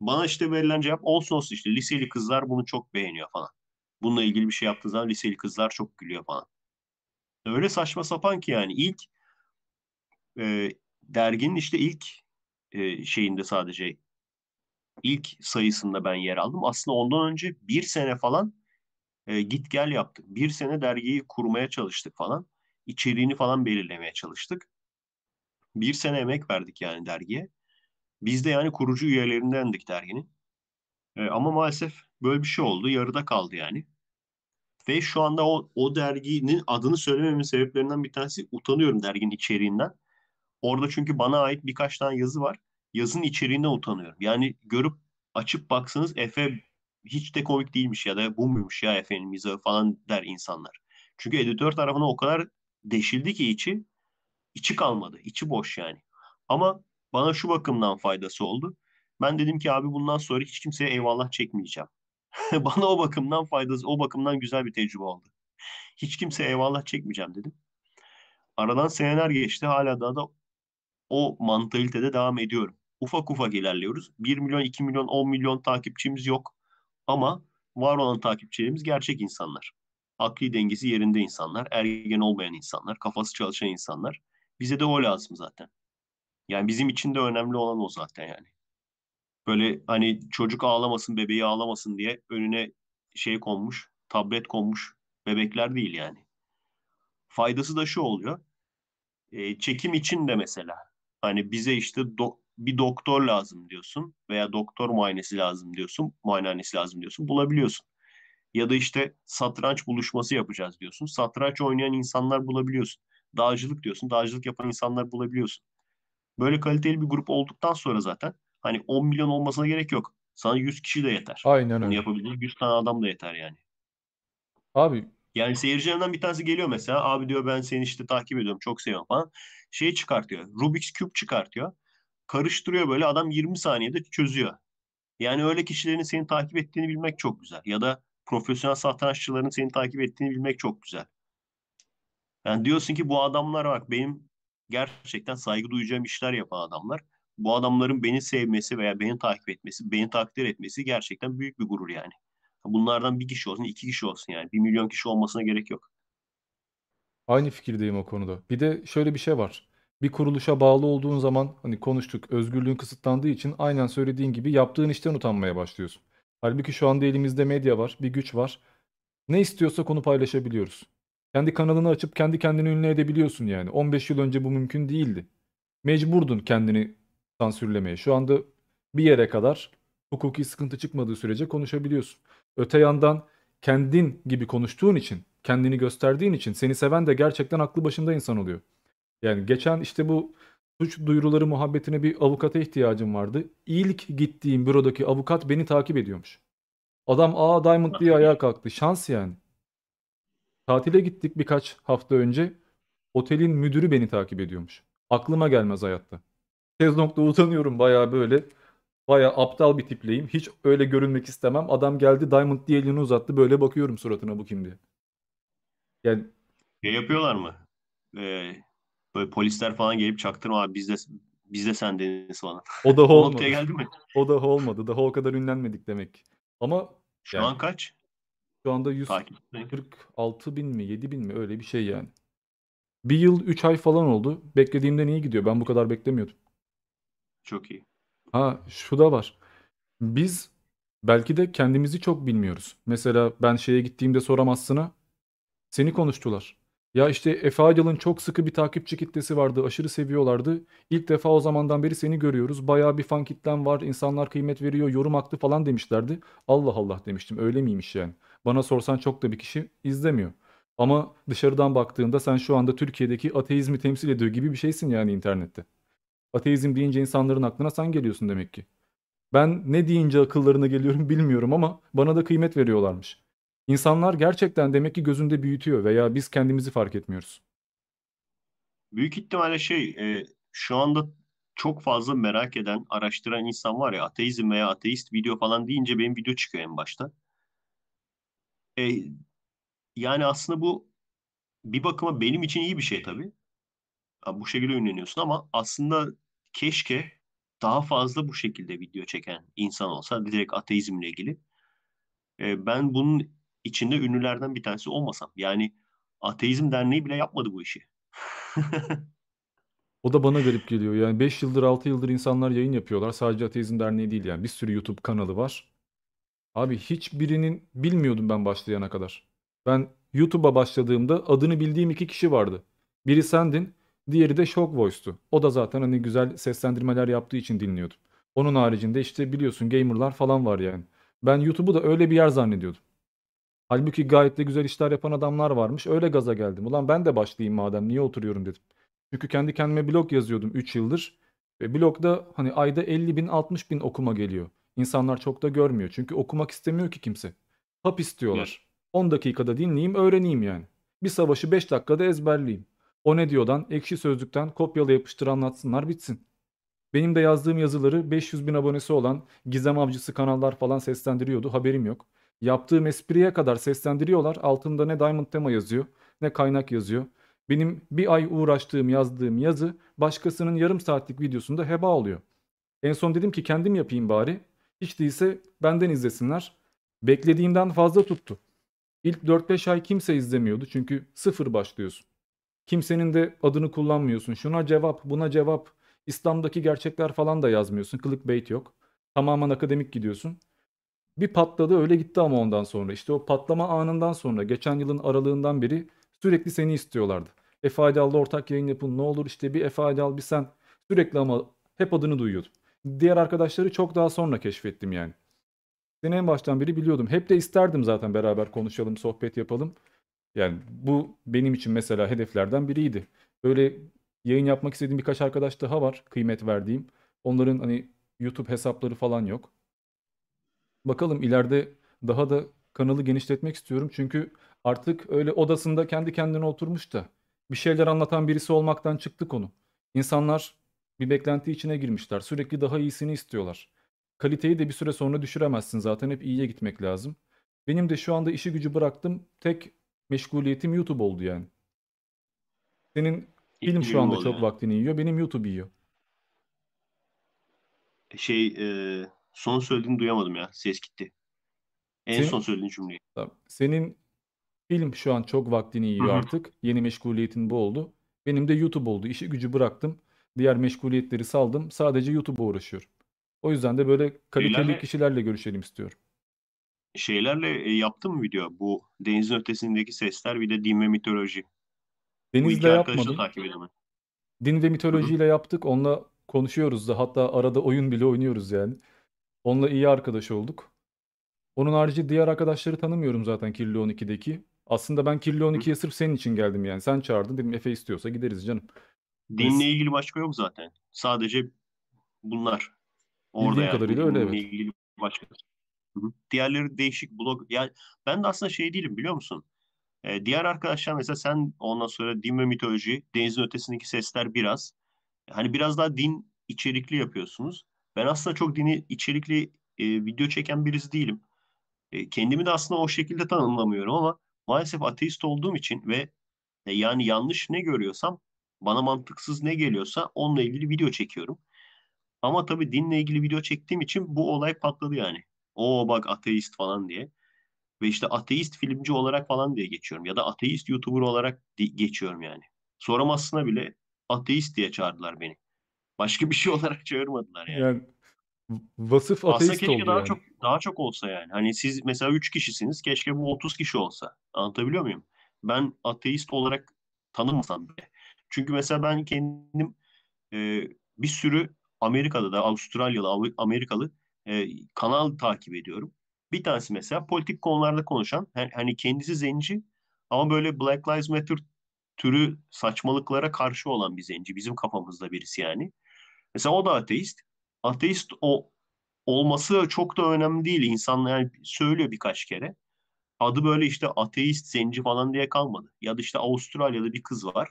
Bana işte verilen cevap olsun olsun işte liseli kızlar bunu çok beğeniyor falan. Bununla ilgili bir şey yaptığı zaman liseli kızlar çok gülüyor falan. Öyle saçma sapan ki yani ilk e, derginin işte ilk e, şeyinde sadece ilk sayısında ben yer aldım. Aslında ondan önce bir sene falan e, git gel yaptık. Bir sene dergiyi kurmaya çalıştık falan. İçeriğini falan belirlemeye çalıştık. Bir sene emek verdik yani dergiye. Biz de yani kurucu üyelerindendik derginin. E, ama maalesef böyle bir şey oldu. Yarıda kaldı yani. Ve şu anda o, o derginin adını söylememin sebeplerinden bir tanesi utanıyorum derginin içeriğinden. Orada çünkü bana ait birkaç tane yazı var. Yazın içeriğinden utanıyorum. Yani görüp açıp baksanız Efe hiç de komik değilmiş ya da bu muymuş ya Efe'nin mizahı falan der insanlar. Çünkü editör tarafına o kadar deşildi ki içi içi kalmadı. İçi boş yani. Ama bana şu bakımdan faydası oldu. Ben dedim ki abi bundan sonra hiç kimseye eyvallah çekmeyeceğim. Bana o bakımdan faydası, o bakımdan güzel bir tecrübe oldu. Hiç kimseye eyvallah çekmeyeceğim dedim. Aradan seneler geçti. Hala daha da o mantalitede devam ediyorum. Ufak ufak ilerliyoruz. bir milyon, iki milyon, on milyon takipçimiz yok. Ama var olan takipçilerimiz gerçek insanlar. Akli dengesi yerinde insanlar, ergen olmayan insanlar, kafası çalışan insanlar. Bize de o lazım zaten. Yani bizim için de önemli olan o zaten yani. Böyle hani çocuk ağlamasın, bebeği ağlamasın diye önüne şey konmuş, tablet konmuş bebekler değil yani. Faydası da şu oluyor. E, çekim için de mesela hani bize işte do- bir doktor lazım diyorsun veya doktor muayenesi lazım diyorsun, muayenehanesi lazım diyorsun, bulabiliyorsun. Ya da işte satranç buluşması yapacağız diyorsun. Satranç oynayan insanlar bulabiliyorsun. Dağcılık diyorsun. Dağcılık yapan insanlar bulabiliyorsun. Böyle kaliteli bir grup olduktan sonra zaten hani on milyon olmasına gerek yok. Sana yüz kişi de yeter. Aynen öyle. Yapabildiğin yüz tane adam da yeter yani. Abi. Yani seyircilerden bir tanesi geliyor mesela. Abi diyor ben seni işte takip ediyorum. Çok seviyorum falan. Şeyi çıkartıyor. Rubik's Cube çıkartıyor. Karıştırıyor böyle. Adam yirmi saniyede çözüyor. Yani öyle kişilerin seni takip ettiğini bilmek çok güzel. Ya da profesyonel satranççıların seni takip ettiğini bilmek çok güzel. Yani diyorsun ki bu adamlar bak benim gerçekten saygı duyacağım işler yapan adamlar. Bu adamların beni sevmesi veya beni takip etmesi, beni takdir etmesi gerçekten büyük bir gurur yani. Bunlardan bir kişi olsun, iki kişi olsun yani. Bir milyon kişi olmasına gerek yok. Aynı fikirdeyim o konuda. Bir de şöyle bir şey var. bir kuruluşa bağlı olduğun zaman, hani konuştuk, özgürlüğün kısıtlandığı için aynen söylediğin gibi yaptığın işten utanmaya başlıyorsun. Halbuki şu anda elimizde medya var, bir güç var. Ne istiyorsak onu paylaşabiliyoruz. Kendi kanalını açıp kendi kendini ünlü edebiliyorsun yani. on beş yıl önce bu mümkün değildi. Mecburdun kendini sansürlemeye. Şu anda bir yere kadar hukuki sıkıntı çıkmadığı sürece konuşabiliyorsun. Öte yandan kendin gibi konuştuğun için, kendini gösterdiğin için seni seven de gerçekten aklı başında insan oluyor. Yani geçen işte bu suç duyuruları muhabbetine bir avukata ihtiyacım vardı. İlk gittiğim bürodaki avukat beni takip ediyormuş. Adam aa Diamond diye ayağa kalktı. Şans yani. Tatile gittik birkaç hafta önce. Otelin müdürü beni takip ediyormuş. Aklıma gelmez hayatta. Sezlong'da utanıyorum bayağı böyle. Bayağı aptal bir tipleyim. Hiç öyle görünmek istemem. Adam geldi Diamond diye elini uzattı. Böyle bakıyorum suratına bu kim diye. Yani... Şey yapıyorlar mı? Ee, böyle polisler falan gelip çaktırma abi biz de, biz de sendeniz falan. O da olmadı. Geldi mi? O da olmadı. Daha o kadar ünlenmedik demek. Ama... Şu yani, an kaç? Şu anda yüz kırk altı bin mi yedi bin mi öyle bir şey yani. Bir yıl üç ay falan oldu. Beklediğimden iyi gidiyor. Ben bu kadar beklemiyordum. Çok iyi. Ha şu da var. Biz belki de kendimizi çok bilmiyoruz. Mesela ben şeye gittiğimde soramazsına seni konuştular. Ya işte Efe Aydal'ın çok sıkı bir takipçi kitlesi vardı. Aşırı seviyorlardı. İlk defa o zamandan beri seni görüyoruz. Bayağı bir fan kitlen var. İnsanlar kıymet veriyor. Yorum haklı falan demişlerdi. Allah Allah demiştim. Öyle miymiş yani? Bana sorsan çok da bir kişi izlemiyor. Ama dışarıdan baktığında sen şu anda Türkiye'deki ateizmi temsil ediyor gibi bir şeysin yani internette. Ateizm deyince insanların aklına sen geliyorsun demek ki. Ben ne deyince akıllarına geliyorum bilmiyorum ama bana da kıymet veriyorlarmış. İnsanlar gerçekten demek ki gözünde büyütüyor veya biz kendimizi fark etmiyoruz. Büyük ihtimalle şey e, şu anda çok fazla merak eden, araştıran insan var ya, ateizm veya ateist video falan deyince benim video çıkıyor en başta. E, yani aslında bu bir bakıma benim için iyi bir şey tabii. Bu şekilde ünleniyorsun ama aslında keşke daha fazla bu şekilde video çeken insan olsa direkt ateizmle ilgili. Ben bunun içinde ünlülerden bir tanesi olmasam. Yani Ateizm Derneği bile yapmadı bu işi. O da bana garip geliyor. Yani beş yıldır altı yıldır insanlar yayın yapıyorlar. Sadece Ateizm Derneği değil yani. Bir sürü YouTube kanalı var. Abi hiçbirinin bilmiyordum ben başlayana kadar. Ben YouTube'a başladığımda adını bildiğim iki kişi vardı. Biri sendin. Diğeri de Shock Voice'tu. O da zaten hani güzel seslendirmeler yaptığı için dinliyordum. Onun haricinde işte biliyorsun gamerlar falan var yani. Ben YouTube'u da öyle bir yer zannediyordum. Halbuki gayet de güzel işler yapan adamlar varmış. Öyle gaza geldim. Ulan ben de başlayayım madem niye oturuyorum dedim. Çünkü kendi kendime blog yazıyordum üç yıldır. Ve blogda hani ayda elli bin altmış bin okuma geliyor. İnsanlar çok da görmüyor. Çünkü okumak istemiyor ki kimse. Hap istiyorlar. on dakikada dinleyeyim öğreneyim yani. Bir savaşı beş dakikada ezberleyeyim. O ne diyordan, Ekşi Sözlük'ten kopyala yapıştır anlatsınlar bitsin. Benim de yazdığım yazıları beş yüz bin abonesi olan Gizem Avcısı kanallar falan seslendiriyordu, haberim yok. Yaptığım espriye kadar seslendiriyorlar, altında ne Diamond tema yazıyor ne kaynak yazıyor. Benim bir ay uğraştığım yazdığım yazı başkasının yarım saatlik videosunda heba oluyor. En son dedim ki kendim yapayım bari, hiç değilse benden izlesinler. Beklediğimden fazla tuttu. İlk dört beş ay kimse izlemiyordu çünkü sıfır başlıyorsun. Kimsenin de adını kullanmıyorsun. Şuna cevap, buna cevap. İslam'daki gerçekler falan da yazmıyorsun. Clickbait yok. Tamamen akademik gidiyorsun. Bir patladı öyle gitti ama ondan sonra. İşte o patlama anından sonra geçen yılın aralığından beri sürekli seni istiyorlardı. Efe Aydal'la ortak yayın yapın ne olur işte bir Efe Aydal bir sen. Sürekli ama hep adını duyuyordum. Diğer arkadaşları çok daha sonra keşfettim yani. Seni en baştan beri biliyordum. Hep de isterdim zaten beraber konuşalım, sohbet yapalım. Yani bu benim için mesela hedeflerden biriydi. Böyle yayın yapmak istediğim birkaç arkadaş daha var kıymet verdiğim. Onların hani YouTube hesapları falan yok. Bakalım ileride daha da kanalı genişletmek istiyorum. Çünkü artık öyle odasında kendi kendine oturmuş da bir şeyler anlatan birisi olmaktan çıktı konu. İnsanlar bir beklenti içine girmişler. Sürekli daha iyisini istiyorlar. Kaliteyi de bir süre sonra düşüremezsin zaten. Hep iyiye gitmek lazım. Benim de şu anda işi gücü bıraktım. Tek meşguliyetim YouTube oldu yani. Senin film şu anda çok yani. Vaktini yiyor. Benim YouTube yiyor. Şey e, son söylediğini duyamadım ya. Ses gitti. En Senin, son söylediğin cümleyi. Tabii. Senin film şu an çok vaktini yiyor Hı-hı. artık. Yeni meşguliyetin bu oldu. Benim de YouTube oldu. İşi gücü bıraktım. Diğer meşguliyetleri saldım. Sadece YouTube'a uğraşıyorum. O yüzden de böyle kaliteli şeylerle, kişilerle görüşelim istiyorum. Şeylerle yaptın mı video? Bu denizin ötesindeki sesler, bir de din ve mitoloji. Denizle yapmadım. Din ve mitolojiyle yaptık. Onunla konuşuyoruz da. Hatta arada oyun bile oynuyoruz yani. Onunla iyi arkadaş olduk. Onun harici diğer arkadaşları tanımıyorum zaten Kirli on iki'deki. Aslında ben Kirli on iki'ye sırf senin için geldim yani. Sen çağırdın, dedim Efe istiyorsa gideriz canım. Dinle ilgili başka yok zaten. Sadece bunlar. Orada Bildiğim yani. kadarıyla öyle evet. ilgili başka. Hı -hı. Diğerleri değişik blog. Yani ben de aslında şey değilim biliyor musun? Ee, diğer arkadaşlar mesela sen ondan sonra din ve mitoloji, denizin ötesindeki sesler biraz. Hani biraz daha din içerikli yapıyorsunuz. Ben aslında çok dini içerikli e, video çeken birisi değilim. E, kendimi de aslında o şekilde tanımlamıyorum ama maalesef ateist olduğum için ve e, yani yanlış ne görüyorsam, bana mantıksız ne geliyorsa onunla ilgili video çekiyorum. Ama tabii dinle ilgili video çektiğim için bu olay patladı yani. Oo bak ateist falan diye. Ve işte ateist filmci olarak falan diye geçiyorum. Ya da ateist YouTuber olarak geçiyorum yani. Soramazsına bile ateist diye çağırdılar beni. Başka bir şey olarak çağırmadılar yani. Yani vasıf ateist aslında keşke daha yani. çok daha çok olsa yani. Hani siz mesela üç kişisiniz. Keşke bu otuz kişi olsa. Anlatabiliyor muyum? Ben ateist olarak tanımasam bile. Çünkü mesela ben kendim e, bir sürü Amerika'da da Avustralyalı, Av Amerikalı e, kanal takip ediyorum. Bir tanesi mesela politik konularda konuşan, hani kendisi zenci ama böyle Black Lives Matter türü saçmalıklara karşı olan bir zenci. Bizim kafamızda birisi yani. Mesela o da ateist. Ateist o olması çok da önemli değil. İnsanlar yani söylüyor birkaç kere. Adı böyle işte ateist, zenci falan diye kalmadı. Ya da işte Avustralya'da bir kız var.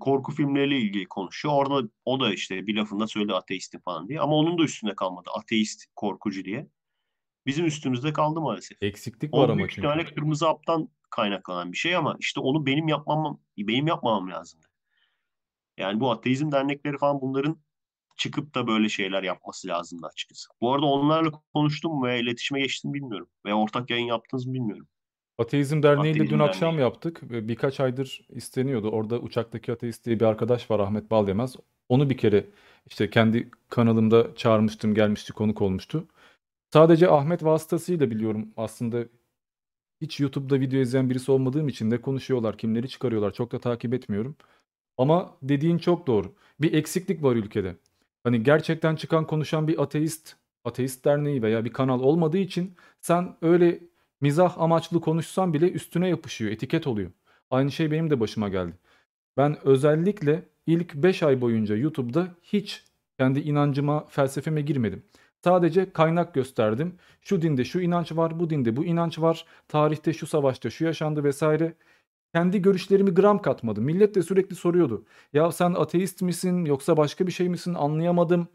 Korku filmleriyle ilgili konuşuyor. Orada o da işte bir lafında söyledi ateisti falan diye. Ama onun da üstünde kalmadı. Ateist, korkucu diye. Bizim üstümüzde kaldı maalesef. Eksiklik var o ama çünkü. O büyük tane kırmızı haptan kaynaklanan bir şey ama işte onu benim yapmam, benim yapmam lazımdı. Yani bu ateizm dernekleri falan bunların çıkıp da böyle şeyler yapması lazımdı açıkçası. Bu arada onlarla konuştum ve iletişime geçtim bilmiyorum. Ve ortak yayın yaptınız mı bilmiyorum. Ateizm Derneği ile dün derneği. akşam yaptık. Birkaç aydır isteniyordu. Orada uçaktaki ateist diye bir arkadaş var, Ahmet Balyemez. Onu bir kere işte kendi kanalımda çağırmıştım, gelmişti, konuk olmuştu. Sadece Ahmet vasıtasıyla biliyorum aslında. Hiç YouTube'da video izleyen birisi olmadığım için ne konuşuyorlar, kimleri çıkarıyorlar çok da takip etmiyorum. Ama dediğin çok doğru. Bir eksiklik var ülkede. Hani gerçekten çıkan konuşan bir ateist, ateist derneği veya bir kanal olmadığı için sen öyle mizah amaçlı konuşsam bile üstüne yapışıyor, etiket oluyor. Aynı şey benim de başıma geldi. Ben özellikle ilk beş ay boyunca YouTube'da hiç kendi inancıma, felsefeme girmedim. Sadece kaynak gösterdim. Şu dinde şu inanç var, bu dinde bu inanç var, tarihte şu savaşta şu yaşandı vesaire. Kendi görüşlerimi gram katmadım. Millet de sürekli soruyordu. Ya sen ateist misin yoksa başka bir şey misin, anlayamadım.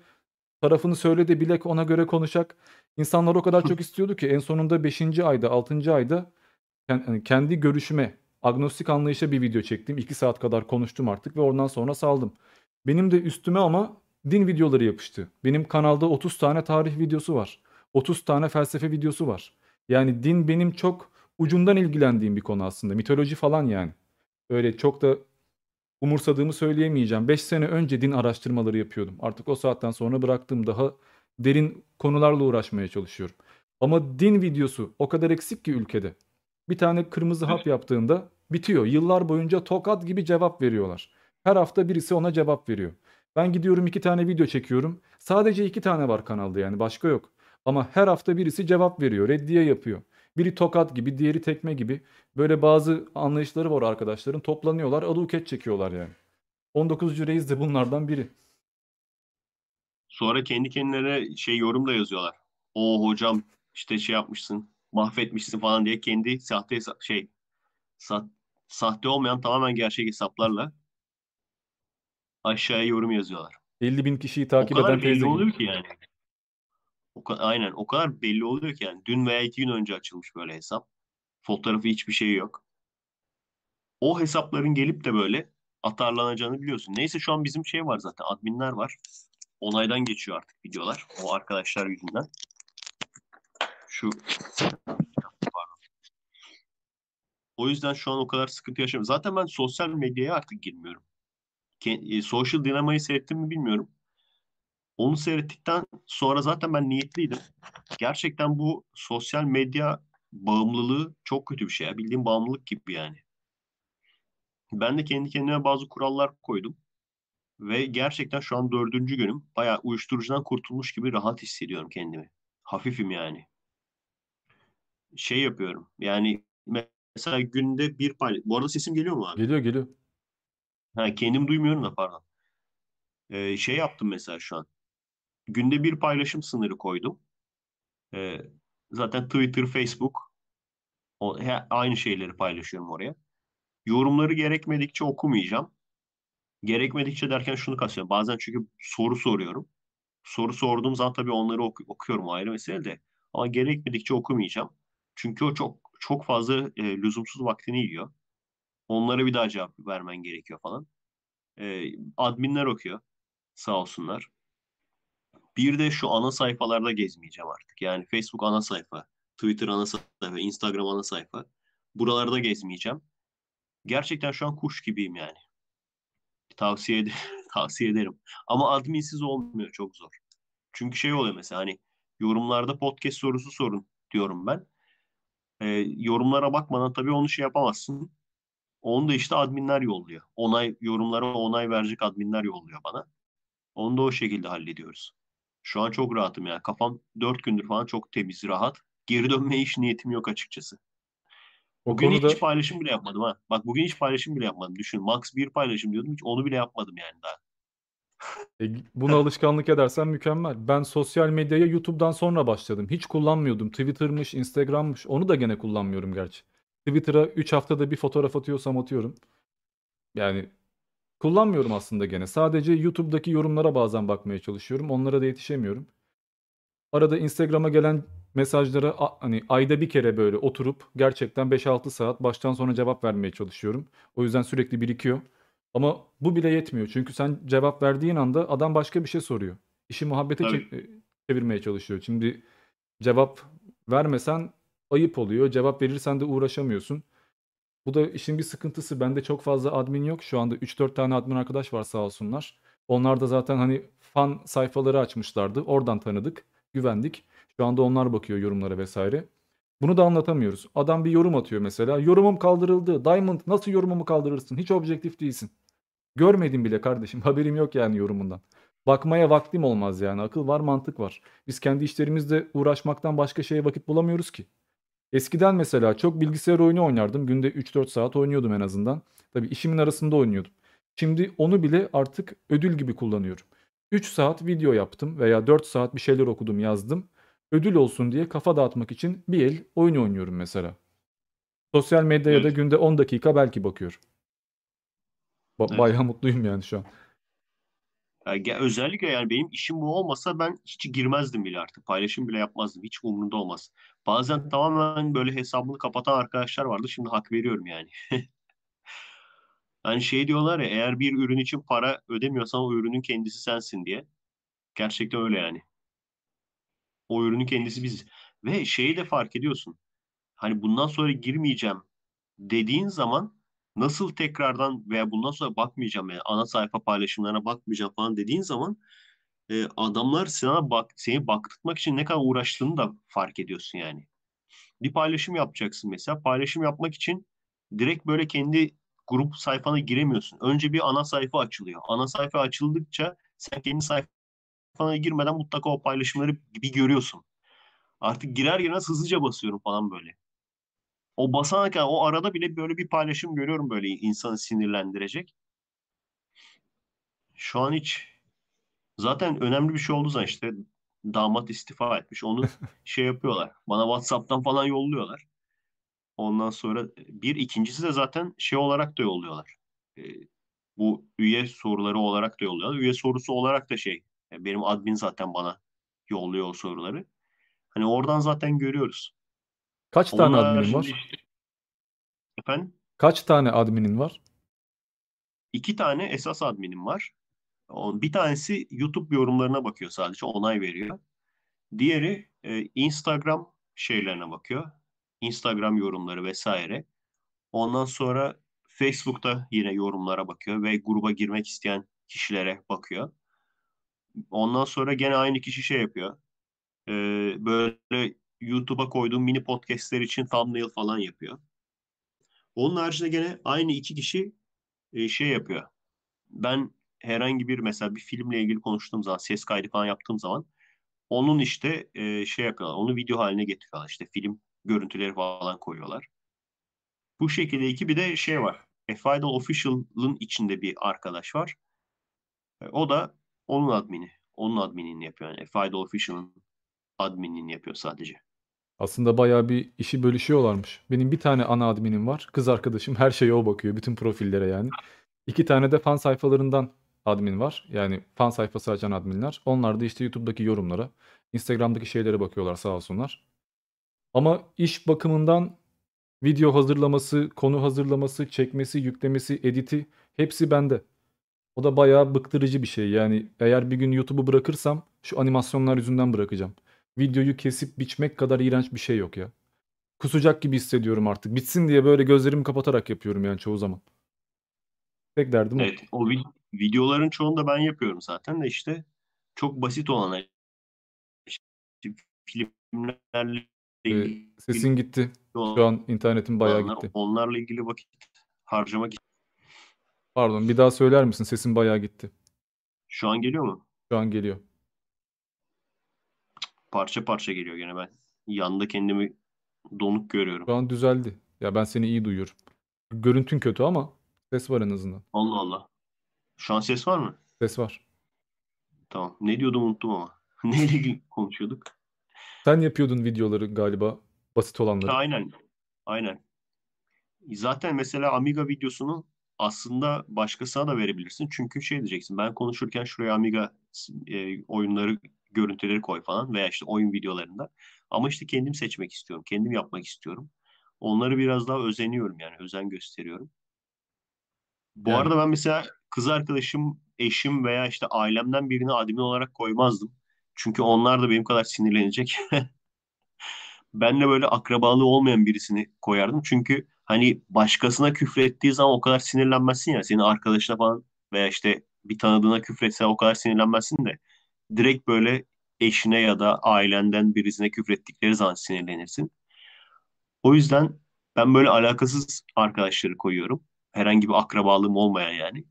Tarafını söyle de bilek ona göre konuşak. İnsanlar o kadar çok istiyordu ki en sonunda beşinci ayda, altıncı ayda kendi görüşüme, agnostik anlayışa bir video çektim. iki saat kadar konuştum artık ve ondan sonra saldım. Benim de üstüme ama din videoları yapıştı. Benim kanalda otuz tane tarih videosu var. otuz tane felsefe videosu var. Yani din benim çok ucundan ilgilendiğim bir konu aslında. Mitoloji falan yani. Öyle çok da umursadığımı söyleyemeyeceğim. beş sene önce din araştırmaları yapıyordum. Artık o saatten sonra bıraktım, daha derin konularla uğraşmaya çalışıyorum. Ama din videosu o kadar eksik ki ülkede. Bir tane kırmızı hap yaptığında bitiyor. Yıllar boyunca tokat gibi cevap veriyorlar. Her hafta birisi ona cevap veriyor. Ben gidiyorum iki tane video çekiyorum. Sadece iki tane var kanalda yani, başka yok. Ama her hafta birisi cevap veriyor, reddiye yapıyor. Biri tokat gibi, diğeri tekme gibi. Böyle bazı anlayışları var arkadaşların. Toplanıyorlar, aduket çekiyorlar yani. on dokuzuncu Reis de bunlardan biri. Sonra kendi kendilerine şey yorum da yazıyorlar. O hocam işte şey yapmışsın, mahvetmişsin falan diye kendi sahte şey sa sahte olmayan tamamen gerçek hesaplarla aşağıya yorum yazıyorlar. elli bin kişiyi takip eden teyze oluyor ki yani. O aynen o kadar belli oluyor ki yani. Dün veya iki gün önce açılmış böyle hesap. Fotoğrafı hiçbir şey yok. O hesapların gelip de böyle atarlanacağını biliyorsun. Neyse şu an bizim şey var zaten, adminler var. Onaydan geçiyor artık videolar. O arkadaşlar yüzünden. Şu pardon. O yüzden şu an o kadar sıkıntı yaşamıyorum. Zaten ben sosyal medyaya artık girmiyorum. e, Social Dynama'yı seyrettim mi bilmiyorum. Onu seyrettikten sonra zaten ben niyetliydim. Gerçekten bu sosyal medya bağımlılığı çok kötü bir şey. Ya. Bildiğin bağımlılık gibi yani. Ben de kendi kendime bazı kurallar koydum. Ve gerçekten şu an dördüncü günüm. Bayağı uyuşturucudan kurtulmuş gibi rahat hissediyorum kendimi. Hafifim yani. Şey yapıyorum. Yani mesela günde bir paylaş... Bu arada sesim geliyor mu abi? Geliyor geliyor. Ha, kendim duymuyorum da pardon. Ee, şey yaptım mesela şu an. Günde bir paylaşım sınırı koydum. Ee, zaten Twitter, Facebook o, he, aynı şeyleri paylaşıyorum oraya. Yorumları gerekmedikçe okumayacağım. Gerekmedikçe derken şunu kastıyorum. Bazen çünkü soru soruyorum. Soru sorduğum zaman tabii onları oku, okuyorum ayrı mesele de. Ama gerekmedikçe okumayacağım. Çünkü o çok çok fazla e, lüzumsuz vaktini yiyor. Onlara bir daha cevap vermen gerekiyor falan. E, adminler okuyor. Sağ olsunlar. Bir de şu ana sayfalarda gezmeyeceğim artık. Yani Facebook ana sayfa, Twitter ana sayfa, Instagram ana sayfa. Buralarda gezmeyeceğim. Gerçekten şu an kuş gibiyim yani. Tavsiye ederim. Tavsiye ederim. Ama adminsiz olmuyor. Çok zor. Çünkü şey oluyor mesela hani yorumlarda podcast sorusu sorun diyorum ben. E, yorumlara bakmadan tabii onu şey yapamazsın. Onu da işte adminler yolluyor. Onay, yorumlara onay verecek adminler yolluyor bana. Onu da o şekilde hallediyoruz. Şu an çok rahatım yani. Kafam dört gündür falan çok temiz, rahat. Geri dönmeye hiç niyetim yok açıkçası. O bugün konuda... hiç paylaşım bile yapmadım ha. Bak bugün hiç paylaşım bile yapmadım. Düşün max bir paylaşım diyordum. Hiç onu bile yapmadım yani daha. E, buna alışkanlık edersen mükemmel. Ben sosyal medyaya YouTube'dan sonra başladım. Hiç kullanmıyordum. Twitter'mış, Instagram'mış. Onu da gene kullanmıyorum gerçi. Twitter'a üç haftada bir fotoğraf atıyorsam atıyorum. Yani kullanmıyorum aslında gene. Sadece YouTube'daki yorumlara bazen bakmaya çalışıyorum. Onlara da yetişemiyorum. Arada Instagram'a gelen mesajlara hani ayda bir kere böyle oturup gerçekten beş altı saat baştan sona cevap vermeye çalışıyorum. O yüzden sürekli birikiyor. Ama bu bile yetmiyor. Çünkü sen cevap verdiğin anda adam başka bir şey soruyor. İşi muhabbete çev- çevirmeye çalışıyor. Şimdi cevap vermesen ayıp oluyor. Cevap verirsen de uğraşamıyorsun. Bu da işin bir sıkıntısı. Bende çok fazla admin yok. Şu anda üç dört tane admin arkadaş var sağ olsunlar. Onlar da zaten hani fan sayfaları açmışlardı. Oradan tanıdık, güvendik. Şu anda onlar bakıyor yorumlara vesaire. Bunu da anlatamıyoruz. Adam bir yorum atıyor mesela. Yorumum kaldırıldı. Diamond nasıl yorumumu kaldırırsın? Hiç objektif değilsin. Görmedim bile kardeşim. Haberim yok yani yorumundan. Bakmaya vaktim olmaz yani. Akıl var, mantık var. Biz kendi işlerimizle uğraşmaktan başka şeye vakit bulamıyoruz ki. Eskiden mesela çok bilgisayar oyunu oynardım. Günde üç dört saat oynuyordum en azından. Tabii işimin arasında oynuyordum. Şimdi onu bile artık ödül gibi kullanıyorum. üç saat video yaptım veya dört saat bir şeyler okudum, yazdım. Ödül olsun diye kafa dağıtmak için bir el oyun oynuyorum mesela. Sosyal medyaya evet. Da günde on dakika belki bakıyorum. Ba- evet. Bayağı mutluyum yani şu an. Ya, özellikle yani benim işim bu olmasa ben hiç girmezdim bile artık. Paylaşım bile yapmazdım. Hiç umurumda olmaz. Bazen tamamen böyle hesabını kapatan arkadaşlar vardı. Şimdi hak veriyorum yani. Hani şey diyorlar ya, eğer bir ürün için para ödemiyorsan o ürünün kendisi sensin diye. Gerçekten öyle yani. O ürünün kendisi biziz. Ve şeyi de fark ediyorsun. Hani bundan sonra girmeyeceğim dediğin zaman nasıl tekrardan veya bundan sonra bakmayacağım yani ana sayfa paylaşımlarına bakmayacağım falan dediğin zaman e, adamlar sana bak, seni baktırmak için ne kadar uğraştığını da fark ediyorsun yani. Bir paylaşım yapacaksın mesela. Paylaşım yapmak için direkt böyle kendi grup sayfana giremiyorsun. Önce bir ana sayfa açılıyor. Ana sayfa açıldıkça sen kendi sayfa falan girmeden mutlaka o paylaşımları bir görüyorsun. Artık girer girmez hızlıca basıyorum falan böyle. O basana kadar o arada bile böyle bir paylaşım görüyorum böyle insanı sinirlendirecek. Şu an hiç zaten önemli bir şey oldu zaten işte damat istifa etmiş. Onu şey yapıyorlar. Bana WhatsApp'tan falan yolluyorlar. Ondan sonra bir ikincisi de zaten şey olarak da yolluyorlar. Ee, bu üye soruları olarak da yolluyorlar. Üye sorusu olarak da şey benim admin zaten bana yolluyor o soruları. Hani oradan zaten görüyoruz. Kaç Onun tane adminin var? Işte... Efendim? Kaç tane adminin var? İki tane esas adminim var. Bir tanesi YouTube yorumlarına bakıyor sadece. Onay veriyor. Diğeri Instagram şeylerine bakıyor. Instagram yorumları vesaire. Ondan sonra Facebook'ta yine yorumlara bakıyor ve gruba girmek isteyen kişilere bakıyor. Ondan sonra gene aynı kişi şey yapıyor. E, böyle YouTube'a koyduğum mini podcastler için thumbnail falan yapıyor. Onun haricinde gene aynı iki kişi e, şey yapıyor. Ben herhangi bir mesela bir filmle ilgili konuştuğum zaman, ses kaydı falan yaptığım zaman onun işte e, şey yapıyorlar. Onu video haline getiriyorlar. İşte film görüntüleri falan koyuyorlar. Bu şekilde iki bir de şey var. Efe Aydal Official'ın içinde bir arkadaş var. E, o da onun admini. Onun adminini yapıyor. Yani Efe Aydal Official'ın adminini yapıyor sadece. Aslında bayağı bir işi bölüşüyorlarmış. Benim bir tane ana adminim var. Kız arkadaşım her şeye o bakıyor. Bütün profillere yani. İki tane de fan sayfalarından admin var. Yani fan sayfası açan adminler. Onlar da işte YouTube'daki yorumlara, Instagram'daki şeylere bakıyorlar sağ olsunlar. Ama iş bakımından video hazırlaması, konu hazırlaması, çekmesi, yüklemesi, editi hepsi bende. O da bayağı bıktırıcı bir şey. Yani eğer bir gün YouTube'u bırakırsam şu animasyonlar yüzünden bırakacağım. Videoyu kesip biçmek kadar iğrenç bir şey yok ya. Kusacak gibi hissediyorum artık. Bitsin diye böyle gözlerimi kapatarak yapıyorum yani çoğu zaman. Tek derdim evet, o. O vid- videoların çoğunu da ben yapıyorum zaten de işte çok basit olan işte filmlerle ilgili. Ee, sesin gitti. Şu an internetim bayağı onlar, gitti. Onlarla ilgili vakit harcamak için. Pardon, bir daha söyler misin? Sesin bayağı gitti. Şu an geliyor mu? Şu an geliyor. Parça parça geliyor gene ben. Yanda kendimi donuk görüyorum. Şu an düzeldi. Ya ben seni iyi duyuyorum. Görüntün kötü ama ses var en azından. Allah Allah. Şu an ses var mı? Ses var. Tamam. Ne diyordum unuttum ama. Neyle konuşuyorduk? Sen yapıyordun videoları galiba. Basit olanları. Aynen. Aynen. Zaten mesela Amiga videosunu aslında başkasına da verebilirsin. Çünkü şey diyeceksin. Ben konuşurken şuraya Amiga e, oyunları görüntüleri koy falan veya işte oyun videolarında. Ama işte kendim seçmek istiyorum. Kendim yapmak istiyorum. Onları biraz daha özeniyorum yani. Özen gösteriyorum. Bu yani. Arada ben mesela kız arkadaşım, eşim veya işte ailemden birini admin olarak koymazdım. Çünkü onlar da benim kadar sinirlenecek. Ben de böyle akrabalığı olmayan birisini koyardım. Çünkü hani başkasına küfrettiği zaman o kadar sinirlenmezsin ya. Senin arkadaşına falan veya işte bir tanıdığına küfretse o kadar sinirlenmezsin de. Direkt böyle eşine ya da ailenden birisine küfrettikleri zaman sinirlenirsin. O yüzden ben böyle alakasız arkadaşları koyuyorum. Herhangi bir akrabalığım olmayan yani.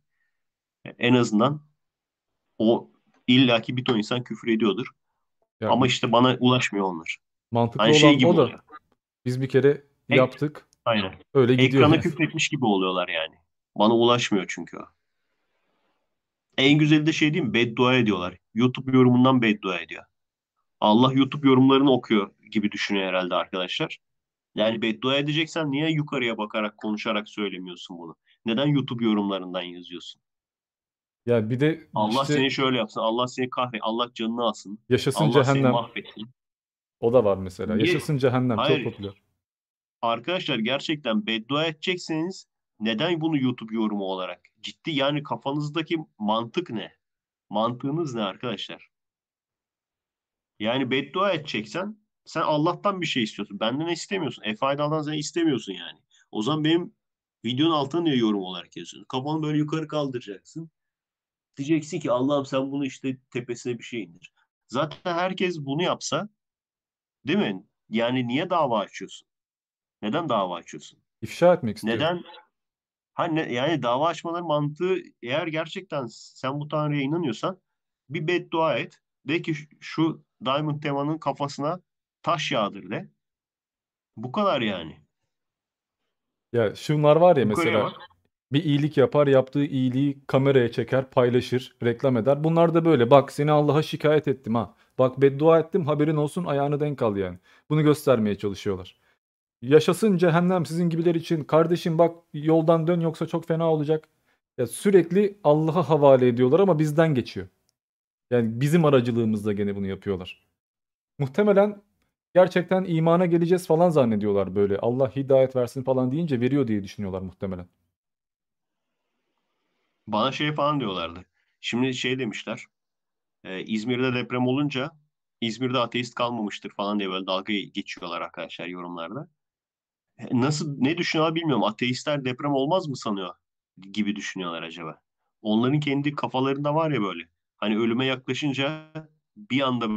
En azından o illaki bir ton insan küfür ediyordur. Yani, ama işte bana ulaşmıyor onlar. Mantıklı hani olan şey gibi o da. Oluyor. Biz bir kere Ek- yaptık. Aynen. Öyle Ekrana gidiyor. Ekrana küfretmiş gibi oluyorlar yani. Bana ulaşmıyor çünkü o. En güzeli de şey diyeyim, beddua ediyorlar. YouTube yorumundan beddua ediyor. Allah YouTube yorumlarını okuyor gibi düşünüyor herhalde arkadaşlar. Yani beddua edeceksen niye yukarıya bakarak, konuşarak söylemiyorsun bunu? Neden YouTube yorumlarından yazıyorsun? Ya bir de Allah işte, seni şöyle yapsın, Allah seni kahretsin, Allah canını alsın. Yaşasın Allah cehennem. O da var mesela. Niye? Yaşasın cehennem. Hayır. Çok popüler. Arkadaşlar gerçekten beddua edecekseniz neden bunu YouTube yorumu olarak? Ciddi yani kafanızdaki mantık ne? Mantığınız ne arkadaşlar? Yani beddua edeceksen sen Allah'tan bir şey istiyorsun. Benden ne istemiyorsun? Efe Aydal'dan sen istemiyorsun yani. O zaman benim videonun altına niye yorum olarak yazıyorsun? Kafanı böyle yukarı kaldıracaksın. Diyeceksin ki Allah'ım sen bunu işte tepesine bir şey indir. Zaten herkes bunu yapsa değil mi? Yani niye dava açıyorsun? Neden dava açıyorsun? İfşa etmek istiyorum. Neden? Hani yani dava açmaların mantığı eğer gerçekten sen bu Tanrı'ya inanıyorsan bir beddua et. De ki şu Diamond Tema'nın kafasına taş yağdır de. Bu kadar yani. Ya şunlar var ya bu mesela bir iyilik yapar, yaptığı iyiliği kameraya çeker, paylaşır, reklam eder. Bunlar da böyle bak seni Allah'a şikayet ettim ha. Bak beddua ettim haberin olsun ayağını denk al yani. Bunu göstermeye çalışıyorlar. Yaşasın cehennem sizin gibiler için. Kardeşim bak yoldan dön yoksa çok fena olacak. Ya sürekli Allah'a havale ediyorlar ama bizden geçiyor. Yani bizim aracılığımızla gene bunu yapıyorlar. Muhtemelen gerçekten imana geleceğiz falan zannediyorlar böyle. Allah hidayet versin falan deyince veriyor diye düşünüyorlar muhtemelen. Bana şey falan diyorlardı. Şimdi şey demişler. E, İzmir'de deprem olunca İzmir'de ateist kalmamıştır falan diye böyle dalga geçiyorlar arkadaşlar yorumlarda. nasıl, ne düşünüyorlar bilmiyorum. Ateistler deprem olmaz mı sanıyor gibi düşünüyorlar acaba. Onların kendi kafalarında var ya böyle. Hani ölüme yaklaşınca bir anda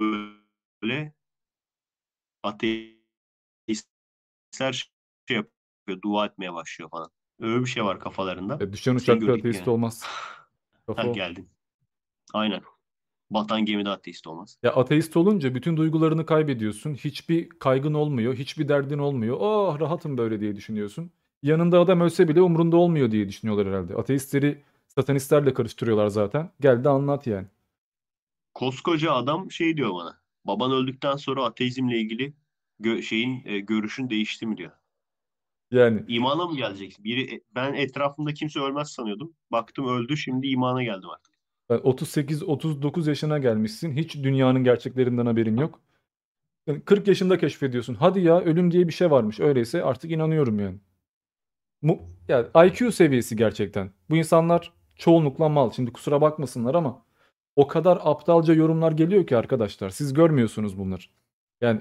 böyle ateistler şey yapıyor, dua etmeye başlıyor falan. Öyle bir şey var kafalarında. E, düşen uçakta şey ateist yani olmaz. Kafa ol. Geldin. Aynen. Batan gemide ateist olmaz. Ya ateist olunca bütün duygularını kaybediyorsun. Hiçbir kaygın olmuyor. Hiçbir derdin olmuyor. Oh rahatım böyle diye düşünüyorsun. Yanında adam ölse bile umrunda olmuyor diye düşünüyorlar herhalde. Ateistleri satanistlerle karıştırıyorlar zaten. Gel de anlat yani. Koskoca adam şey diyor bana. Baban öldükten sonra ateizmle ilgili gö- şeyin e, görüşün değişti mi diyor. Yani. İmana mı geleceksin? Biri, ben etrafımda kimse ölmez sanıyordum. Baktım öldü, şimdi imana geldim artık. otuz sekiz otuz dokuz yaşına gelmişsin. Hiç dünyanın gerçeklerinden haberin yok. Yani kırk yaşında keşfediyorsun. Hadi ya ölüm diye bir şey varmış. Öyleyse artık inanıyorum yani. Mu- yani I Q seviyesi gerçekten. Bu insanlar çoğunlukla mal. Şimdi kusura bakmasınlar ama o kadar aptalca yorumlar geliyor ki arkadaşlar. Siz görmüyorsunuz bunları. Yani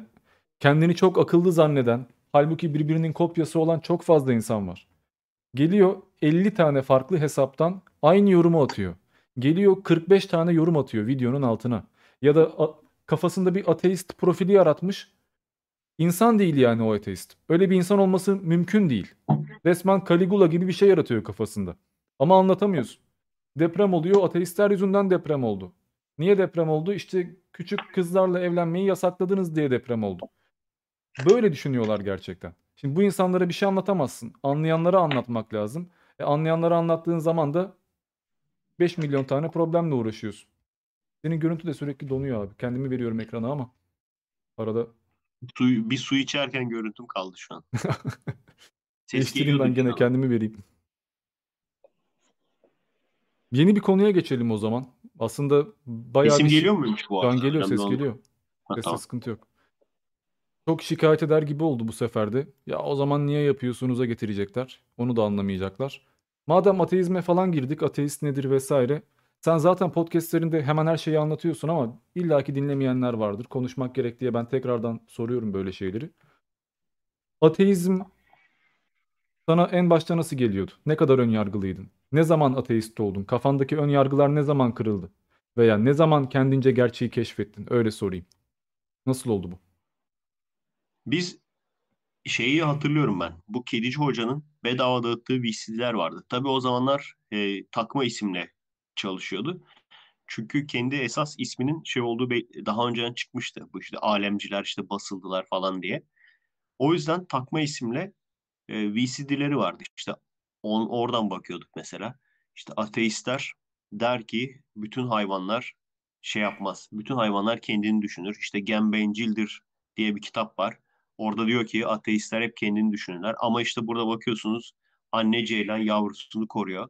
kendini çok akıllı zanneden, halbuki birbirinin kopyası olan çok fazla insan var. Geliyor elli tane farklı hesaptan aynı yorumu atıyor. Geliyor kırk beş tane yorum atıyor videonun altına. Ya da a- kafasında bir ateist profili yaratmış. İnsan değil yani o ateist. Öyle bir insan olması mümkün değil. Resmen Caligula gibi bir şey yaratıyor kafasında. Ama anlatamıyorsun. Deprem oluyor, ateistler yüzünden deprem oldu. Niye deprem oldu? İşte küçük kızlarla evlenmeyi yasakladınız diye deprem oldu. Böyle düşünüyorlar gerçekten. Şimdi bu insanlara bir şey anlatamazsın. Anlayanlara anlatmak lazım. E anlayanlara anlattığın zaman da beş milyon tane problemle uğraşıyorsun. Senin görüntü de sürekli donuyor abi. Kendimi veriyorum ekrana ama arada su, bir su içerken görüntüm kaldı şu an. Değiştireyim ben gene ama. Kendimi vereyim. Yeni bir konuya geçelim o zaman. Aslında bayağı İsim bir... geliyor muymuş bu arada? Şu an geliyor, ses geliyor. Sesle tamam. Sıkıntı yok. Çok şikayet eder gibi oldu bu sefer de. Ya o zaman niye yapıyorsunuz'a getirecekler. Onu da anlamayacaklar. Madem ateizme falan girdik, ateist nedir vesaire. Sen zaten podcastlerinde hemen her şeyi anlatıyorsun ama illaki dinlemeyenler vardır. Konuşmak gerek diye ben tekrardan soruyorum böyle şeyleri. Ateizm sana en başta nasıl geliyordu? Ne kadar önyargılıydın? Ne zaman ateist oldun? Kafandaki önyargılar ne zaman kırıldı? Veya ne zaman kendince gerçeği keşfettin? Öyle sorayım. Nasıl oldu bu? Biz şeyi hatırlıyorum ben. Bu Kedici Hoca'nın bedava dağıttığı V C D'ler vardı. Tabii o zamanlar e, takma isimle çalışıyordu. Çünkü kendi esas isminin şey olduğu be- daha önceden çıkmıştı. Bu işte alemciler işte basıldılar falan diye. O yüzden takma isimle e, V C D'leri vardı. İşte on, oradan bakıyorduk mesela. İşte ateistler der ki bütün hayvanlar şey yapmaz. Bütün hayvanlar kendini düşünür. İşte Gen Bencil'dir diye bir kitap var. Orada diyor ki ateistler hep kendini düşünürler. Ama işte burada bakıyorsunuz anne ceylan yavrusunu koruyor.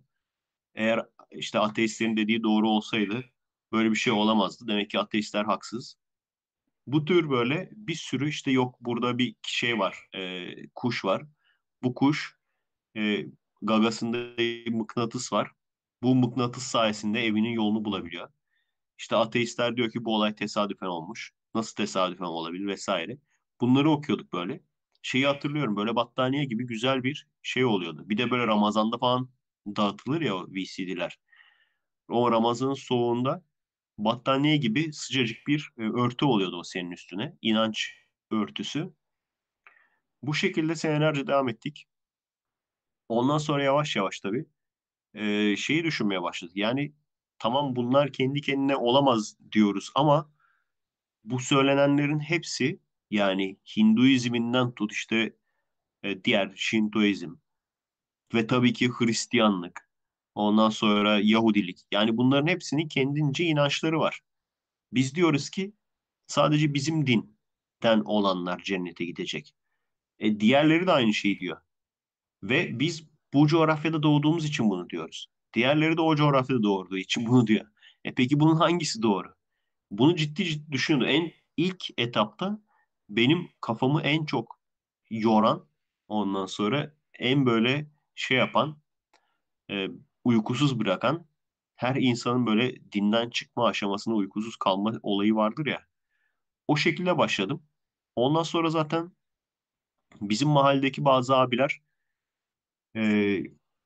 Eğer işte ateistlerin dediği doğru olsaydı böyle bir şey olamazdı. Demek ki ateistler haksız. Bu tür böyle bir sürü işte yok burada bir şey var. E, kuş var. Bu kuş e, gagasında mıknatıs var. Bu mıknatıs sayesinde evinin yolunu bulabiliyor. İşte ateistler diyor ki bu olay tesadüfen olmuş. Nasıl tesadüfen olabilir vesaire. Bunları okuyorduk böyle. Şeyi hatırlıyorum böyle battaniye gibi güzel bir şey oluyordu. Bir de böyle Ramazan'da falan dağıtılır ya o V C D'ler. O Ramazan'ın soğuğunda battaniye gibi sıcacık bir örtü oluyordu o senin üstüne. İnanç örtüsü. Bu şekilde senelerce devam ettik. Ondan sonra yavaş yavaş tabii şeyi düşünmeye başladık. Yani tamam bunlar kendi kendine olamaz diyoruz ama bu söylenenlerin hepsi yani Hinduizminden tut işte e, diğer Şintoizm ve tabii ki Hristiyanlık. Ondan sonra Yahudilik. Yani bunların hepsinin kendince inançları var. Biz diyoruz ki sadece bizim dinden olanlar cennete gidecek. E, diğerleri de aynı şeyi diyor. Ve biz bu coğrafyada doğduğumuz için bunu diyoruz. Diğerleri de o coğrafyada doğduğu için bunu diyor. E peki bunun hangisi doğru? Bunu ciddi ciddi düşünüyordum. En ilk etapta benim kafamı en çok yoran, ondan sonra en böyle şey yapan, e, uykusuz bırakan, her insanın böyle dinden çıkma aşamasında uykusuz kalma olayı vardır ya. O şekilde başladım. Ondan sonra zaten Bizim mahalledeki bazı abiler, e,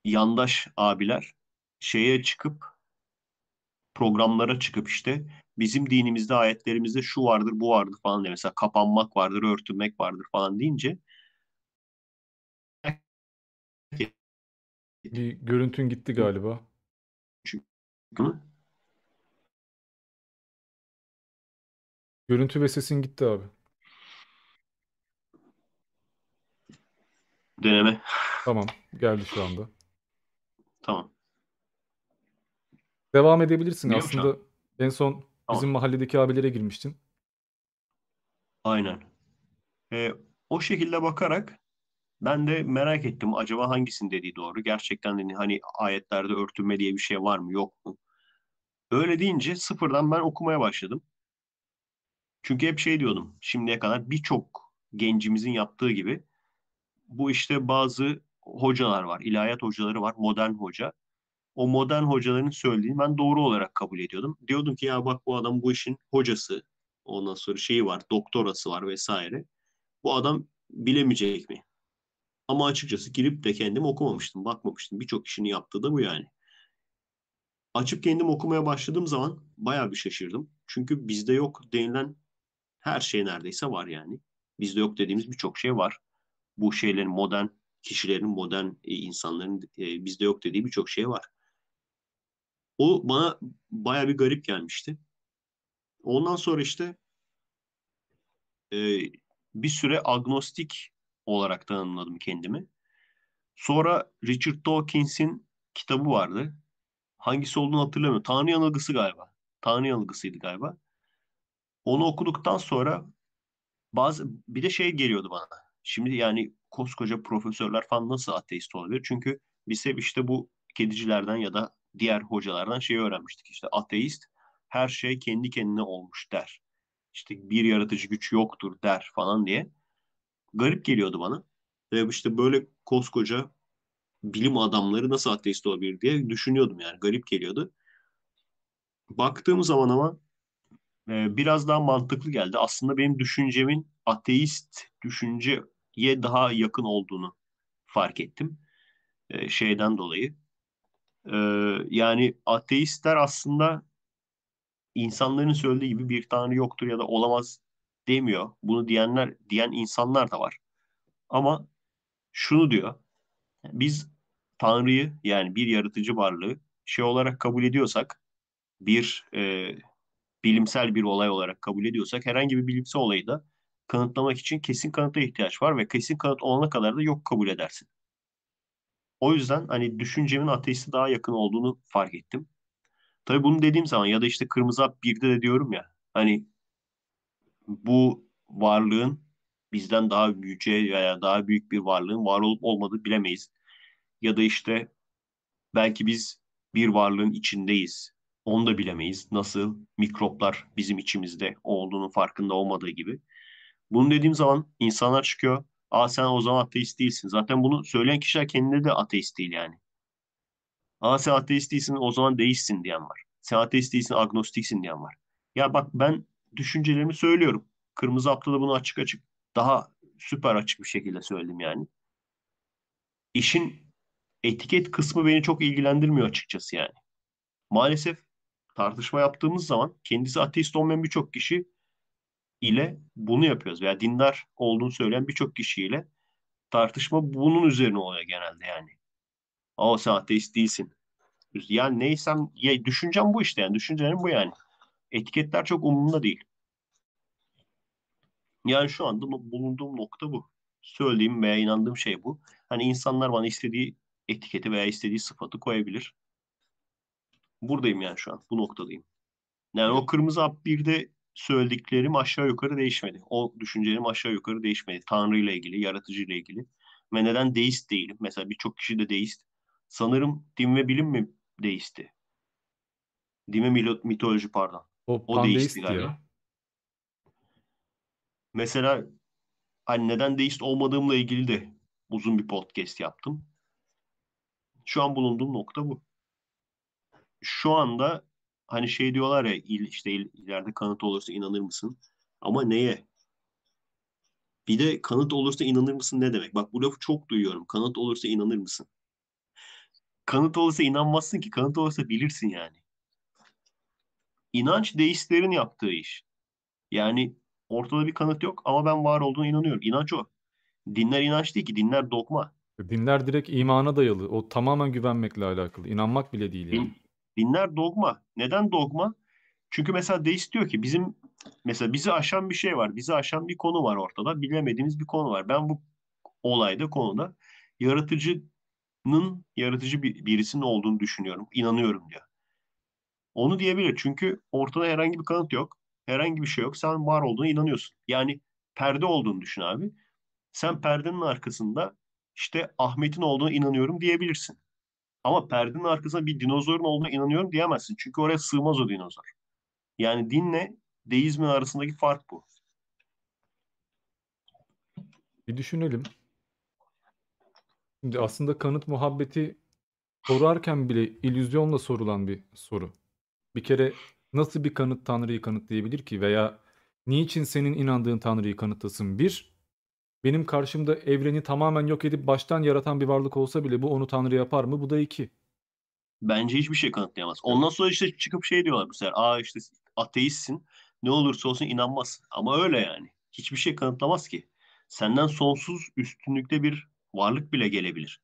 yandaş abiler şeye çıkıp, programlara çıkıp işte bizim dinimizde, ayetlerimizde şu vardır, bu vardır falan diye. Mesela kapanmak vardır, örtünmek vardır falan deyince. Bir görüntün gitti galiba. Hı? Görüntü ve sesin gitti abi. Deneme. Tamam, geldi şu anda. Tamam. Devam edebilirsin. Yok aslında canım. En son bizim tamam. mahalledeki abilere girmiştin. Aynen. Ee, o şekilde bakarak ben de merak ettim, acaba hangisinin dediği doğru? Gerçekten de hani ayetlerde örtünme diye bir şey var mı, yok mu? Öyle deyince sıfırdan ben okumaya başladım. Çünkü hep şey diyordum, şimdiye kadar birçok gencimizin yaptığı gibi, bu işte bazı hocalar var, ilahiyat hocaları var, modern hoca. O modern hocaların söylediğini ben doğru olarak kabul ediyordum. Diyordum ki ya bak, bu adam bu işin hocası, ondan sonra şeyi var, doktorası var vesaire. Bu adam bilemeyecek mi? Ama açıkçası girip de kendim okumamıştım, bakmamıştım. Birçok kişinin yaptığı da bu yani. Açıp kendim okumaya başladığım zaman bayağı bir şaşırdım. Çünkü bizde yok denilen her şey neredeyse var yani. Bizde yok dediğimiz birçok şey var. Bu şeylerin, modern kişilerin, modern insanların e, bizde yok dediği birçok şey var. O bana bayağı bir garip gelmişti. Ondan sonra işte e, bir süre agnostik olarak tanımladım kendimi. Sonra Richard Dawkins'in kitabı vardı. Hangisi olduğunu hatırlamıyorum. Tanrı Yanılgısı galiba. Tanrı Yanılgısıydı galiba. Onu okuduktan sonra bazı, bir de şey geliyordu bana. Şimdi yani koskoca profesörler falan nasıl ateist olabilir? Çünkü biz hep işte bu kedicilerden ya da diğer hocalardan şeyi öğrenmiştik. İşte ateist her şey kendi kendine olmuş der. İşte bir yaratıcı güç yoktur der falan diye. Garip geliyordu bana. Ve işte böyle koskoca bilim adamları nasıl ateist olabilir diye düşünüyordum yani. Garip geliyordu. Baktığım zaman ama e, biraz daha mantıklı geldi. Aslında benim düşüncemin ateist düşünceye daha yakın olduğunu fark ettim. E, şeyden dolayı. E, yani ateistler aslında insanların söylediği gibi bir tanrı yoktur ya da olamaz demiyor. Bunu diyenler, diyen insanlar da var. Ama şunu diyor. Biz Tanrı'yı, yani bir yaratıcı varlığı şey olarak kabul ediyorsak, bir e, bilimsel bir olay olarak kabul ediyorsak, herhangi bir bilimsel olayı da kanıtlamak için kesin kanıta ihtiyaç var ve kesin kanıt olana kadar da yok kabul edersin. O yüzden hani düşüncemin ateisti daha yakın olduğunu fark ettim. Tabii bunu dediğim zaman ya da işte Kırmızı Hap birde de diyorum ya, hani bu varlığın bizden daha yüce veya daha büyük bir varlığın var olup olmadığını bilemeyiz. Ya da işte belki biz bir varlığın içindeyiz. Onu da bilemeyiz. Nasıl mikroplar bizim içimizde olduğunun farkında olmadığı gibi. Bunu dediğim zaman insanlar çıkıyor. Aa, sen o zaman ateist değilsin. Zaten bunu söyleyen kişiler kendine de ateist değil yani. Aa, sen ateist değilsin, o zaman deistsin diyen var. Sen ateist değilsin, agnostiksin diyen var. Ya bak, ben düşüncelerimi söylüyorum. Kırmızı Hap'ta da bunu açık açık, daha süper açık bir şekilde söyledim yani. İşin etiket kısmı beni çok ilgilendirmiyor açıkçası yani. Maalesef tartışma yaptığımız zaman kendisi ateist olmayan birçok kişi ile bunu yapıyoruz. Veya dindar olduğunu söyleyen birçok kişiyle tartışma bunun üzerine oluyor genelde yani. Aa, sen ateist değilsin. Yani neysem, ya düşüncem bu işte yani. Düşüncelerim bu yani. Etiketler çok umurumda değil. Yani şu anda bulunduğum nokta bu. Söylediğim veya inandığım şey bu. Hani insanlar bana istediği etiketi veya istediği sıfatı koyabilir. Buradayım yani şu an. Bu noktadayım. Yani evet. O Kırmızı Hap birde söylediklerim aşağı yukarı değişmedi. O düşüncelerim aşağı yukarı değişmedi. Tanrı ile ilgili, yaratıcı ile ilgili. Ve neden deist değilim? Mesela birçok kişi de deist. Sanırım din ve bilim mi deisti? Din ve mitoloji pardon. O, o deist galiba. Ya. Mesela hani neden deist olmadığımla ilgili de uzun bir podcast yaptım. Şu an bulunduğum nokta bu. Şu anda hani şey diyorlar ya, işte ileride kanıt olursa inanır mısın? Ama neye? Bir de kanıt olursa inanır mısın ne demek? Bak bu lafı çok duyuyorum. Kanıt olursa inanır mısın? Kanıt olursa inanmazsın ki. Kanıt olursa bilirsin yani. İnanç deistlerin yaptığı iş. Yani ortada bir kanıt yok ama ben var olduğuna inanıyorum. İnanç o. Dinler inanç değil ki. Dinler dogma. Dinler direkt imana dayalı. O tamamen güvenmekle alakalı. İnanmak bile değil yani. Dinler dogma. Neden dogma? Çünkü mesela deist diyor ki bizim mesela bizi aşan bir şey var. Bizi aşan bir konu var ortada. Bilemediğimiz bir konu var. Ben bu olayda, konuda yaratıcının, yaratıcı bir, birisinin olduğunu düşünüyorum. İnanıyorum diyor. Onu diyebilir. Çünkü ortada herhangi bir kanıt yok. Herhangi bir şey yok. Sen var olduğuna inanıyorsun. Yani perde olduğunu düşün abi. Sen perdenin arkasında işte Ahmet'in olduğuna inanıyorum diyebilirsin. Ama perdenin arkasında bir dinozorun olduğuna inanıyorum diyemezsin. Çünkü oraya sığmaz o dinozor. Yani dinle deizmin arasındaki fark bu. Bir düşünelim. Şimdi aslında kanıt muhabbeti sorarken bile illüzyonla sorulan bir soru. Bir kere nasıl bir kanıt Tanrı'yı kanıtlayabilir ki? Veya niçin senin inandığın Tanrı'yı kanıtlasın? Bir, benim karşımda evreni tamamen yok edip baştan yaratan bir varlık olsa bile bu onu Tanrı yapar mı? Bu da iki. Bence hiçbir şey kanıtlayamaz. Ondan sonra işte çıkıp şey diyorlar bu sefer. Aa işte ateistsin. Ne olursa olsun inanmaz. Ama öyle yani. Hiçbir şey kanıtlamaz ki. Senden sonsuz üstünlükte bir varlık bile gelebilir.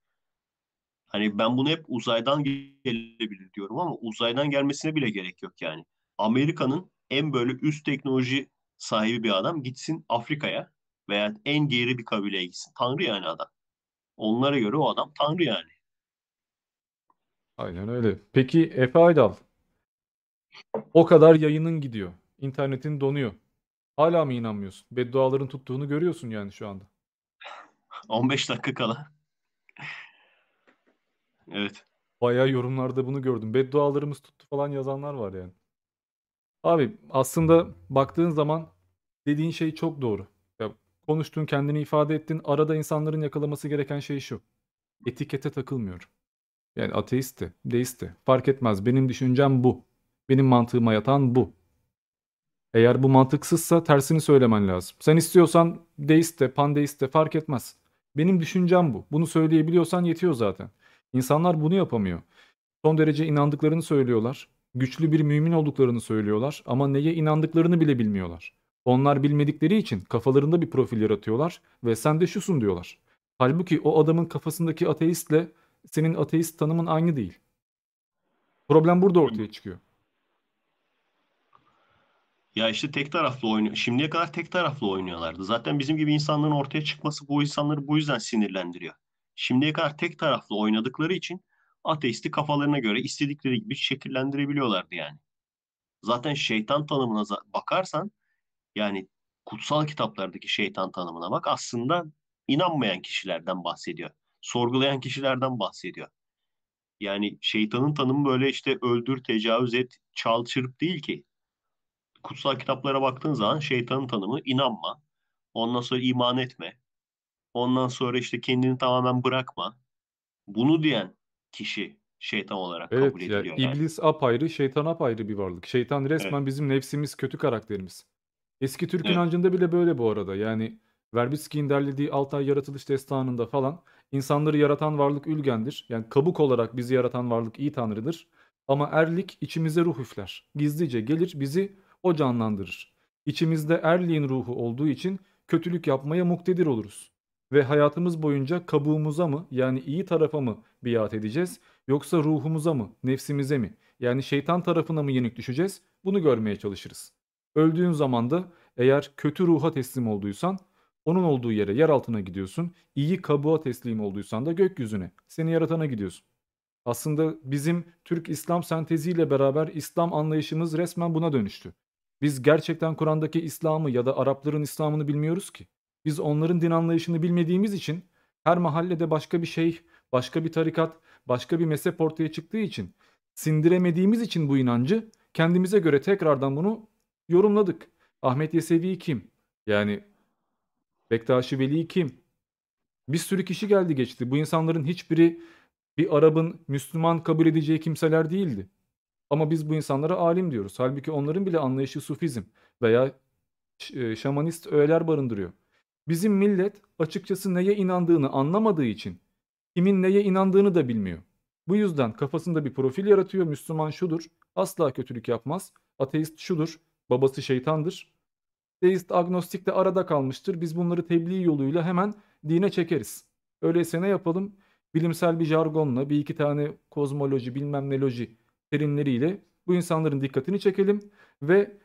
Hani ben bunu hep uzaydan gelebilir diyorum ama uzaydan gelmesine bile gerek yok yani. Amerika'nın en böyle üst teknoloji sahibi bir adam gitsin Afrika'ya veya en geri bir kabileye gitsin. Tanrı yani adam. Onlara göre o adam Tanrı yani. Aynen öyle. Peki Efe Aydal, o kadar yayının gidiyor. İnternetin donuyor. Hala mı inanmıyorsun? Bedduaların tuttuğunu görüyorsun yani şu anda. on beş dakika kala. Evet. Bayağı yorumlarda bunu gördüm. Beddualarımız tuttu falan yazanlar var yani. Abi aslında baktığın zaman dediğin şey çok doğru. Ya, konuştun, kendini ifade ettin. Arada insanların yakalaması gereken şey şu. Etikete takılmıyorum. Yani ateist de, deist de fark etmez. Benim düşüncem bu. Benim mantığıma yatan bu. Eğer bu mantıksızsa tersini söylemen lazım. Sen istiyorsan deist de, pandeist de fark etmez. Benim düşüncem bu. Bunu söyleyebiliyorsan yetiyor zaten. İnsanlar bunu yapamıyor. Son derece inandıklarını söylüyorlar. Güçlü bir mümin olduklarını söylüyorlar. Ama neye inandıklarını bile bilmiyorlar. Onlar bilmedikleri için kafalarında bir profil yaratıyorlar. Ve sen de şusun diyorlar. Halbuki o adamın kafasındaki ateistle senin ateist tanımın aynı değil. Problem burada ortaya çıkıyor. Ya işte tek taraflı oynuyor. Şimdiye kadar tek taraflı oynuyorlardı. Zaten bizim gibi insanların ortaya çıkması bu insanları bu yüzden sinirlendiriyor. Şimdiye kadar tek taraflı oynadıkları için ateisti kafalarına göre istedikleri gibi şekillendirebiliyorlardı yani. Zaten şeytan tanımına bakarsan yani kutsal kitaplardaki şeytan tanımına bak aslında inanmayan kişilerden bahsediyor. Sorgulayan kişilerden bahsediyor. Yani şeytanın tanımı böyle işte öldür, tecavüz et, çal, çırp değil ki. Kutsal kitaplara baktığın zaman şeytanın tanımı inanma, ondan sonra iman etme, ondan sonra işte kendini tamamen bırakma. Bunu diyen kişi şeytan olarak evet, kabul ediliyor. Evet yani iblis apayrı, şeytan apayrı bir varlık. Şeytan resmen evet. Bizim nefsimiz, kötü karakterimiz. Eski Türk evet. İnancında bile böyle bu arada yani. Verbitski'nin derlediği Altay Yaratılış Destanı'nda falan insanları yaratan varlık ülgendir. Yani kabuk olarak bizi yaratan varlık iyi tanrıdır. Ama erlik içimize ruh üfler. Gizlice gelir bizi o canlandırır. İçimizde erliğin ruhu olduğu için kötülük yapmaya muktedir oluruz. Ve hayatımız boyunca kabuğumuza mı yani iyi tarafa mı biat edeceğiz yoksa ruhumuza mı nefsimize mi yani şeytan tarafına mı yenik düşeceğiz bunu görmeye çalışırız. Öldüğün zaman da eğer kötü ruha teslim olduysan onun olduğu yere, yer altına gidiyorsun. İyi kabuğa teslim olduysan da gökyüzüne, seni yaratana gidiyorsun. Aslında bizim Türk İslam senteziyle beraber İslam anlayışımız resmen buna dönüştü. Biz gerçekten Kur'an'daki İslam'ı ya da Arapların İslam'ını bilmiyoruz ki. Biz onların din anlayışını bilmediğimiz için her mahallede başka bir şeyh, başka bir tarikat, başka bir mezhep ortaya çıktığı için sindiremediğimiz için bu inancı kendimize göre tekrardan bunu yorumladık. Ahmet Yesevi kim? Yani... Bektaşi Veli kim? Bir sürü kişi geldi geçti. Bu insanların hiçbiri bir Arap'ın Müslüman kabul edeceği kimseler değildi. Ama biz bu insanlara alim diyoruz. Halbuki onların bile anlayışı sufizm veya şamanist öğeler barındırıyor. Bizim millet açıkçası neye inandığını anlamadığı için kimin neye inandığını da bilmiyor. Bu yüzden kafasında bir profil yaratıyor. Müslüman şudur, asla kötülük yapmaz. Ateist şudur, babası şeytandır. Deist, agnostik de arada kalmıştır. Biz bunları tebliğ yoluyla hemen dine çekeriz. Öyleyse ne yapalım? Bilimsel bir jargonla bir iki tane kozmoloji bilmem neloji terimleriyle bu insanların dikkatini çekelim ve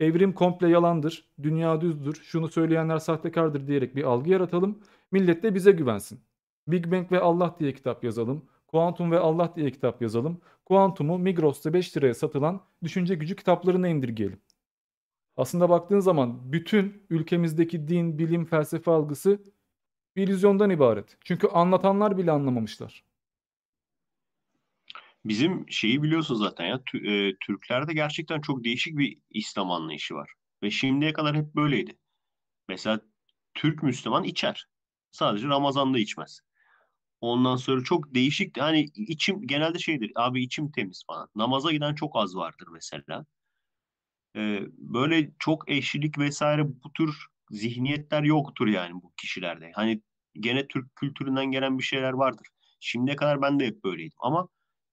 evrim komple yalandır, dünya düzdür, şunu söyleyenler sahtekardır diyerek bir algı yaratalım. Millet de bize güvensin. Big Bang ve Allah diye kitap yazalım. Kuantum ve Allah diye kitap yazalım. Kuantumu Migros'ta beş liraya satılan düşünce gücü kitaplarına indirgeyelim. Aslında baktığın zaman bütün ülkemizdeki din, bilim, felsefe algısı bir illüzyondan ibaret. Çünkü anlatanlar bile anlamamışlar. Bizim şeyi biliyorsun zaten ya, e, Türklerde gerçekten çok değişik bir İslam anlayışı var. Ve şimdiye kadar hep böyleydi. Mesela Türk Müslüman içer. Sadece Ramazan'da içmez. Ondan sonra çok değişik, hani içim genelde şeydir, abi içim temiz falan. Namaza giden çok az vardır mesela. Ee, böyle çok eşlilik vesaire bu tür zihniyetler yoktur yani bu kişilerde. Hani gene Türk kültüründen gelen bir şeyler vardır. Şimdiye kadar ben de hep böyleydim ama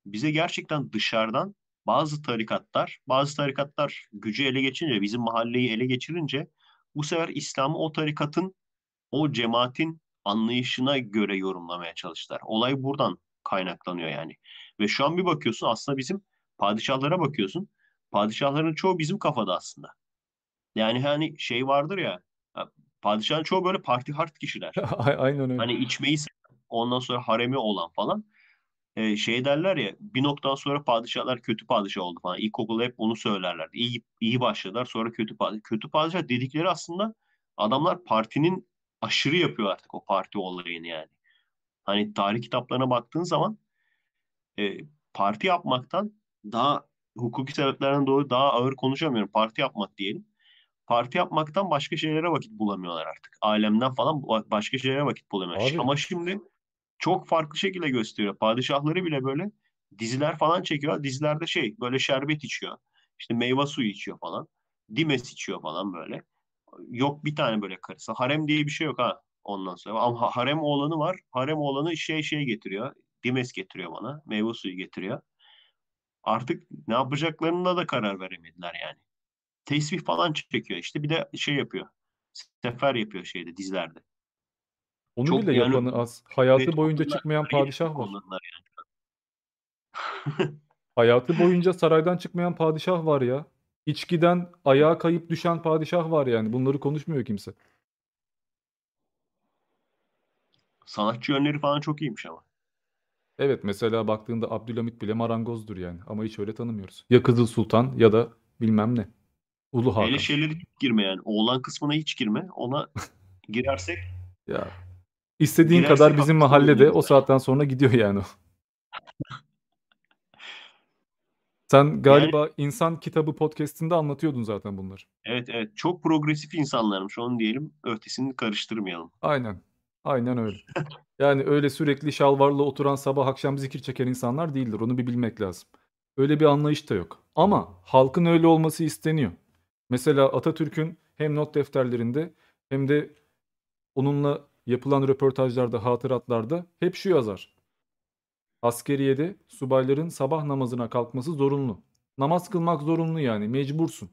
bize gerçekten dışarıdan bazı tarikatlar, bazı tarikatlar gücü ele geçirince, bizim mahalleyi ele geçirince bu sefer İslam'ı o tarikatın, o cemaatin anlayışına göre yorumlamaya çalıştılar. Olay buradan kaynaklanıyor yani. Ve şu an bir bakıyorsun aslında bizim padişahlara bakıyorsun. Padişahların çoğu bizim kafada aslında. Yani hani şey vardır ya, padişahın çoğu böyle parti hard kişiler. Aynen öyle. Hani içmeyi seven, ondan sonra haremi olan falan. Ee, şey derler ya, bir noktadan sonra padişahlar kötü padişah oldu falan. İlkokulda hep onu söylerlerdi. İyi, iyi başladılar sonra kötü padişah. Kötü padişah dedikleri aslında adamlar partinin aşırı yapıyor artık o parti olayını yani. Hani tarih kitaplarına baktığın zaman e, parti yapmaktan daha hukuki sebeplerden dolayı daha ağır konuşamıyorum. Parti yapmak diyelim. Parti yapmaktan başka şeylere vakit bulamıyorlar artık. Alemden falan başka şeylere vakit bulamıyorlar. Abi. Ama şimdi çok farklı şekilde gösteriyor. Padişahları bile böyle diziler falan çekiyor. Dizilerde şey böyle şerbet içiyor. İşte meyve suyu içiyor falan. Dimes içiyor falan böyle. Yok bir tane böyle karısı. Harem diye bir şey yok ha ondan sonra. Ama harem oğlanı var. Harem oğlanı şey şey getiriyor. Dimes getiriyor bana. Meyve suyu getiriyor. Artık ne yapacaklarına da karar veremediler yani. Tesbih falan çekiyor işte. Bir de şey yapıyor. Sefer yapıyor şeyde dizilerde. Onu çok bile yani, yapanı az. Hayatı boyunca çıkmayan padişah var. Yani. Hayatı boyunca saraydan çıkmayan padişah var ya. İçkiden ayağa kayıp düşen padişah var yani. Bunları konuşmuyor kimse. Sanatçı yönleri falan çok iyiymiş ama. Evet, mesela baktığında Abdülhamit bile marangozdur yani. Ama hiç öyle tanımıyoruz. Ya Kızıl Sultan ya da bilmem ne. Ulu Hakan. Öyle şeylere hiç girme yani. Oğlan kısmına hiç girme. Ona girersek... ya. İstediğin girersek kadar bizim mahallede o saatten sonra gidiyor yani o. Sen galiba yani, insan kitabı podcast'inde anlatıyordun zaten bunları. Evet evet. Çok progresif insanlarmış. Onu diyelim. Ötesini karıştırmayalım. Aynen. Aynen öyle. Yani öyle sürekli şalvarla oturan sabah akşam zikir çeken insanlar değildir. Onu bir bilmek lazım. Öyle bir anlayış da yok. Ama halkın öyle olması isteniyor. Mesela Atatürk'ün hem not defterlerinde hem de onunla yapılan röportajlarda, hatıratlarda hep şu yazar. Askeriyede subayların sabah namazına kalkması zorunlu. Namaz kılmak zorunlu yani, mecbursun.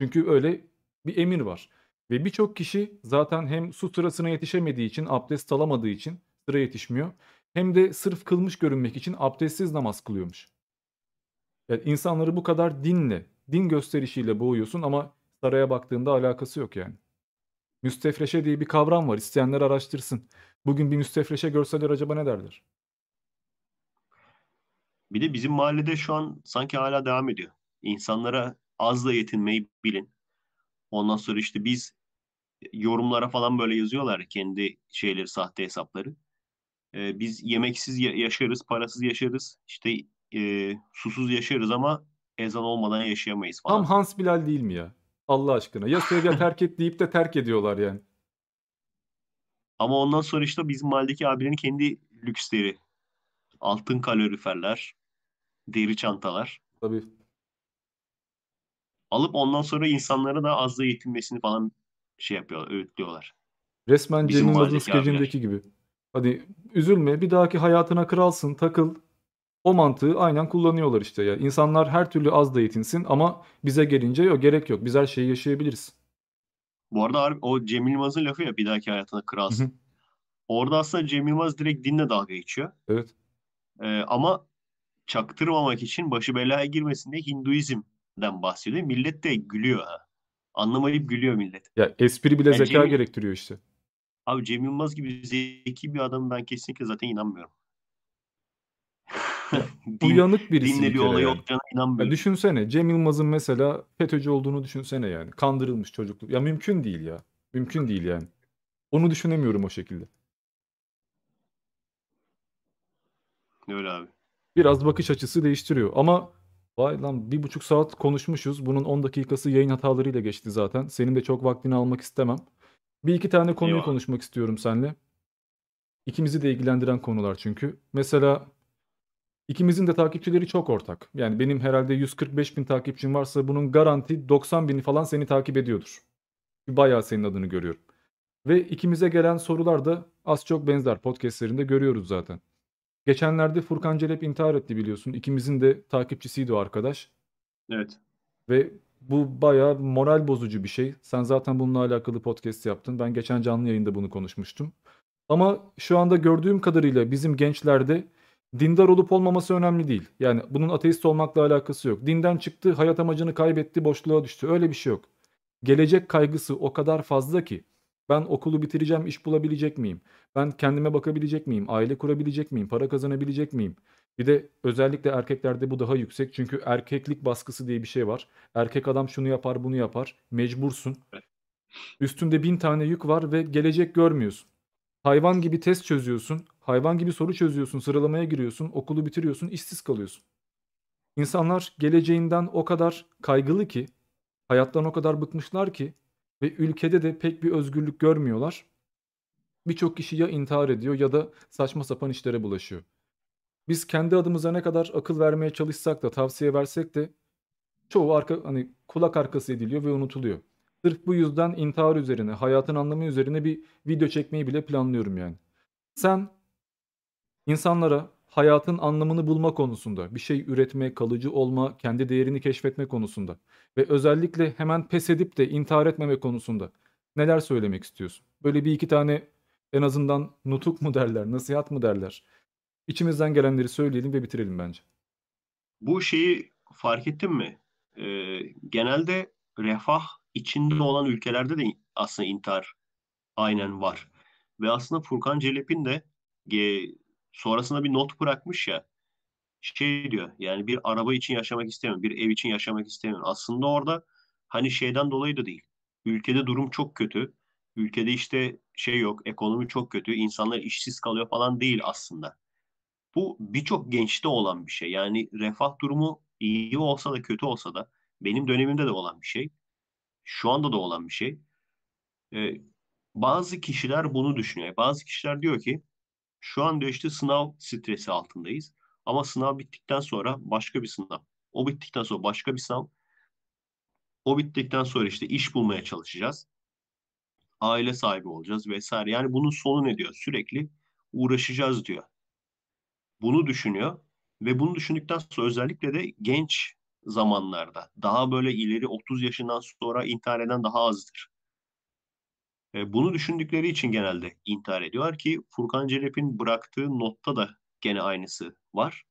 Çünkü öyle bir emir var. Ve birçok kişi zaten hem su sırasına yetişemediği için, abdest alamadığı için sıra yetişmiyor. Hem de sırf kılmış görünmek için abdestsiz namaz kılıyormuş. Yani insanları bu kadar dinle, din gösterişiyle boğuyorsun ama saraya baktığında alakası yok yani. Müstefreşe diye bir kavram var. İsteyenler araştırsın. Bugün bir müstefreşe görseler acaba ne derler? Bir de bizim mahallede şu an sanki hala devam ediyor. İnsanlara azla yetinmeyi bilin. Ondan sonra işte biz yorumlara falan böyle yazıyorlar kendi şeyleri, sahte hesapları. Ee, biz yemeksiz yaşarız, parasız yaşarız, işte e, susuz yaşarız ama ezan olmadan yaşayamayız falan. Tam Hans Bilal değil mi ya? Allah aşkına. Ya sev ya terk et deyip de terk ediyorlar yani. Ama ondan sonra işte bizim mahalledeki abilerin kendi lüksleri. Altın kaloriferler, deri çantalar. Tabii. Alıp ondan sonra insanlara da azla yetinmesini falan şey yapıyorlar, öğütlüyorlar. Resmen Cem Yılmaz'ın skecindeki gibi. Hadi üzülme, bir dahaki hayatına kralsın, takıl. O mantığı aynen kullanıyorlar işte ya. İnsanlar her türlü az da yetinsin ama bize gelince yok, gerek yok. Biz her şeyi yaşayabiliriz. Bu arada o Cem Yılmaz'ın lafı ya, bir dahaki hayatına kralsın. Hı hı. Orada aslında Cem Yılmaz direkt dinle dalga geçiyor. Evet. Ee, ama çaktırmamak için, başı belaya girmesin diye Hinduizm'den bahsediyor. Millet de gülüyor ha. Anlamayıp gülüyor millet. Ya espri bile yani zeka Cem... gerektiriyor işte. Abi Cem Yılmaz gibi zeki bir adamı ben kesinlikle zaten inanmıyorum. Uyanık birisi. Dinlediği olay yani. Olacağına inanmıyorum. Ya düşünsene Cem Yılmaz'ın mesela FETÖ'cü olduğunu düşünsene yani. Kandırılmış çocukluk. Ya mümkün değil ya. Mümkün değil yani. Onu düşünemiyorum o şekilde. Öyle abi. Biraz bakış açısı değiştiriyor ama vay lan, bir buçuk saat konuşmuşuz. Bunun on dakikası yayın hatalarıyla geçti zaten. Senin de çok vaktini almak istemem. Bir iki tane konuyu Eyvallah. konuşmak istiyorum seninle. İkimizi de ilgilendiren konular çünkü. Mesela ikimizin de takipçileri çok ortak. Yani benim herhalde yüz kırk beş bin takipçim varsa bunun garanti doksan bini falan seni takip ediyordur. Bayağı senin adını görüyorum. Ve ikimize gelen sorular da az çok benzer, podcastlerinde görüyoruz zaten. Geçenlerde Furkan Çelep intihar etti biliyorsun. İkimizin de takipçisiydi o arkadaş. Evet. Ve bu bayağı moral bozucu bir şey. Sen zaten bununla alakalı podcast yaptın. Ben geçen canlı yayında bunu konuşmuştum. Ama şu anda gördüğüm kadarıyla bizim gençlerde dindar olup olmaması önemli değil. Yani bunun ateist olmakla alakası yok. Dinden çıktı, hayat amacını kaybetti, boşluğa düştü. Öyle bir şey yok. Gelecek kaygısı o kadar fazla ki. Ben okulu bitireceğim, iş bulabilecek miyim? Ben kendime bakabilecek miyim? Aile kurabilecek miyim? Para kazanabilecek miyim? Bir de özellikle erkeklerde bu daha yüksek. Çünkü erkeklik baskısı diye bir şey var. Erkek adam şunu yapar, bunu yapar. Mecbursun. Üstünde bin tane yük var ve gelecek görmüyorsun. Hayvan gibi test çözüyorsun. Hayvan gibi soru çözüyorsun. Sıralamaya giriyorsun. Okulu bitiriyorsun. İşsiz kalıyorsun. İnsanlar geleceğinden o kadar kaygılı ki, hayattan o kadar bıkmışlar ki ve ülkede de pek bir özgürlük görmüyorlar. Birçok kişi ya intihar ediyor ya da saçma sapan işlere bulaşıyor. Biz kendi adımıza ne kadar akıl vermeye çalışsak da, tavsiye versek de çoğu arka, hani kulak arkası ediliyor ve unutuluyor. Sırf bu yüzden intihar üzerine, hayatın anlamı üzerine bir video çekmeyi bile planlıyorum yani. Sen insanlara hayatın anlamını bulma konusunda, bir şey üretme, kalıcı olma, kendi değerini keşfetme konusunda ve özellikle hemen pes edip de intihar etmeme konusunda neler söylemek istiyorsun? Böyle bir iki tane en azından nutuk mu derler, nasihat mı derler? İçimizden gelenleri söyleyelim ve bitirelim bence. Bu şeyi fark ettin mi? Ee, genelde refah içinde olan ülkelerde de aslında intihar aynen var. Ve aslında Furkan Çelep'in de e, sonrasında bir not bırakmış ya, şey diyor yani, bir araba için yaşamak istemiyorum, bir ev için yaşamak istemiyorum. Aslında orada hani şeyden dolayı da değil. Ülkede durum çok kötü. Ülkede işte şey yok, ekonomi çok kötü, insanlar işsiz kalıyor falan değil aslında. Bu birçok gençte olan bir şey. Yani refah durumu iyi olsa da kötü olsa da benim dönemimde de olan bir şey. Şu anda da olan bir şey. Ee, bazı kişiler bunu düşünüyor. Bazı kişiler diyor ki şu an diyor işte sınav stresi altındayız. Ama sınav bittikten sonra başka bir sınav. O bittikten sonra başka bir sınav. O bittikten sonra işte iş bulmaya çalışacağız. Aile sahibi olacağız vesaire. Yani bunun sonu ne diyor? Sürekli uğraşacağız diyor. Bunu düşünüyor ve bunu düşündükten sonra özellikle de genç zamanlarda, daha böyle ileri otuz yaşından sonra intihar eden daha azdır. E, bunu düşündükleri için genelde intihar ediyorlar ki Furkan Çelep'in bıraktığı notta da gene aynısı var.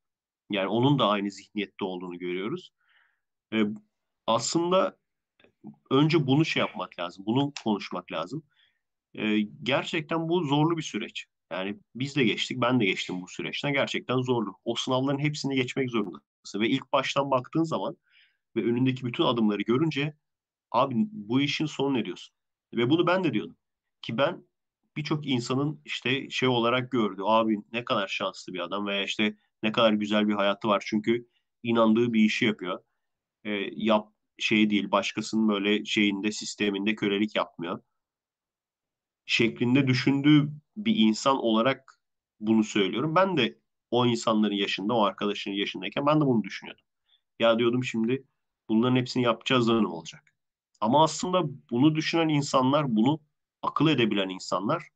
Yani onun da aynı zihniyette olduğunu görüyoruz. E, aslında önce bunu şey yapmak lazım, bunu konuşmak lazım. E, gerçekten bu zorlu bir süreç. Yani biz de geçtik, ben de geçtim bu süreçten. Gerçekten zorlu. O sınavların hepsini geçmek zorundasın. Ve ilk baştan baktığın zaman ve önündeki bütün adımları görünce abi bu işin sonu ne diyorsun? Ve bunu ben de diyordum. Ki ben birçok insanın işte şey olarak gördü. Abi ne kadar şanslı bir adam veya işte ne kadar güzel bir hayatı var. Çünkü inandığı bir işi yapıyor. E, yap şey değil, başkasının böyle şeyinde, sisteminde kölelik yapmıyor. Şeklinde düşündüğü bir insan olarak bunu söylüyorum. Ben de o insanların yaşında, o arkadaşının yaşındayken ben de bunu düşünüyordum. Ya diyordum şimdi bunların hepsini yapacağız da ne olacak? Ama aslında bunu düşünen insanlar, bunu akıl edebilen insanlar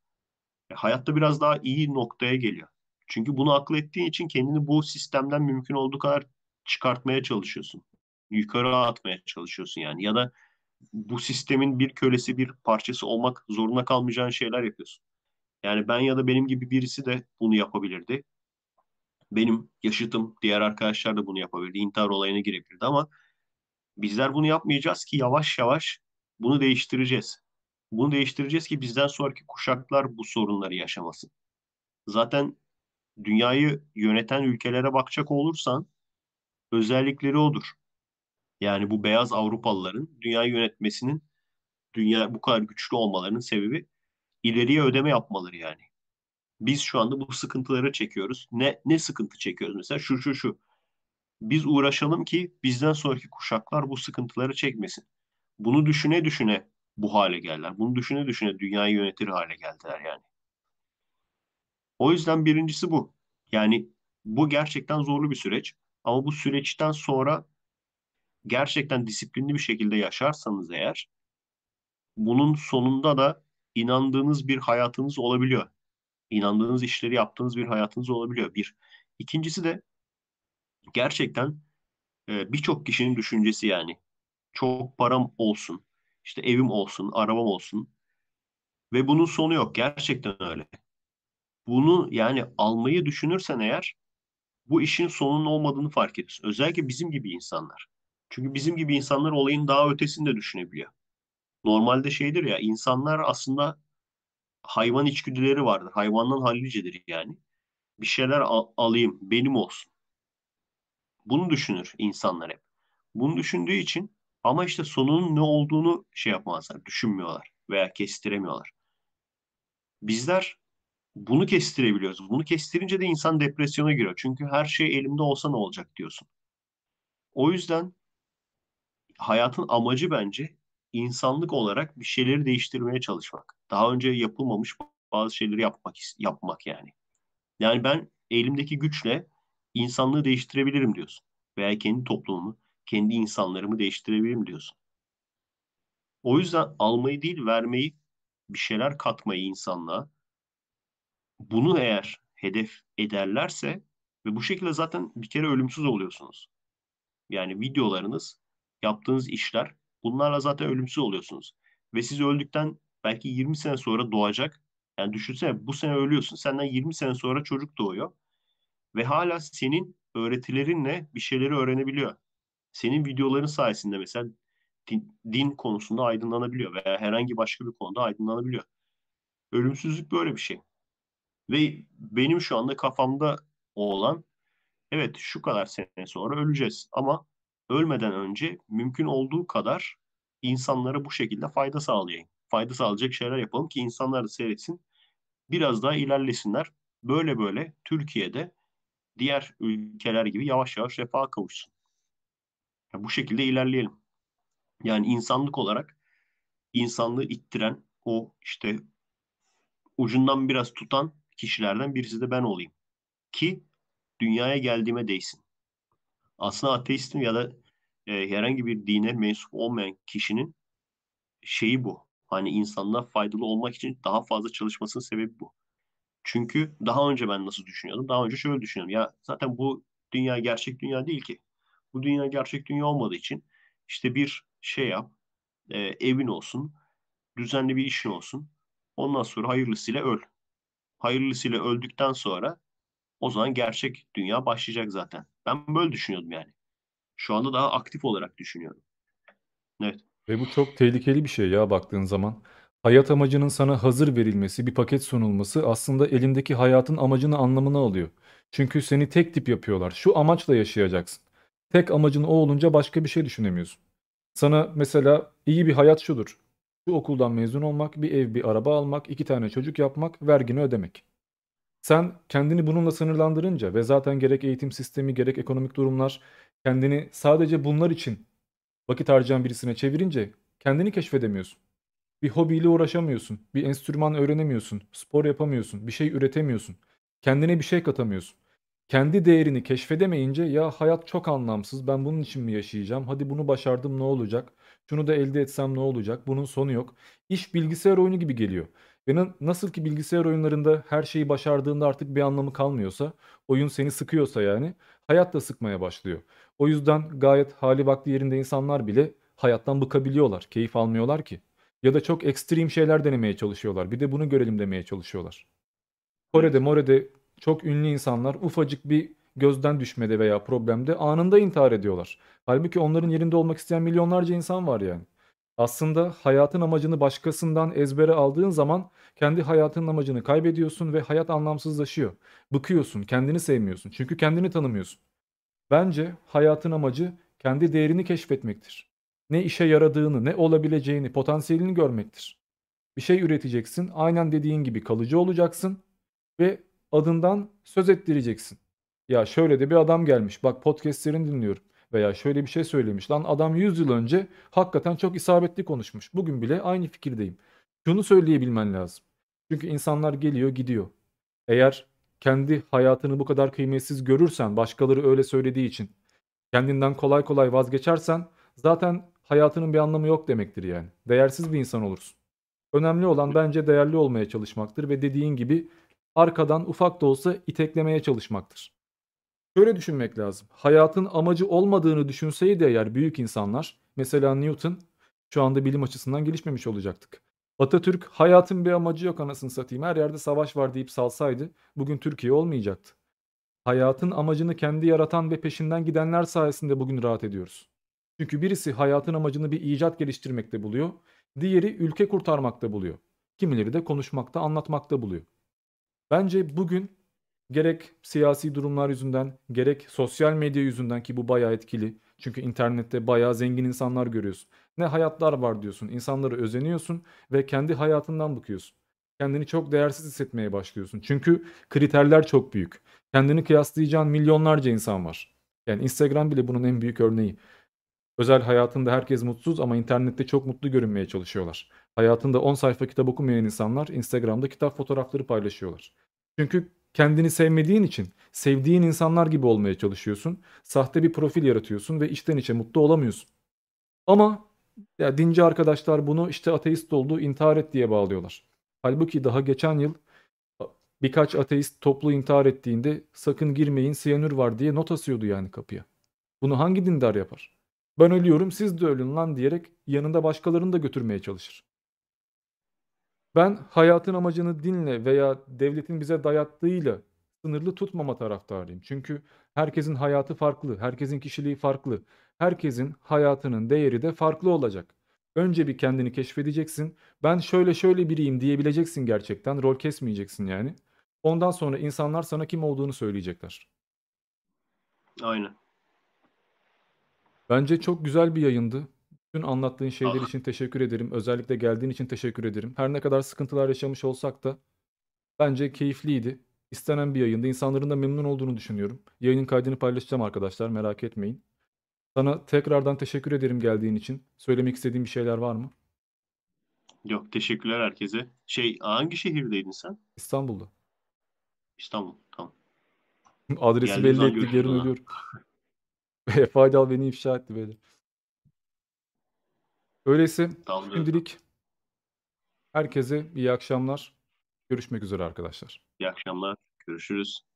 e, hayatta biraz daha iyi noktaya geliyor. Çünkü bunu akıl ettiğin için kendini bu sistemden mümkün olduğu kadar çıkartmaya çalışıyorsun. Yukarı atmaya çalışıyorsun yani. Ya da bu sistemin bir kölesi, bir parçası olmak zorunda kalmayacağın şeyler yapıyorsun. Yani ben ya da benim gibi birisi de bunu yapabilirdi. Benim yaşıtım, diğer arkadaşlar da bunu yapabilirdi. İntihar olayına girebilirdi ama bizler bunu yapmayacağız ki yavaş yavaş bunu değiştireceğiz. Bunu değiştireceğiz ki bizden sonraki kuşaklar bu sorunları yaşamasın. Zaten dünyayı yöneten ülkelere bakacak olursan özellikleri odur. Yani bu beyaz Avrupalıların dünyayı yönetmesinin, dünya bu kadar güçlü olmalarının sebebi ileriye ödeme yapmaları yani. Biz şu anda bu sıkıntıları çekiyoruz. Ne ne sıkıntı çekiyoruz mesela? Şu şu şu. Biz uğraşalım ki bizden sonraki kuşaklar bu sıkıntıları çekmesin. Bunu düşüne düşüne bu hale geldiler. Bunu düşüne düşüne dünyayı yönetir hale geldiler yani. O yüzden birincisi bu. Yani bu gerçekten zorlu bir süreç. Ama bu süreçten sonra gerçekten disiplinli bir şekilde yaşarsanız eğer, bunun sonunda da inandığınız bir hayatınız olabiliyor. İnandığınız işleri yaptığınız bir hayatınız olabiliyor. Bir. İkincisi de gerçekten e, birçok kişinin düşüncesi yani. Çok param olsun, işte evim olsun, arabam olsun ve bunun sonu yok. Gerçekten öyle. Bunu yani almayı düşünürsen eğer bu işin sonunun olmadığını fark ediyorsun. Özellikle bizim gibi insanlar. Çünkü bizim gibi insanlar olayın daha ötesini de düşünebiliyor. Normalde şeydir ya, insanlar aslında hayvan içgüdüleri vardır. Hayvandan hallicedir yani. Bir şeyler al- alayım, benim olsun. Bunu düşünür insanlar hep. Bunu düşündüğü için ama işte sonunun ne olduğunu şey yapmazlar, düşünmüyorlar veya kestiremiyorlar. Bizler bunu kestirebiliyoruz. Bunu kestirince de insan depresyona giriyor. Çünkü her şey elimde olsa ne olacak diyorsun. O yüzden hayatın amacı bence insanlık olarak bir şeyleri değiştirmeye çalışmak. Daha önce yapılmamış bazı şeyleri yapmak yapmak yani. Yani ben elimdeki güçle insanlığı değiştirebilirim diyorsun. Veya kendi toplumumu, kendi insanlarımı değiştirebilirim diyorsun. O yüzden almayı değil, vermeyi, bir şeyler katmayı insanlığa, bunu eğer hedef ederlerse ve bu şekilde zaten bir kere ölümsüz oluyorsunuz. Yani videolarınız, yaptığınız işler, bunlarla zaten ölümsüz oluyorsunuz. Ve siz öldükten belki yirmi sene sonra doğacak. Yani düşünsene, bu sene ölüyorsun. Senden yirmi sene sonra çocuk doğuyor. Ve hala senin öğretilerinle bir şeyleri öğrenebiliyor. Senin videoların sayesinde mesela din, din konusunda aydınlanabiliyor. Veya herhangi başka bir konuda aydınlanabiliyor. Ölümsüzlük böyle bir şey. Ve benim şu anda kafamda olan, evet şu kadar sene sonra öleceğiz ama ölmeden önce mümkün olduğu kadar insanlara bu şekilde fayda sağlayayım. Fayda sağlayacak şeyler yapalım ki insanlar da seyretsin, biraz daha ilerlesinler. Böyle böyle Türkiye'de diğer ülkeler gibi yavaş yavaş refaha kavuşsun. Yani bu şekilde ilerleyelim. Yani insanlık olarak insanlığı ittiren, o işte ucundan biraz tutan kişilerden birisi de ben olayım. Ki dünyaya geldiğime değsin. Aslında ateistin ya da e, herhangi bir dine mensup olmayan kişinin şeyi bu. Hani insanlığa faydalı olmak için daha fazla çalışmasının sebebi bu. Çünkü daha önce ben nasıl düşünüyordum? Daha önce şöyle düşünüyordum. Ya zaten bu dünya gerçek dünya değil ki. Bu dünya gerçek dünya olmadığı için işte bir şey yap, e, evin olsun, düzenli bir işin olsun. Ondan sonra hayırlısıyla öl. Hayırlısıyla öldükten sonra o zaman gerçek dünya başlayacak zaten. Ben böyle düşünüyordum yani. Şu anda daha aktif olarak düşünüyorum. Evet. Ve bu çok tehlikeli bir şey ya baktığın zaman. Hayat amacının sana hazır verilmesi, bir paket sunulması aslında elindeki hayatın amacını anlamına alıyor. Çünkü seni tek tip yapıyorlar. Şu amaçla yaşayacaksın. Tek amacın o olunca başka bir şey düşünemiyorsun. Sana mesela iyi bir hayat şudur. Şu okuldan mezun olmak, bir ev, bir araba almak, iki tane çocuk yapmak, vergini ödemek. Sen kendini bununla sınırlandırınca ve zaten gerek eğitim sistemi gerek ekonomik durumlar kendini sadece bunlar için vakit harcayan birisine çevirince kendini keşfedemiyorsun. Bir hobiyle uğraşamıyorsun, bir enstrüman öğrenemiyorsun, spor yapamıyorsun, bir şey üretemiyorsun, kendine bir şey katamıyorsun. Kendi değerini keşfedemeyince ya hayat çok anlamsız, ben bunun için mi yaşayacağım, hadi bunu başardım ne olacak, Şunu da elde etsem ne olacak? Bunun sonu yok. İş bilgisayar oyunu gibi geliyor. Yani nasıl ki bilgisayar oyunlarında her şeyi başardığında artık bir anlamı kalmıyorsa, oyun seni sıkıyorsa yani, hayat da sıkmaya başlıyor. O yüzden gayet hali vakti yerinde insanlar bile hayattan bıkabiliyorlar, keyif almıyorlar ki. Ya da çok ekstrem şeyler denemeye çalışıyorlar, bir de bunu görelim demeye çalışıyorlar. Kore'de, More'de çok ünlü insanlar ufacık bir gözden düşmede veya problemde anında intihar ediyorlar. Halbuki onların yerinde olmak isteyen milyonlarca insan var yani. Aslında hayatın amacını başkasından ezbere aldığın zaman kendi hayatının amacını kaybediyorsun ve hayat anlamsızlaşıyor. Bıkıyorsun, kendini sevmiyorsun çünkü kendini tanımıyorsun. Bence hayatın amacı kendi değerini keşfetmektir. Ne işe yaradığını, ne olabileceğini, potansiyelini görmektir. Bir şey üreteceksin, aynen dediğin gibi kalıcı olacaksın ve adından söz ettireceksin. Ya şöyle de bir adam gelmiş, bak podcastlerini dinliyorum. Veya şöyle bir şey söylemiş, lan adam yüz yıl önce hakikaten çok isabetli konuşmuş. Bugün bile aynı fikirdeyim. Şunu söyleyebilmen lazım. Çünkü insanlar geliyor gidiyor. Eğer kendi hayatını bu kadar kıymetsiz görürsen, başkaları öyle söylediği için kendinden kolay kolay vazgeçersen zaten hayatının bir anlamı yok demektir yani. Değersiz bir insan olursun. Önemli olan bence değerli olmaya çalışmaktır ve dediğin gibi arkadan ufak da olsa iteklemeye çalışmaktır. Şöyle düşünmek lazım. Hayatın amacı olmadığını düşünseydi eğer büyük insanlar, mesela Newton, şu anda bilim açısından gelişmemiş olacaktık. Atatürk hayatın bir amacı yok anasını satayım, her yerde savaş var deyip salsaydı bugün Türkiye olmayacaktı. Hayatın amacını kendi yaratan ve peşinden gidenler sayesinde bugün rahat ediyoruz. Çünkü birisi hayatın amacını bir icat geliştirmekte buluyor, diğeri ülke kurtarmakta buluyor. Kimileri de konuşmakta, anlatmakta buluyor. Bence bugün gerek siyasi durumlar yüzünden, gerek sosyal medya yüzünden ki bu bayağı etkili. Çünkü internette bayağı zengin insanlar görüyorsun. Ne hayatlar var diyorsun, insanlara özeniyorsun ve kendi hayatından bıkıyorsun. Kendini çok değersiz hissetmeye başlıyorsun. Çünkü kriterler çok büyük. Kendini kıyaslayacağın milyonlarca insan var. Yani Instagram bile bunun en büyük örneği. Özel hayatında herkes mutsuz ama internette çok mutlu görünmeye çalışıyorlar. Hayatında on sayfa kitap okumayan insanlar Instagram'da kitap fotoğrafları paylaşıyorlar. Çünkü kendini sevmediğin için sevdiğin insanlar gibi olmaya çalışıyorsun. Sahte bir profil yaratıyorsun ve içten içe mutlu olamıyorsun. Ama ya dinci arkadaşlar bunu işte ateist oldu, intihar et diye bağlıyorlar. Halbuki daha geçen yıl birkaç ateist toplu intihar ettiğinde sakın girmeyin siyanür var diye not asıyordu yani kapıya. Bunu hangi dindar yapar? Ben ölüyorum siz de ölün lan diyerek yanında başkalarını da götürmeye çalışır. Ben hayatın amacını dinle veya devletin bize dayattığıyla sınırlı tutmama taraftarıyım. Çünkü herkesin hayatı farklı, herkesin kişiliği farklı, herkesin hayatının değeri de farklı olacak. Önce bir kendini keşfedeceksin, ben şöyle şöyle biriyim diyebileceksin gerçekten, rol kesmeyeceksin yani. Ondan sonra insanlar sana kim olduğunu söyleyecekler. Aynen. Bence çok güzel bir yayındı. Bütün anlattığın şeyler için teşekkür ederim. Özellikle geldiğin için teşekkür ederim. Her ne kadar sıkıntılar yaşamış olsak da bence keyifliydi. İstenen bir yayındı. İnsanların da memnun olduğunu düşünüyorum. Yayının kaydını paylaşacağım arkadaşlar. Merak etmeyin. Sana tekrardan teşekkür ederim geldiğin için. Söylemek istediğin bir şeyler var mı? Yok. Teşekkürler herkese. Şey, hangi şehirdeydin sen? İstanbul'da. İstanbul. Tamam. Adresi geldim belli ettik. Yarın ölüyorum. Efe Aydal beni ifşa etti böyle. Öyleyse tamam, şimdilik tamam. Herkese iyi akşamlar. Görüşmek üzere arkadaşlar. İyi akşamlar. Görüşürüz.